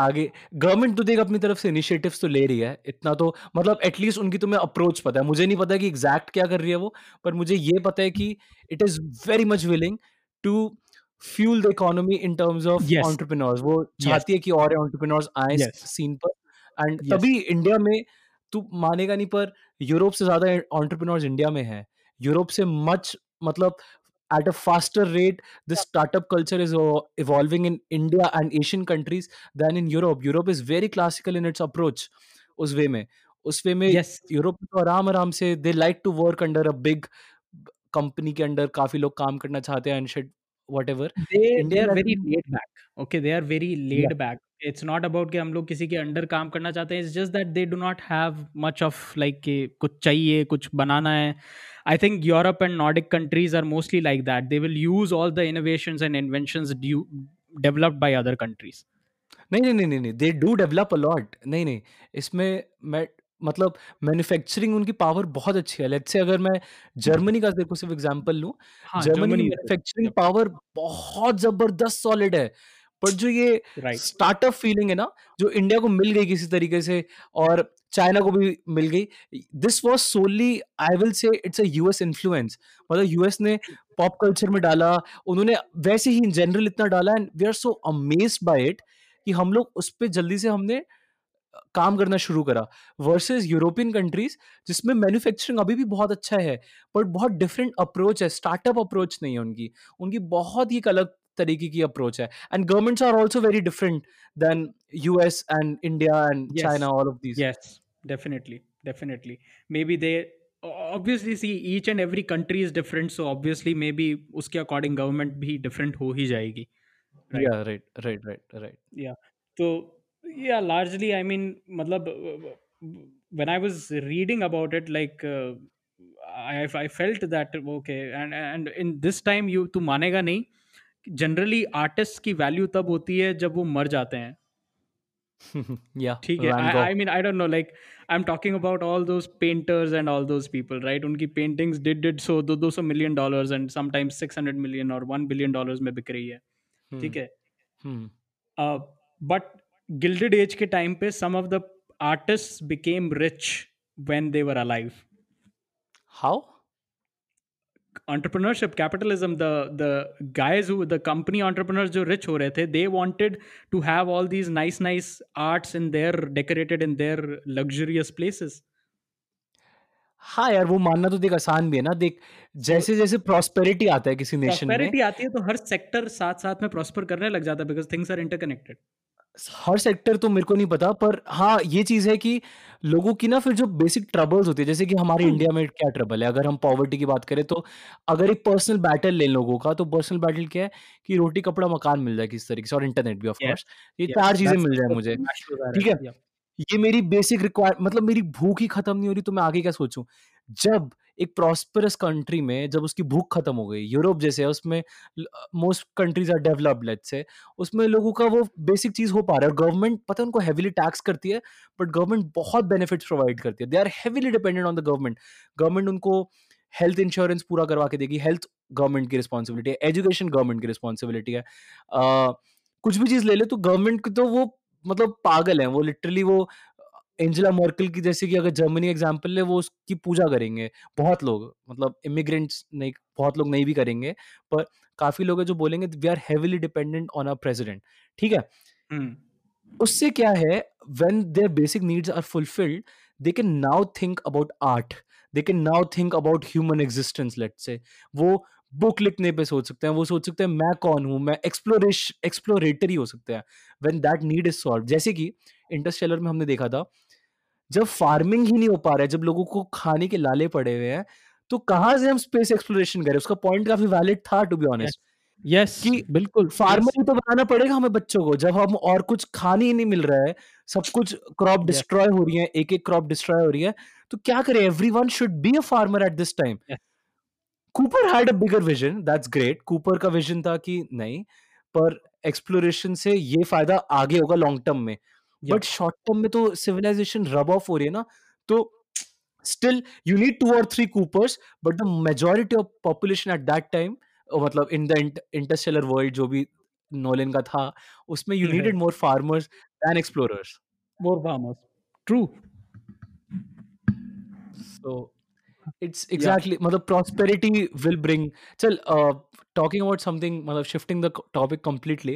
आगे गवर्नमेंट तो देख अपनी तरफ से इनिशिएटिव्स तो ले रही है, इतना तो मतलब एटलीस्ट उनकी तुम्हें अप्रोच पता है. मुझे नहीं पता कि एग्जैक्ट क्या कर रही है वो, पर मुझे ये पता है कि it is very much willing to fuel the economy in terms of entrepreneurs. वो चाहती yes. है कि और एंटरप्रेन्योर्स आए yes. सीन पर, एंड yes. तभी इंडिया में, तू मानेगा नहीं पर यूरोप से ज्यादा एंटरप्रेन्योर्स इंडिया में है. यूरोप से मच मतलब at a faster rate the startup culture is evolving in India and Asian countries than in Europe. Europe is very classical in its approach. us way mein us way mein yes. Europe to aram aram se they like to work under a big company ke under kafi log kaam karna chahte hain and shit whatever. they, they are very laid back. okay, they are very laid yeah. back. it's not about कि हम लोग किसी के under काम करना चाहते हैं. it's just that they do not have much of like कि कुछ चाहिए, कुछ बनाना है. I think Europe and Nordic countries are mostly like that. They will use all the innovations and inventions due, developed by other countries. नहीं नहीं नहीं नहीं, they do develop a lot. नहीं नहीं, इसमें मैं मतलब मैन्युफैक्चरिंग उनकी पावर बहुत अच्छी है. लेट्स से अगर मैं जर्मनी का देखो सिर्फ एग्जांपल लूँ, जर्मनी मैन्युफैक्चरिंग पावर बहुत जबरदस्त सॉलिड है. पर जो ये स्टार्टअप फीलिंग है ना जो इंडिया को मिल गई किसी तरीके से और चाइना को भी मिल गई, this was solely I will say it's a US influence. मतलब यूएस ने पॉप कल्चर में डाला, उन्होंने वैसे ही इन जनरल इतना डाला and we are so amazed by it कि हम लोग उस पर जल्दी से हमने काम करना शुरू करा वर्सेस यूरोपियन कंट्रीज जिसमें मैन्युफैक्चरिंग अभी भी बहुत अच्छा है बट बहुत डिफरेंट अप्रोच है, स्टार्टअप अप्रोच नहीं है उनकी, उनकी बहुत ही एक अलग तरीके की अप्रोच है. And governments are also very different than US and India and China, all of these. Yes, definitely definitely may be they obviously see each and every country is different, so obviously maybe उसके according government भी different हो ही जाएगी. right? yeah right right right right yeah so yeah largely I mean matlab when I was reading about it like uh, I I felt that okay and and in this time you tu manega nahi generally artists ki value tab hoti hai jab wo mar jate hain. yeah ठीक है. I, I mean I don't know like I'm talking about all those painters and all those people right, unki paintings did did so two hundred million dollars and sometimes six hundred million or one billion dollars में बिक रही है. ठीक है. uh, but Gilded Age के time पे some of the artists became rich when they were alive. How? Entrepreneurship, capitalism, the the guys who the company entrepreneurs जो rich हो रहे थे, they wanted to have all these nice nice arts in their decorated in their luxurious places. हाँ यार, वो मानना तो देख आसान भी है ना. देख जैसे जैसे प्रॉस्पेरिटी आता है किसी नेशन में, प्रॉस्पेरिटी आती है तो हर सेक्टर साथ साथ में प्रॉस्पर करने लग जाता है because things are interconnected. हर सेक्टर तो मेरे को नहीं पता, पर हाँ ये चीज़ है कि लोगों की ना फिर जो बेसिक ट्रबल्स होती है, जैसे कि हमारे इंडिया में क्या ट्रबल है, अगर हम पॉवर्टी की बात करें तो अगर एक पर्सनल बैटल ले लोगों का, तो पर्सनल बैटल क्या है कि रोटी कपड़ा मकान मिल जाए किस तरीके से, और इंटरनेट भी ऑफ कोर्स, ये चार चीजें मिल जाए मुझे. ठीक है, ये मेरी बेसिक रिक्वायर, मतलब मेरी भूख ही खत्म नहीं हो रही तो मैं आगे क्या सोचूं. जब एक प्रॉस्परस कंट्री में जब उसकी भूख खत्म हो गई, यूरोप जैसे है उसमें, most countries are developed let's say, उसमें लोगों का वो बेसिक चीज हो पा रहा है. गवर्नमेंट पता है उनको हेवीली टैक्स करती है, बट गवर्नमेंट बहुत बेनिफिट्स प्रोवाइड करती है. They are heavily dependent on the government. Government उनको हेल्थ इंश्योरेंस पूरा करवा के देगी, हेल्थ गवर्नमेंट की रिस्पॉन्सिबिलिटी है, एजुकेशन गवर्नमेंट की रिस्पॉन्सिबिलिटी है. uh, कुछ भी चीज ले ले तो गवर्नमेंट की, तो वो मतलब पागल है वो, लिटरली वो एंजेला मर्केल की जैसे कि अगर जर्मनी एग्जाम्पल ले, वो उसकी पूजा करेंगे बहुत लोग, मतलब इमिग्रेंट्स नहीं, बहुत लोग नहीं भी करेंगे, पर काफी लोग हैं जो बोलेंगे we are heavily dependent on our president. ठीक है. hmm. उससे क्या है, when their basic needs are fulfilled they can now think about art, they can now think about human existence let's say. वो बुक लिखने पे सोच सकते हैं, वो सोच सकते हैं मैं कौन हूँ, मैं एक्सप्लोरेश एक्सप्लोरेटरी हो सकते हैं when that need is solve. जैसे कि इंटरस्टेलर में हमने देखा था, जब फार्मिंग ही नहीं हो पा रहा है, जब लोगों को खाने के लाले पड़े हुए हैं, तो कहाँ से हम स्पेस एक्सप्लोरेशन करें. उसका पॉइंट काफी वैलिड था टू बी ऑनेस्ट. यस, बिल्कुल. फार्मर ही तो बनाना पड़ेगा हमें बच्चों को, जब हम और कुछ खाने ही नहीं मिल रहा है, सब कुछ क्रॉप डिस्ट्रॉय हो रही है, एक एक क्रॉप डिस्ट्रॉय हो रही है, तो क्या करें. Everyone should be a farmer at this time. Cooper had a bigger vision, that's great. Cooper का विजन था कि नहीं, पर एक्सप्लोरेशन से ये फायदा आगे होगा लॉन्ग टर्म में, बट शॉर्ट टर्म में तो सिविलाइजेशन रब ऑफ हो रही है ना, तो स्टिल यू नीड टू और three Coopers, but the majority of population at that time, मतलब इन द इंटरस्टेलर वर्ल्ड जो भी नोलन का था उसमें, you needed more farmers than explorers. More farmers, true. So It's exactly, yeah. मतलब prosperity will bring. चल, uh, talking about something, मतलब shifting the topic completely.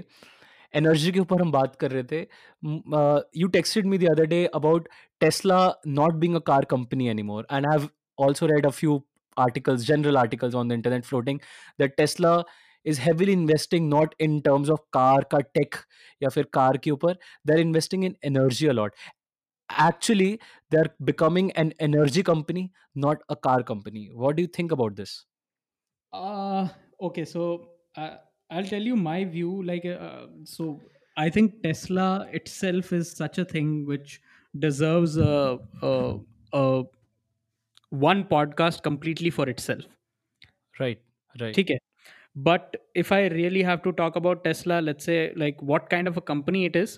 Energy के ऊपर हम बात कर रहे थे. Uh, you texted me the other day about Tesla not being a car company anymore, and I've also read a few articles, general articles on the internet floating that Tesla is heavily investing not in terms of car का tech या फिर car के ऊपर, they're investing in energy a lot. Actually, they're becoming an energy company, not a car company. What do you think about this? Uh, okay, so uh, I'll tell you my view. Like, uh, so I think Tesla itself is such a thing which deserves a, a, a one podcast completely for itself. Right, right. Okay. But if I really have to talk about Tesla, let's say like what kind of a company it is.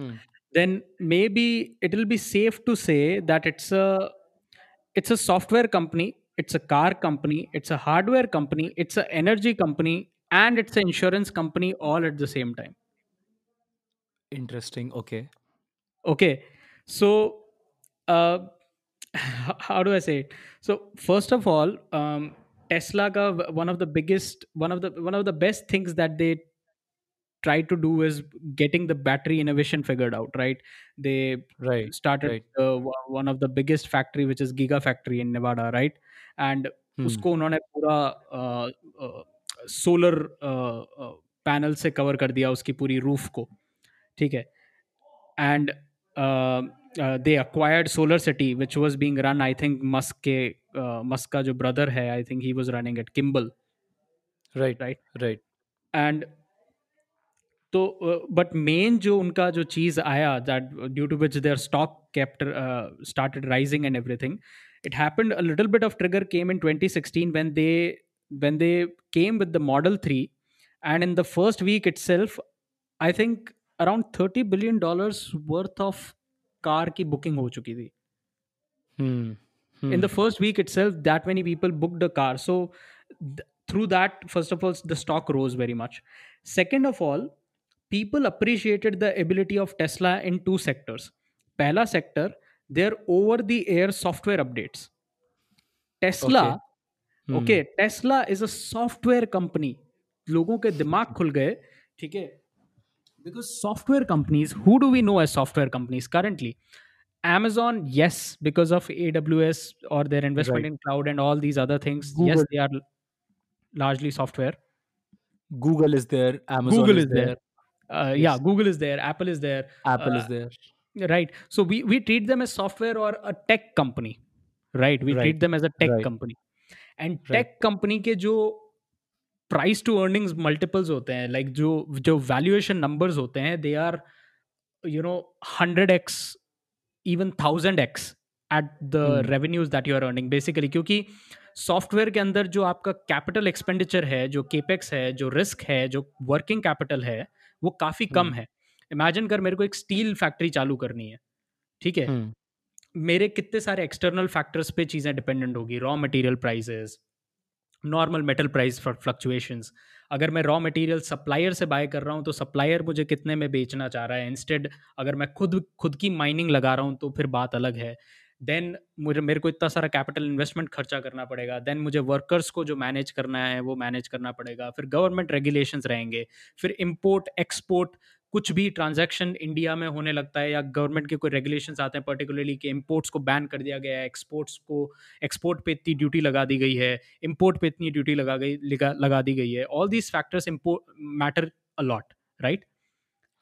Hmm. Then maybe it will be safe to say that it's a it's a software company, it's a car company, it's a hardware company, it's an energy company, and it's an insurance company all at the same time. Interesting. Okay. Okay. So, uh, how do I say it? So, first of all, um, Tesla का one of the biggest, one of the one of the best things that they try to do is getting the battery innovation figured out, right? They Right. started Right. uh, w- one of the biggest factory, which is Giga Factory in Nevada, right? And Hmm. उसको उन्होंने पूरा solar panel से cover कर दिया, उसकी पूरी roof को, ठीक है? And they acquired Solar City which was being run, I think Musk के uh, मस्क का जो ब्रदर है, I think he was running at Kimbal, right right? Right and तो बट मेन जो उनका जो चीज़ आया, that due to which their stock kept uh, started rising and everything, it happened a little bit of trigger came in twenty sixteen when they when they came with the Model three, and in the first week itself I think around thirty billion dollars worth of car ki booking ho chuki thi. hmm. Hmm. In the first week itself that many people booked the car, so th- through that first of all the stock rose very much. Second of all, people appreciated the ability of Tesla in two sectors. पहला sector, their over the air software updates. Tesla, okay, Tesla is a software company. लोगों के दिमाग खुल गए, ठीक है? Because software companies, who do we know as software companies currently? Amazon, yes, because of A W S or their investment right. in cloud and all these other things. Google. Yes, they are largely software. Google is there, Amazon Google is, is there. there. Uh, yes. Yeah, Google is there, Apple is there. Apple uh, is there. Right. So we, we treat them as software or a tech company, right? We right. treat them as a tech right. company. And right. tech company के जो price to earnings multiples होते हैं, like जो जो valuation numbers होते हैं, they are, you know, one hundred x, even one thousand x at the hmm. revenues that you are earning, basically. क्योंकि software के अंदर जो आपका capital expenditure है, जो capex है, जो risk है, जो working capital है, वो काफी hmm. कम है. इमेजिन कर, मेरे को एक स्टील फैक्ट्री चालू करनी है, ठीक है? hmm. मेरे कितने सारे एक्सटर्नल फैक्टर्स पे चीज़ें डिपेंडेंट होगी, raw material prices, normal metal price fluctuations. अगर मैं रॉ मटेरियल सप्लायर से बाय कर रहा हूँ तो सप्लायर मुझे कितने में बेचना चाह रहा है, इंस्टेड अगर मैं खुद खुद की माइनिंग लगा रहा हूँ तो फिर बात अलग है. देन मुझे मेरे को इतना सारा कैपिटल इन्वेस्टमेंट खर्चा करना पड़ेगा. देन मुझे वर्कर्स को जो मैनेज करना है वो मैनेज करना पड़ेगा. फिर गवर्नमेंट रेगुलेशंस रहेंगे, फिर इम्पोर्ट एक्सपोर्ट, कुछ भी ट्रांजैक्शन इंडिया में होने लगता है या गवर्नमेंट के कोई रेगुलेशंस आते हैं, पर्टिकुलरली कि इम्पोर्ट्स को बैन कर दिया गया है, एक्सपोर्ट्स को, एक्सपोर्ट पे इतनी ड्यूटी लगा दी गई है, इम्पोर्ट पे इतनी ड्यूटी लगा गई लगा, लगा दी गई है. All these factors matter a lot, right?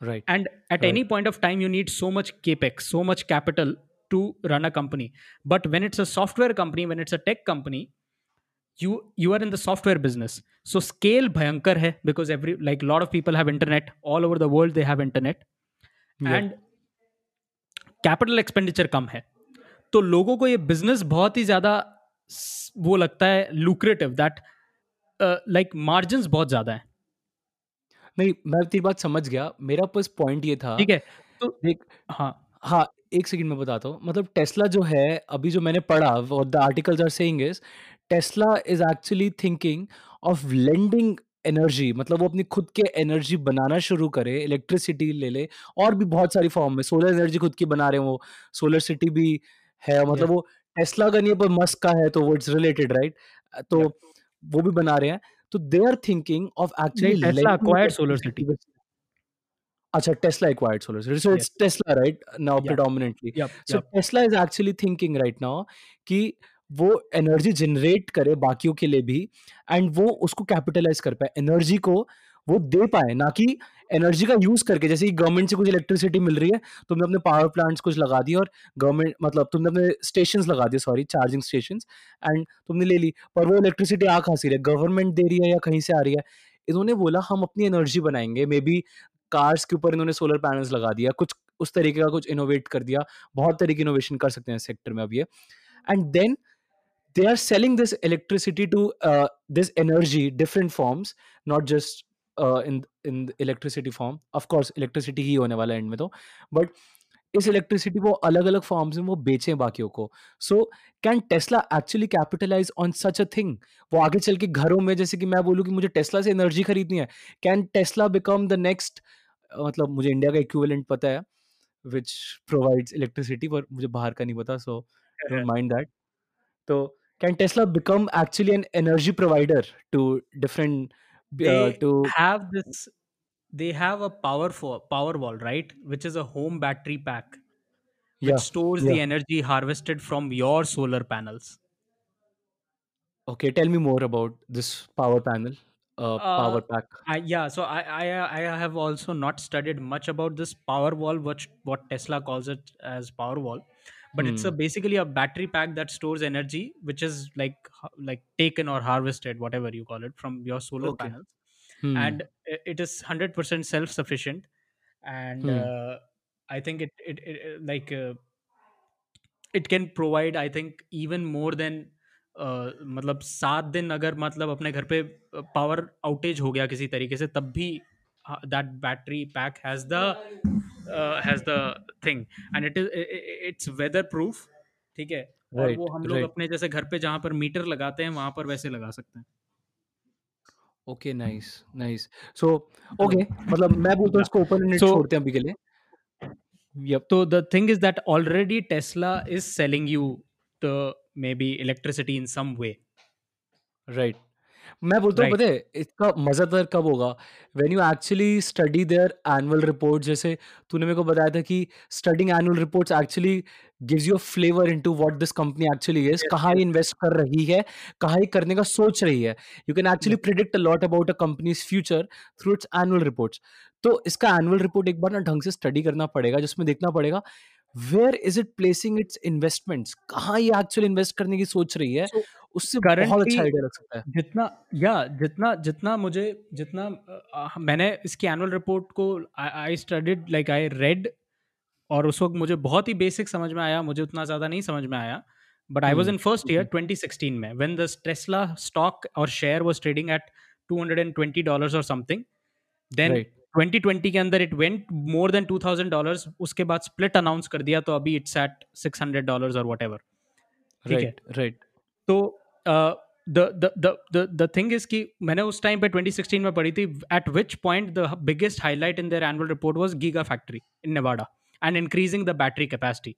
Right. And at any point of time you need so much capex, so much capital to run a company. But when it's a software company, when it's a tech company, you you are in the software business, so scale bhayankar hai, because every, like, lot of people have internet all over the world, they have internet. yeah. And capital expenditure kam hai, to logo ko ye business bahut hi zyada wo lagta hai lucrative, that uh, like margins bahut zyada hai. nahi, main तेरी बात समझ गया. मेरा बस point ये था, ठीक है? तो देख, हाँ हाँ एक सेकंड में बताता हूँ. मतलब टेस्ला जो है, अभी जो मैंने पढ़ा, और the articles are saying is Tesla is actually thinking of lending energy. मतलब वो अपनी खुद के एनर्जी बनाना शुरू करे, इलेक्ट्रिसिटी ले ले और भी बहुत सारी फॉर्म में. सोलर एनर्जी खुद की बना रहे हैं, वो सोलर सिटी भी है. मतलब yeah. वो टेस्ला का नहीं है पर मस्क का है, तो वो इट्स रिलेटेड, राइट? तो yeah. वो भी बना रहे हैं. तो they are thinking of actually Tesla acquired Solar City. अच्छा, Tesla acquired solar city. So it's yeah. Tesla right now yeah. predominantly. Yep. So yep. Tesla is actually thinking right now कि वो energy generate करे बाकियों के लिए भी, and वो उसको कैपिटलाइज कर पाए, एनर्जी को वो दे पाए, ना कि एनर्जी का यूज करके. जैसे गवर्नमेंट से कुछ इलेक्ट्रिसिटी मिल रही है, तुमने अपने पावर प्लांट्स कुछ लगा दिए, और गवर्नमेंट मतलब तुमने अपने स्टेशंस लगा दिए, सॉरी चार्जिंग स्टेशंस, एंड तुमने ले ली, पर वो इलेक्ट्रिसिटी आ कहाँ से रही है, गवर्नमेंट दे रही है या कहीं से आ रही है? इन्होंने बोला हम अपनी एनर्जी बनाएंगे. मे बी कार्स के ऊपर इन्होंने सोलर पैनल्स लगा दिया, कुछ उस तरीके का कुछ इनोवेट कर दिया. बहुत तरीके इनोवेशन कर सकते हैं इस सेक्टर में अब ये. And then they are selling this electricity to this energy different forms, not just in in electricity form. Of course electricity ही होने वाला है एंड में तो, बट इस इलेक्ट्रिसिटी को अलग अलग फॉर्म्स में वो बेचें बाकियों को. So can Tesla actually capitalise on such a thing? वो आगे चल के घरों में, जैसे कि मैं बोलूँ कि मुझे टेस्ला से एनर्जी खरीदनी है, can Tesla become the next, मतलब मुझे इंडिया का इक्विवेलेंट पता है विच प्रोवाइड्स इलेक्ट्रिसिटी, पर मुझे बाहर का नहीं पता, सो डोंट माइंड दैट. तो can Tesla become actually an energy provider to different they to have this they have a power for powerwall, right, which is a home battery pack which yeah, stores yeah. the energy harvested from your solar panels. Okay, tell me more about this power panel uh, uh, power pack. I, yeah so I, I I have also not studied much about this powerwall, which what Tesla calls it as powerwall, but hmm. it's a basically a battery pack that stores energy which is like like taken or harvested, whatever you call it, from your solar okay. panels. Hmm. And it is one hundred percent self sufficient, and hmm. uh, I think it it, it like uh, it can provide, I think, even more than uh, मतलब सात दिन अगर मतलब अपने घर पे power outage हो गया किसी तरीके से, तब भी uh, that battery pack has the uh, has the thing, and it is it's weather proof. ठीक है, और right, वो हम लोग right. अपने जैसे घर पे जहाँ पर मीटर लगाते हैं वहाँ पर वैसे लगा सकते हैं. Okay, nice nice. So okay, मतलब मैं बोलता हूँ इसको ओपन एंड छोड़ते हैं अभी के लिए. यप, तो the thing is that already Tesla is selling you the maybe electricity in some way, right. मैं बोलता हूँ, पता है इसका मज़ेदार कब होगा? When you actually study their annual report. जैसे तूने मेरे को बताया था कि studying annual reports actually gives you a flavour into what this company actually is, कहाँ ये इन्वेस्ट कर रही है, कहाँ ये करने का सोच रही है. You can actually predict a lot about a company's future through its annual reports. तो इसका एनुअल रिपोर्ट एक बार ना ढंग से स्टडी करना पड़ेगा, जिसमें देखना पड़ेगा where is it placing its investments, कहाँ ये actually invest करने की सोच रही है. so, उससे बहुत अच्छा आइडिया लग सकता है. जितना या जितना जितना मुझे जितना आ, मैंने इसकी एनुअल रिपोर्ट को I studied, like I read, और उस वक्त मुझे बहुत ही बेसिक समझ में आया, मुझे उतना ज़्यादा नहीं समझ में आया. But I was in first year twenty sixteen में when the Tesla stock or share was trading at two hundred twenty dollars or something, then right. Twenty twenty के अंदर it went more than two thousand dollars. उसके बाद split announce कर दिया, तो अभी it's at six hundred dollars और whatever. ठीक है, राइट. तो the the the the thing is कि मैंने उस टाइम पे ट्वेंटी सिक्सटीन में पढ़ी थी, at which point the biggest highlight in their annual report was giga factory in Nevada and increasing the battery capacity.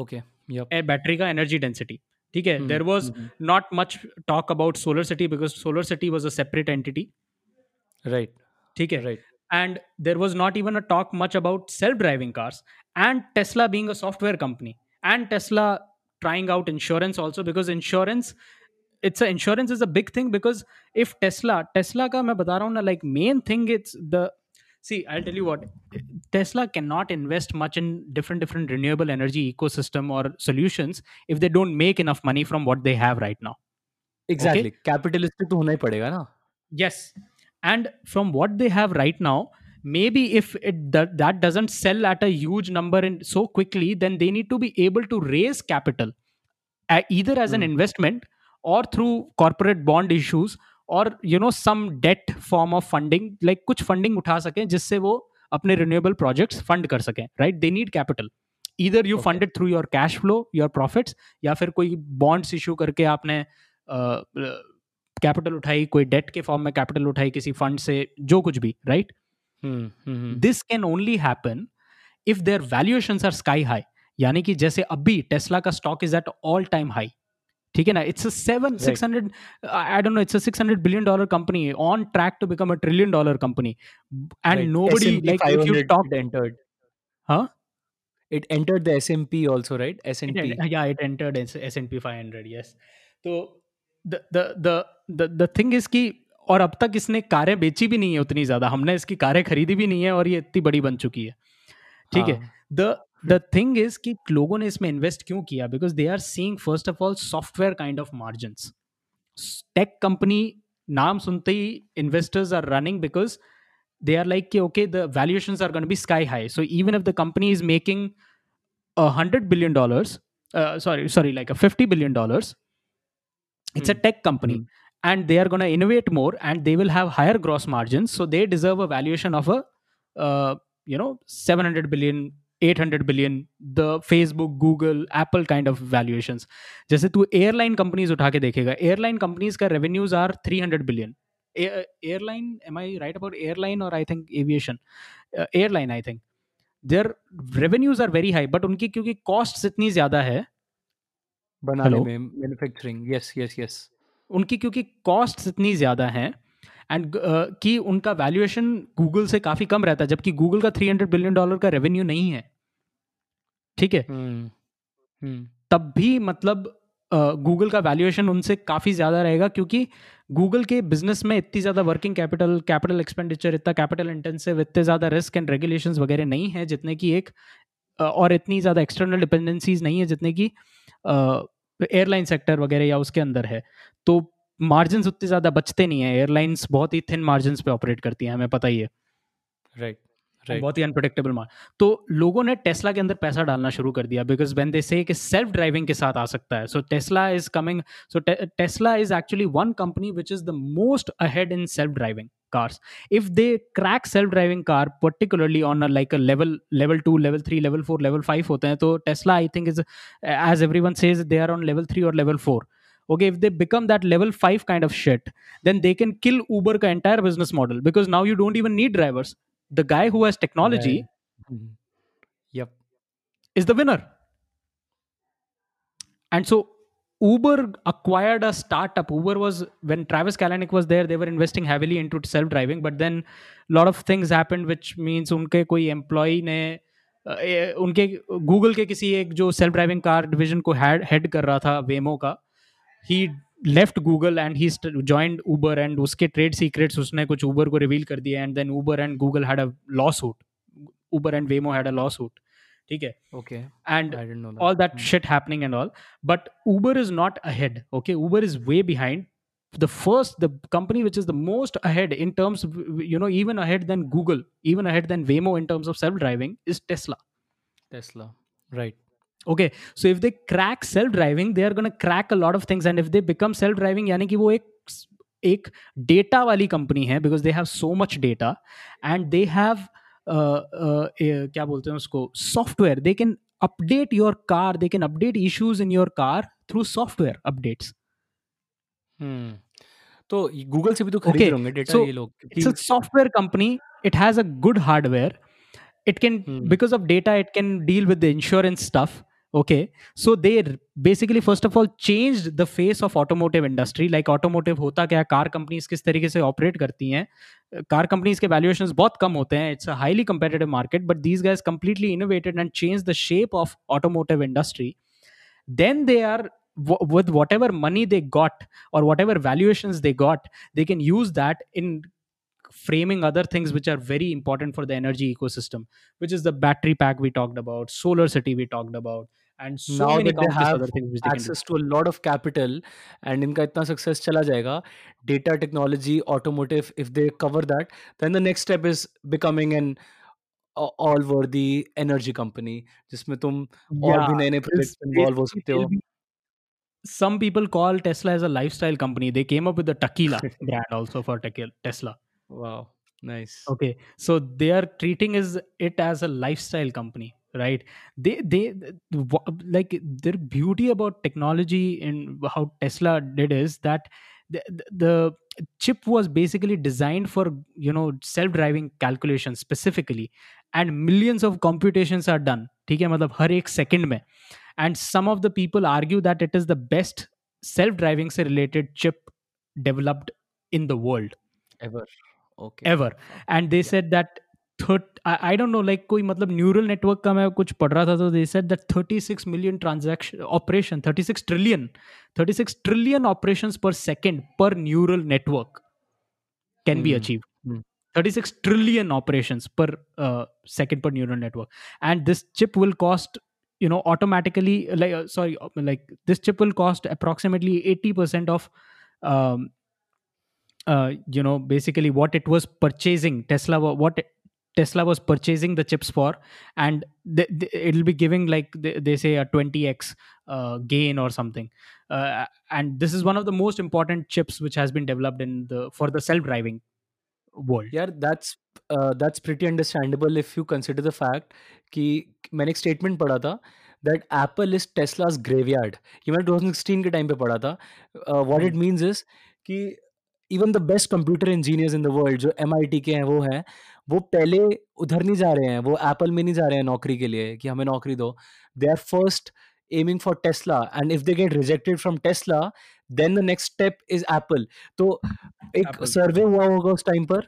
Okay, yup, battery का energy density. ठीक है, there was not much talk about Solar City because Solar City was a separate entity, right. ठीक है, right. And there was not even a talk much about self-driving cars, and Tesla being a software company, and Tesla trying out insurance also, because insurance, it's a insurance is a big thing, because if Tesla, Tesla का मैं बता रहा हूँ ना, like main thing it's the, see I'll tell you what, Tesla cannot invest much in different different renewable energy ecosystem or solutions if they don't make enough money from what they have right now. Exactly, okay? Capitalistic तो होना ही पड़ेगा ना. Yes. And from what they have right now, maybe if it, that, that doesn't sell at a huge number in, so quickly, then they need to be able to raise capital, uh, either as mm. an investment or through corporate bond issues or, you know, some debt form of funding, like kuch funding utha sake, jisse wo apne renewable projects fund kar sake, right? They need capital. Either you okay. fund it through your cash flow, your profits, या फिर कोई bonds issue करके आपने uh, uh, capital उठाई, कोई date के form में capital उठाई किसी फंड से, जो कुछ भी, right. This can only happen if there valuations are sky high. यानी कि जैसे अभी टेस्ला का stock is at all time high. ठीक है ना, it's a seven six hundred I don't know it's a six hundred billion dollar company on track to become a trillion dollar company, and nobody like if you talk entered, हां, it entered the S&P also, right? S&P, yeah, it entered S&P five hundred. Yes, तो The, the, the, the thing is कि, और अब तक इसने कारें बेची भी नहीं है उतनी ज़्यादा, हमने इसकी कारें खरीदी भी नहीं है और ये इतनी बड़ी बन चुकी है. ठीक है, द द थिंग इज कि लोगों ने इसमें इन्वेस्ट क्यों किया? Because they are seeing first of all software kind of margins. Tech company नाम सुनते ही investors are running because they are like कि okay, the valuations are going to be sky high, so even if the company is making hundred billion dollars, sorry sorry like fifty billion dollars, it's mm. a tech company mm. and they are going to innovate more and they will have higher gross margins, so they deserve a valuation of a uh, you know seven hundred billion eight hundred billion, the Facebook, Google, Apple kind of valuations. जैसे तू airline companies उठा के देखेगा, airline companies का revenues are three hundred billion. Airline, am I right about airline or I think aviation? Uh, airline, I think. Their revenues are very high, but उनकी क्योंकि costs इतनी ज़्यादा है बनाने में, manufacturing, yes, yes, yes. उनकी क्योंकि costs इतनी ज़्यादा हैं and uh, कि उनका valuation Google से काफ़ी कम रहता है, जबकि Google का three hundred billion dollar का revenue नहीं है, ठीक है? hmm. hmm. तब भी मतलब गूगल uh, का वैल्यूएशन उनसे काफ़ी ज़्यादा रहेगा, क्योंकि गूगल के बिजनेस में इतनी ज़्यादा वर्किंग कैपिटल, कैपिटल एक्सपेंडिचर, इतना कैपिटल इंटेंसिव, इतने ज़्यादा रिस्क एंड रेगुलेशंस वगैरह नहीं है जितने की एक uh, और इतनी ज़्यादा एक्सटर्नल डिपेंडेंसीज नहीं है जितने की एयरलाइन सेक्टर वगैरह या उसके अंदर है, तो मार्जिनस उतने ज़्यादा बचते नहीं है। एयरलाइंस बहुत ही थिन मार्जिनस पे ऑपरेट करती हैं, हमें पता ही है, राइट? Right. बहुत ही अनप्रेडिक्टेबल मार। तो लोगों ने टेस्ला के अंदर पैसा डालना शुरू कर दिया, बिकॉज व्हेन दे से कि सेल्फ ड्राइविंग के साथ आ सकता है, so Tesla is coming, so Tesla is actually one company which is the most ahead in self driving cars. If they crack self-driving car, particularly on a, like a level level two, level three, level four, level five होते हैं, तो Tesla I think is, as everyone says, they are on level three or level four. Okay, if they become that level five kind of shit, then they can kill Uber का entire business model, because now you don't even need drivers. The guy who has technology, yeah. Yep, is the winner. And so Uber acquired a startup. Uber was, when Travis Kalanick was there, they were investing heavily into self-driving. But then a lot of things happened, which means उनके कोई employee ने उनके Google के किसी एक जो self-driving car division को head कर रहा था Waymo का, he left Google and he st- joined Uber, and उसके trade secrets उसने कुछ Uber को reveal कर दिया, and then Uber and Google had a lawsuit. Uber and Waymo had a lawsuit. ठीक है? Okay. And I didn't know that. All that mm-hmm. shit happening and all. But Uber is not ahead. Okay? Uber is way behind. The first, the company which is the most ahead in terms of, you know, even ahead than Google, even ahead than Waymo in terms of self-driving is Tesla. Tesla. Right. Okay, so if they crack self-driving, they are going to crack a lot of things. And if they become self-driving, यानी कि वो एक एक data वाली company है, because they have so much data, and they have uh, uh, uh, क्या बोलते हैं उसको, software. They can update your car. They can update issues in your car through software updates. Hmm. तो Google से भी तो खरीद okay. होंगे data so, ये लोग. It's a software company. It has a good hardware. It can hmm. because of data, it can deal with the insurance stuff. Okay, so they basically first of all changed the face of automotive industry. Like automotive होता क्या, car companies किस तरीके से operate करती हैं, car companies के valuations बहुत कम होते हैं, it's a highly competitive market, but these guys completely innovated and changed the shape of automotive industry. Then they are, with whatever money they got or whatever valuations they got, they can use that in framing other things which are very important for the energy ecosystem, which is the battery pack we talked about, SolarCity we talked about. And so now many that they have other things which access they can do. To a lot of capital, and इनका इतना success चला जाएगा, data, technology, automotive, if they cover that, then the next step is becoming an uh, all-worthy energy company, जिसमें तुम और भी नए-नए projects involve हो सकते हो. Some people call Tesla as a lifestyle company. They came up with the tequila brand also for Tesla. Wow, nice. Okay, so they are treating is it as a lifestyle company. Right, they they like their beauty about technology and how Tesla did is that the, the chip was basically designed for, you know, self-driving calculations specifically, and millions of computations are done. ठीक है, मतलब हर एक second में, and some of the people argue that it is the best self-driving से related chip developed in the world ever. Okay. Ever, and they yeah. said that. I don't know, like कोई मतलब neural network का मैं कुछ पढ़ रहा था, तो they said that thirty-six million transaction operation, thirty-six trillion operations per second per neural network can mm. be achieved. Mm. thirty-six trillion operations per uh, second per neural network, and this chip will cost, you know, automatically like uh, sorry like this chip will cost approximately eighty percent of um, uh, you know basically what it was purchasing Tesla what Tesla was purchasing the chips for, and they, they, it'll be giving like they, they say a twenty x uh, gain or something. Uh, and this is one of the most important chips which has been developed in the for the self-driving world. यार that's uh, that's pretty understandable if you consider the fact कि मैंने एक statement पढ़ा था that Apple is Tesla's graveyard. ये मैंने twenty sixteen के time पे पढ़ा था. Uh, what it means is कि even the best computer engineers in the world जो एम आई टी के हैं वो हैं वो पहले उधर नहीं जा रहे हैं, वो एप्पल में नहीं जा रहे हैं नौकरी के लिए कि हमें नौकरी दो. They are first aiming for Tesla, and if they get rejected from Tesla then the next step is Apple. तो एक survey हुआ होगा उस time पर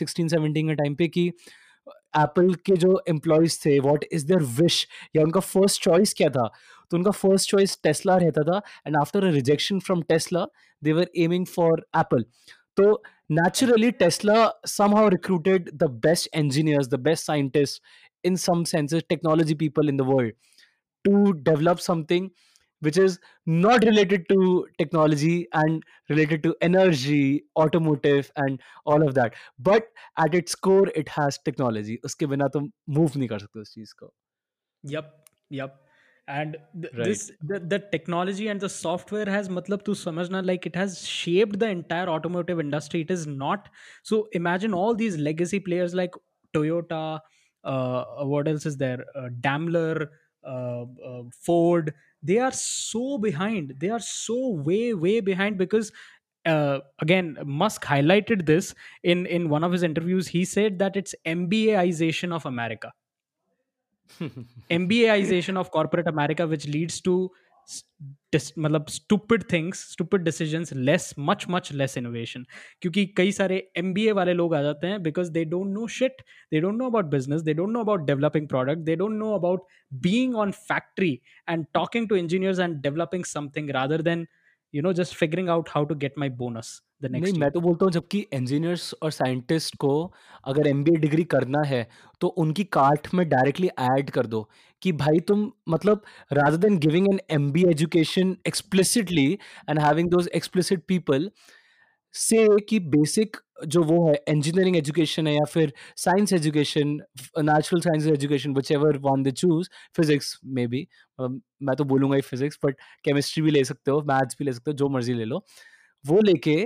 sixteen seventeen के time पे कि Apple के जो employees थे what is their wish या उनका first choice क्या था, तो उनका first choice Tesla रहता था and after a rejection from Tesla they were aiming for Apple. तो naturally Tesla somehow recruited the best engineers, the best scientists, in some senses technology people in the world to develop something which is not related to technology and related to energy, automotive and all of that. But at its core, it has technology. उसके बिना तुम move नहीं कर सकते उस चीज़ को. Yep, yep. And th- right. this the, the technology and the software has मतलब तू समझना like it has shaped the entire automotive industry. It is not. So imagine all these legacy players like Toyota. Uh, what else is there? Uh, Daimler. Uh, uh, Ford, they are so behind. They are so way, way behind because, uh, again, Musk highlighted this in, in one of his interviews. He said that it's M B A ization of America. M B A ization of corporate America, which leads to dis, matlab, stupid things, stupid decisions, less, much, much less innovation. Kyunki kai sare M B A wale log aa jate hain because they don't know shit. They don't know about business. They don't know about developing product. They don't know about being on factory and talking to engineers and developing something rather than, you know, just figuring out how to get my bonus the next year. मैं तो बोलता हूँ जबकि engineers और scientists को अगर M B A degree करना है तो उनकी cart में directly add कर दो कि भाई तुम मतलब rather than giving an M B A education explicitly and having those explicit people say कि basic जो वो है engineering education है या फिर science education, natural science education, whichever one they choose, physics maybe, मैं तो बोलूँगा ही physics, but chemistry भी ले सकते हो, maths भी ले सकते हो, जो मर्जी ले लो, वो लेके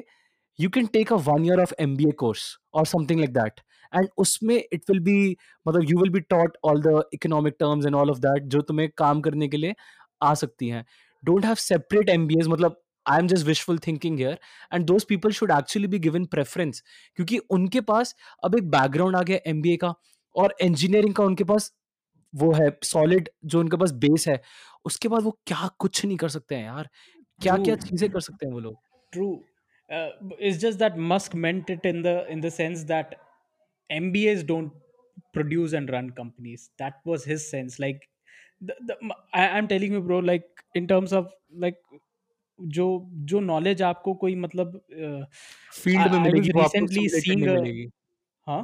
you can take a one year of M B A course or something like that. And उसमें it will be मतलब you will be taught all the economic terms and all of that जो तुम्हें काम करने के लिए आ सकती हैं. Don't have separate M B As. मतलब I'm just wishful thinking here. And those people should actually be given preference क्योंकि उनके पास अब एक background आ गया M B A का और engineering का, उनके पास वो है solid जो उनके पास base है. उसके बाद वो क्या कुछ नहीं कर सकते हैं यार, क्या क्या चीज़ें कर सकते हैं वो लोग. True. Uh, it's just that Musk meant it in the in the sense that M B As don't produce and run companies. That was his sense. Like, the, the, I, I'm telling you, bro. Like, in terms of like, जो जो knowledge आपको कोई मतलब uh, field में मिलेगी, I was recently seeing a, हाँ,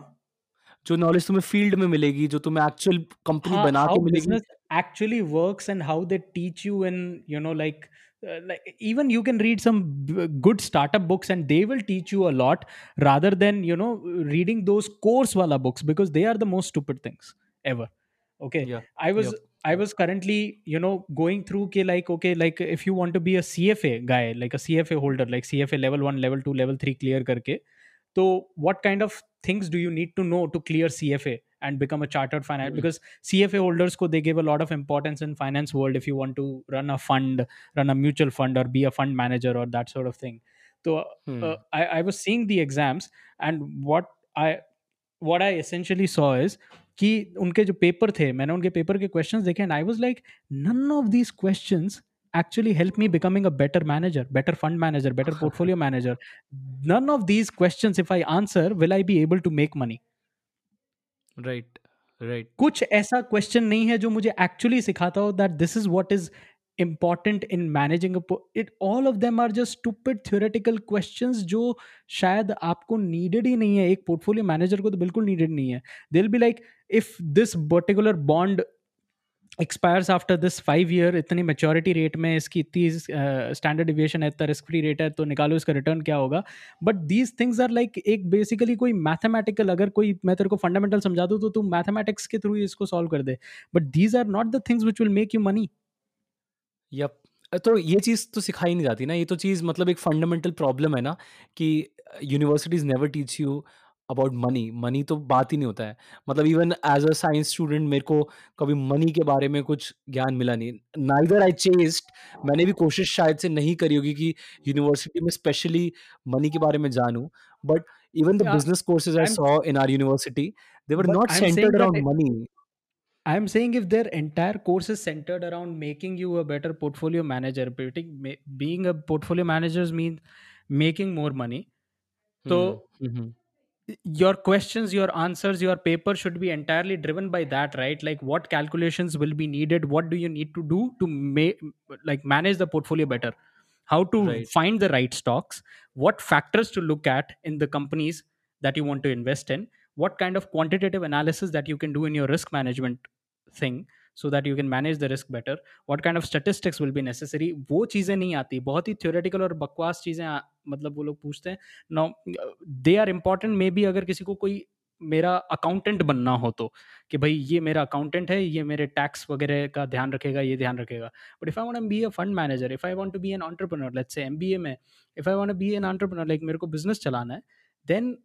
जो knowledge तुम्हें field में मिलेगी, जो तुम्हें actual company हाँ, बना के मिलेगी. How business actually works and how they teach you and you know like. Uh, like even you can read some b- good startup books and they will teach you a lot rather than, you know, reading those course wala books because they are the most stupid things ever. Okay. Yeah. I was, yeah. I was currently, you know, going through ke like, okay, like if you want to be a C F A guy, like a C F A holder, like C F A level one, level two, level three clear karke, so what kind of things do you need to know to clear C F A and become a chartered finance, mm-hmm. because C F A holders ko they give a lot of importance in finance world if you want to run a fund, run a mutual fund or be a fund manager or that sort of thing. So uh, hmm. uh, I, I was seeing the exams and what I what I essentially saw is ki unke jo paper the, maine unke paper ke questions dekhe and I was like none of these questions actually help me becoming a better manager, better fund manager, better portfolio manager. None of these questions, if I answer, will I be able to make money? Right, right. कुछ ऐसा question नहीं है जो मुझे actually सिखाता हो that this is what is important in managing a po- it. All of them are just stupid theoretical questions जो शायद आपको needed ही नहीं है. एक portfolio manager को तो बिल्कुल needed नहीं है. They'll be like, if this particular bond expires after this five year, इतनी maturity rate में इसकी इतनी uh, standard deviation है, इतना risk free rate है, तो निकालो इसका return क्या होगा. But these things are like एक basically कोई mathematical, अगर कोई मैं तेरे को fundamental समझा दूँ तो तू mathematics के through इसको solve कर दे. But these are not the things which will make you money. Yep. तो ये चीज़ तो सिखाई नहीं जाती ना. ये तो चीज़ मतलब एक fundamental problem है ना कि universities never teach you about money, money तो बात ही नहीं होता है। मतलब even as a science student मेरे को कभी मनी के बारे में कुछ ज्ञान मिला नहीं। नाइदर आई चेस्ट, मैंने भी कोशिश शायद से नहीं करी होगी कि यूनिवर्सिटी में स्पेशली मनी के बारे में जानूं। But even the Yeah, business courses I I'm saw in our university, they were but not I'm centred saying that around money. I am saying if their entire course is centered around making you a better portfolio manager, beti- ma- being a portfolio manager means making more money. So your questions, your answers, your paper should be entirely driven by that, right? Like what calculations will be needed? What do you need to do to make like manage the portfolio better? How to right, find the right stocks? What factors to look at in the companies that you want to invest in? What kind of quantitative analysis that you can do in your risk management thing so that you can manage the risk better? What kind of statistics will be necessary? वो चीज़ें नहीं आती, बहुत ही theoretical और बकवास चीज़ें आ- मतलब वो लोग पूछते हैं। Now they are important, maybe अगर किसी को कोई मेरा अकाउंटेंट बनना हो तो कि भाई ये मेरा अकाउंटेंट है, ये मेरे टैक्स वगैरह का ध्यान रखेगा, ये ध्यान रखेगा। But if I want to be a fund manager, if I want to be an entrepreneur, let's say MBA में, if I want to be an entrepreneur, like मेरे को बिजनेस चलाना है, then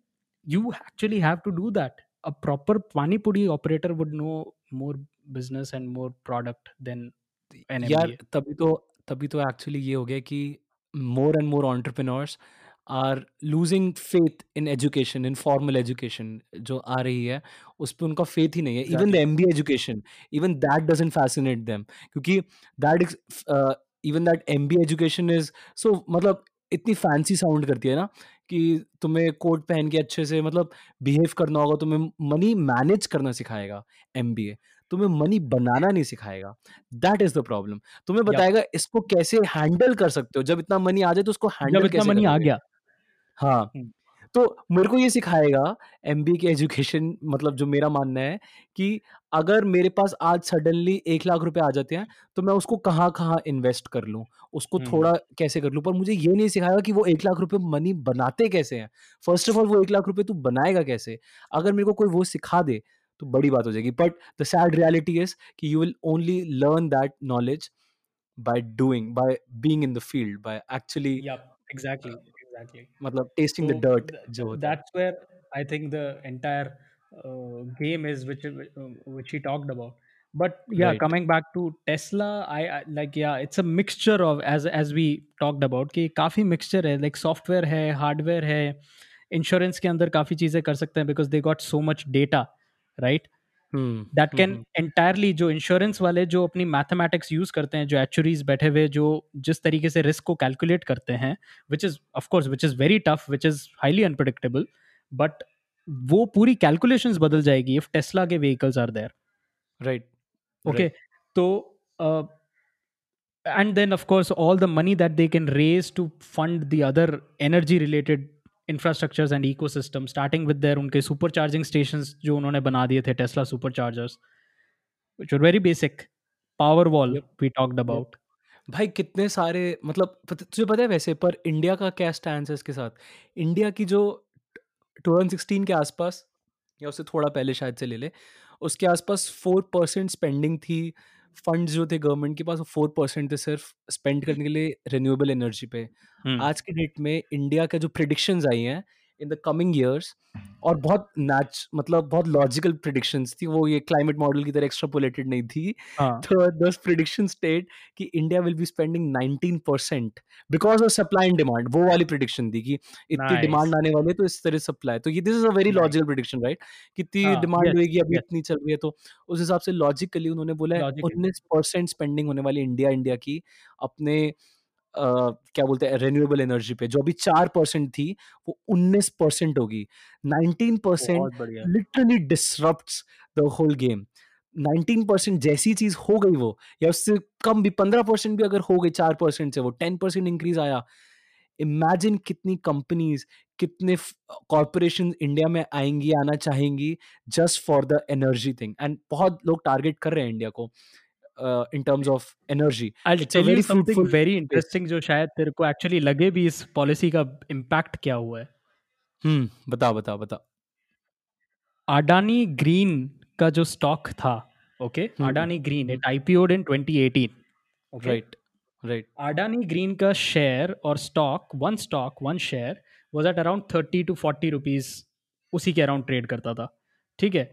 you actually have to do that. A proper panipuri operator would know more business and more product than an यार, M B A. तभी तो तभी तो actually ये हो गया कि more and more entrepreneurs are losing faith in education, in formal education जो आ रही है उस पर उनका फेथ ही नहीं है। Even the Exactly. M B education, even that doesn't fascinate them, क्योंकि that even that M B education is so, मतलब इतनी फैंसी साउंड करती है ना कि तुम्हें कोट पहन के अच्छे से मतलब बिहेव करना होगा, तुम्हें मनी मैनेज करना सिखाएगा। एम बी ए तुम्हें मनी बनाना नहीं सिखाएगा, दैट इज द प्रॉब्लम। तुम्हें Yeah. बताएगा इसको कैसे हैंडल कर सकते हो, जब इतना मनी आ जाए तो उसको जब हैंडल इतना कैसे मनी आ करोगे। गया। हाँ, Hmm. तो मेरे को ये सिखाएगा एमबीए की एजुकेशन। मतलब जो मेरा मानना है कि अगर मेरे पास आज सडनली एक लाख रुपए आ जाते हैं तो मैं उसको कहाँ कहाँ इन्वेस्ट कर लूँ, उसको Hmm. थोड़ा कैसे कर लूँ, पर मुझे ये नहीं सिखाएगा कि वो एक लाख रुपए मनी बनाते कैसे हैं। फर्स्ट ऑफ ऑल, वो एक लाख रुपए तू बनाएगा कैसे? अगर मेरे को कोई वो सिखा दे तो बड़ी बात हो जाएगी। But the sad reality is कि you will only learn that knowledge by doing, by being in the field, by actually Yeah. uh, Exactly. Exactly. मतलब testing the So dirt th- जो th- होता है। that's where I think the entire uh, game is, which uh, which he talked about. But yeah, right coming back to Tesla, I, I like yeah, it's a mixture of as as we talked about कि काफी mixture है, like software है, hardware है, insurance के अंदर काफी चीजें कर सकते हैं because they got so much data, right? Hmm that can hmm entirely, जो इंश्योरेंस वाले जो अपनी मैथमेटिक्स यूज करते हैं, जो एक्चुअरीज बैठे हुए जो जिस तरीके से रिस्क को कैलकुलेट करते हैं, which is of course which is very tough, which is highly unpredictable, but वो पूरी कैलकुलेशंस बदल जाएगी इफ टेस्ला के vehicles are there. Right okay, right तो and then of course all the money that they can raise to fund the other energy related infrastructures and ecosystems, starting with their unke supercharging stations जो उन्होंने बना दिए थे, Tesla superchargers which were very basic, Powerwall yup we talked yup about. भाई कितने सारे, मतलब पत- तुझे पता है वैसे, पर इंडिया का क्या स्टैंड है इसके साथ? इंडिया की जो टू थाउजेंड सिक्सटीन के आसपास या उससे थोड़ा पहले शायद से ले ले, उसके आसपास फोर परसेंट स्पेंडिंग थी, फंड्स जो थे गवर्नमेंट के पास वो फोर परसेंट थे सिर्फ स्पेंड करने के लिए रिन्यूएबल एनर्जी पे। Hmm. आज के डेट में इंडिया का जो प्रिडिक्शंस आई हैं इन द कमिंग ईयर्स, और बहुत नाच मतलब बहुत लॉजिकल प्रिडिक्शंस थी, वो ये क्लाइमेट मॉडल की तरह एक्स्ट्रापोलेटेड नहीं थी। हाँ, तो दस प्रिडिक्शन स्टेट कि India will be spending nineteen percent, because of supply and demand. वो वाली प्रिडिक्शन थी कि इतनी nice डिमांड आने वाली है तो इस तरह सप्लाई, तो ये this is a very nice. Logical prediction, right? कितनी हाँ, डिमांड yes होगी, अभी yes इतनी चल रही है, तो उस हिसाब से लॉजिकली उन्होंने बोला है logically. उन्नीस परसेंट स्पेंडिंग होने वाली इंडिया इंडिया की अपने अ, क्या बोलते हैं, रेन्यूएबल एनर्जी पे। जो अभी चार परसेंट थी वो उन्नीस परसेंट होगी। नाइनटीन परसेंट बहुत बढ़िया. Literally disrupt the whole game. Nineteen percent जैसी चीज हो गई वो, या उससे कम भी, पंद्रह परसेंट भी अगर हो गई चार परसेंट से, वो टेन परसेंट इंक्रीज आया। इमेजिन कितनी कंपनीज, कितने कॉरपोरेशन इंडिया में आएंगी, आना चाहेंगी just for the energy thing. And बहुत लोग टारगेट कर रहे हैं इंडिया को in terms of energy. I'll it's a tell you very something fruitful very space. interesting जो शायद तेरे को actually लगे भी इस policy का impact क्या हुआ है. हम्म बता बता बता। अडानी ग्रीन का जो स्टॉक था, okay, hmm Adani green it आईपीओड in twenty eighteen. Okay, right right Adani green का शेयर और stock, one stock one share, was at around thirty to forty rupees उसी के अराउंड ट्रेड करता था, ठीक है।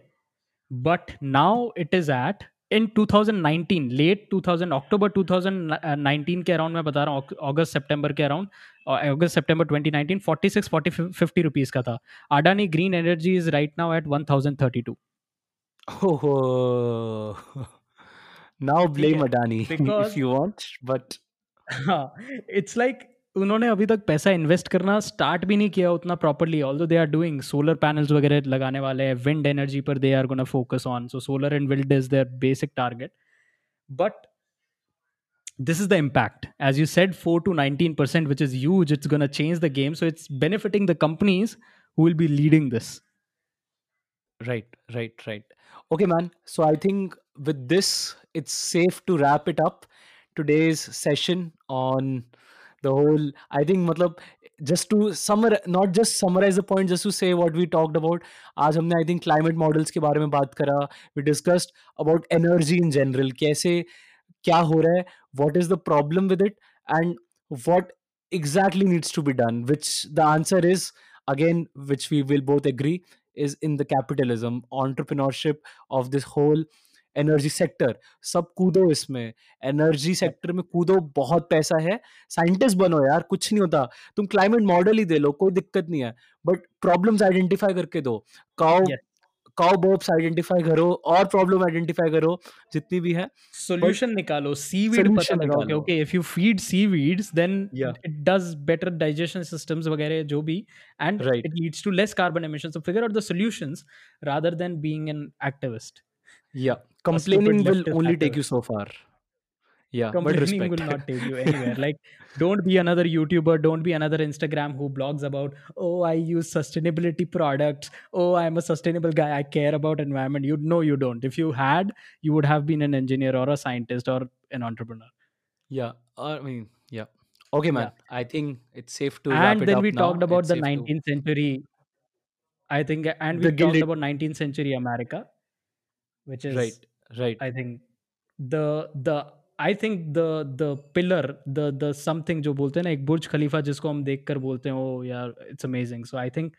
But now it is at in two thousand nineteen, late two thousand, October two thousand nineteen के around मैं बता रहा हूँ, अगस्त सितंबर के अराउंड, अगस्त सितंबर twenty nineteen, forty six, forty, fifty rupees का था। Adani green energy is right now at one thousand thirty two. ओहो, now blame Adani if you want, but it's like उन्होंने अभी तक पैसा इन्वेस्ट करना स्टार्ट भी नहीं किया उतना properly, although they are doing, solar panels वगैरह लगाने वाले हैं, विंड एनर्जी पर they are gonna focus on, so solar and wind is their basic target. But this is the impact, as you said, four to nineteen percent, which is huge, it's gonna change the game, so it's benefiting the companies who will be leading this. Right right right okay man, so I think with this it's safe to wrap it up today's session on the whole, I think, matlab, just to summarize, not just summarize the point, just to say what we talked about. आज हमने I think climate models के बारे में बात करा, we discussed about energy in general, कैसे क्या हो रहा है, what is the problem with it, and what exactly needs to be done, which the answer is, again, which we will both agree, is in the capitalism, entrepreneurship of this whole energy sector. सब कूदो इसमें, energy sector में कूदो, बहुत पैसा है, scientist बनो यार, कुछ नहीं होता, तुम क्लाइमेट मॉडल ही दे लो, कोई दिक्कत नहीं है, बट प्रॉब्लम्स आइडेंटिफाई करके दो, काउ काउ बर्ब्स आइडेंटिफाई करो और प्रॉब्लम आइडेंटिफाई करो, जितनी भी है सोल्यूशन निकालो, सीवीड पता लगाओ, okay if you feed seaweeds then it does better digestion systems वगैरह जो भी, and it leads to less carbon emission, so figure out the solutions rather than being an activist. Yeah, complaining will only factor. take you so far. Yeah, complaining but respect will not take you anywhere. Like, don't be another YouTuber, don't be another Instagram who blogs about, oh, I use sustainability products, oh, I'm a sustainable guy, I care about environment. You know you don't. If you had, you would have been an engineer or a scientist or an entrepreneur. Yeah, I mean, yeah. Okay, man. Yeah. I think it's safe to. And wrap then it we up talked now. about it's the nineteenth to... century. I think, and we the talked gilded... about nineteenth century America. Which is right, right. I think the the I think the the pillar the the something जो बोलते हैं ना, एक बुर्ज खलीफा जिसको हम देख कर बोलते हैं, oh yeah, it's amazing. So I think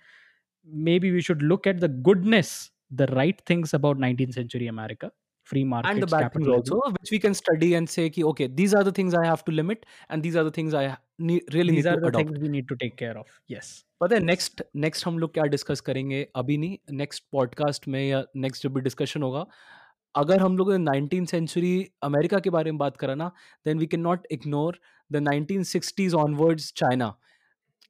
maybe we should look at the goodness, the right things about nineteenth century America, free markets, and the bad things also, which we can study and say कि okay, these are the things I have to limit, and these are the things I need, really these need to adopt. These are the things we need to take care of. Yes. पता है next next हम लोग क्या discuss करेंगे, अभी नहीं, next podcast में या नेक्स्ट जब भी डिस्कशन होगा, अगर हम लोगों ने नाइनटीन सेंचुरी अमेरिका के बारे में बात करा ना, then we can not ignore the nineteen sixties onwards China,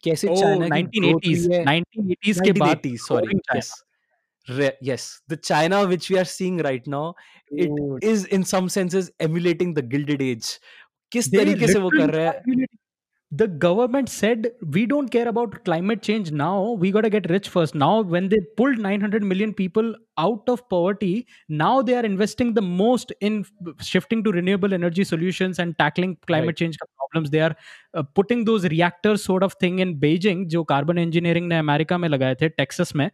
कैसे चाइना नाइनटीन एटीज़ के बाद, sorry yes, the China which we are seeing right now, it oh. is in some senses emulating the Gilded Age. किस तरीके से वो कर रहा है, the government said we don't care about climate change now, we got to get rich first. Now when they pulled nine hundred million people out of poverty, now they are investing the most in shifting to renewable energy solutions and tackling climate right. change problems. They are uh, putting those reactors sort of thing in Beijing, jo Carbon Engineering ne America mein lagaye the, Texas mein,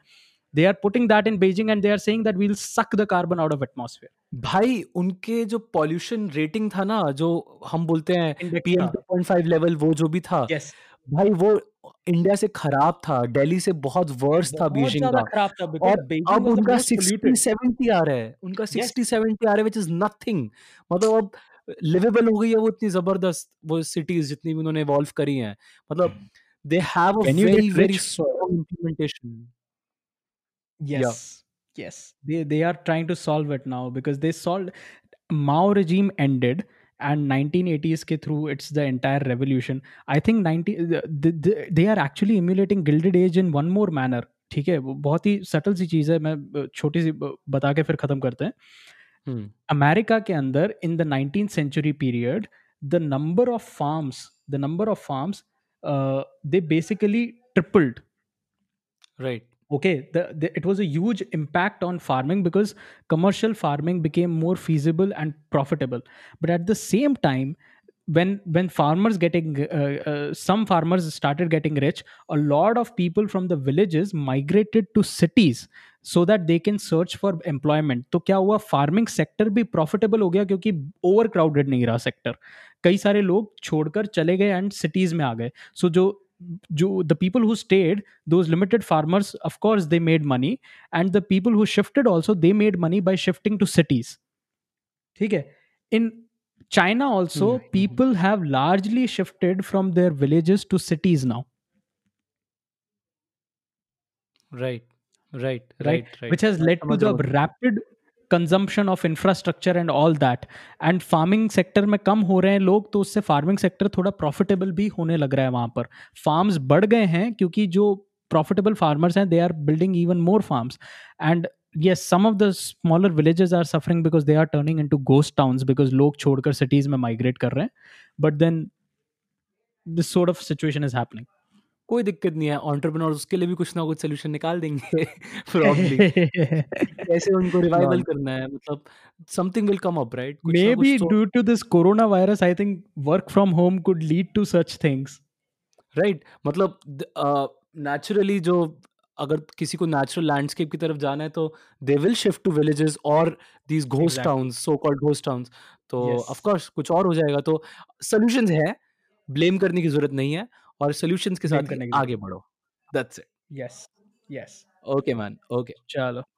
they are putting that in Beijing and they are saying that we'll suck the carbon out of atmosphere. भाई उनके जो pollution rating था ना, जो हम बोलते हैं PM two point five level, वो जो भी था yes. भाई वो इंडिया से खराब था, दिल्ली से बहुत वर्स था, बीजिंग का, और अब उनका सिक्सटी सेवेंटी आ रहा है, उनका सिक्सटी सेवेंटी आ रहा है, व्हिच इज नथिंग, मतलब अब लिवेबल हो गई है वो, इतनी जबरदस्त वो सिटीज जितनी भी उन्होंने इवॉल्व करी हैं, मतलब they have a very very strong implementation. Yes, yeah. yes. They they are trying to solve it now, because they solved, Mao regime ended and nineteen eighties ke through it's the entire revolution. I think nineteen they are actually emulating Gilded Age in one more manner. ठीक है, बहुत ही subtle सी चीज़ है, मैं छोटी सी बता के फिर खत्म करते हैं. अमेरिका के अंदर in the nineteenth century period, the number of farms, the number of farms, uh, they basically tripled. Right. Okay, the, the, it was a huge impact on farming because commercial farming became more feasible and profitable. But at the same time, when when farmers getting, uh, uh, some farmers started getting rich, a lot of people from the villages migrated to cities so that they can search for employment. तो क्या हुआ, farming sector भी profitable हो गया क्योंकि overcrowded नहीं रहा sector. कई सारे लोग छोड़कर चले गए and cities में आ गए. So जो जो the people who stayed, those limited farmers, of course they made money, and the people who shifted also they made money by shifting to cities. ठीक है, in China also mm-hmm. people have largely shifted from their villages to cities now. Right, right, right, right. right. Which has led to the rapid consumption of infrastructure and all that. And farming sector में कम हो रहे हैं लोग, तो उससे farming sector थोड़ा profitable भी होने लग रहा है वहाँ पर. Farms बढ़ गए हैं क्योंकि जो profitable farmers हैं, they are building even more farms. And yes, some of the smaller villages are suffering because they are turning into ghost towns because लोग छोड़कर cities में migrate कर रहे हैं. But then this sort of situation is happening. कोई दिक्कत नहीं है, entrepreneurs उसके लिए भी कुछ ना कुछ सोल्यूशन निकाल देंगे probably. कैसे उनको रिवाइवल करना है, मतलब something will come up, right? Maybe due to this corona virus I think work from home could lead to such things, right? मतलब नेचुरली uh, जो अगर किसी को नेचुरल लैंडस्केप की तरफ जाना है तो they will shift to villages और these ghost towns, so called ghost towns. तो ऑफ कोर्स कुछ और हो जाएगा. तो सोल्यूशंस है, ब्लेम करने की जरूरत नहीं है, और सॉल्यूशंस के साथ आगे बढ़ो. That's it. Yes yes. Okay man, okay, चलो.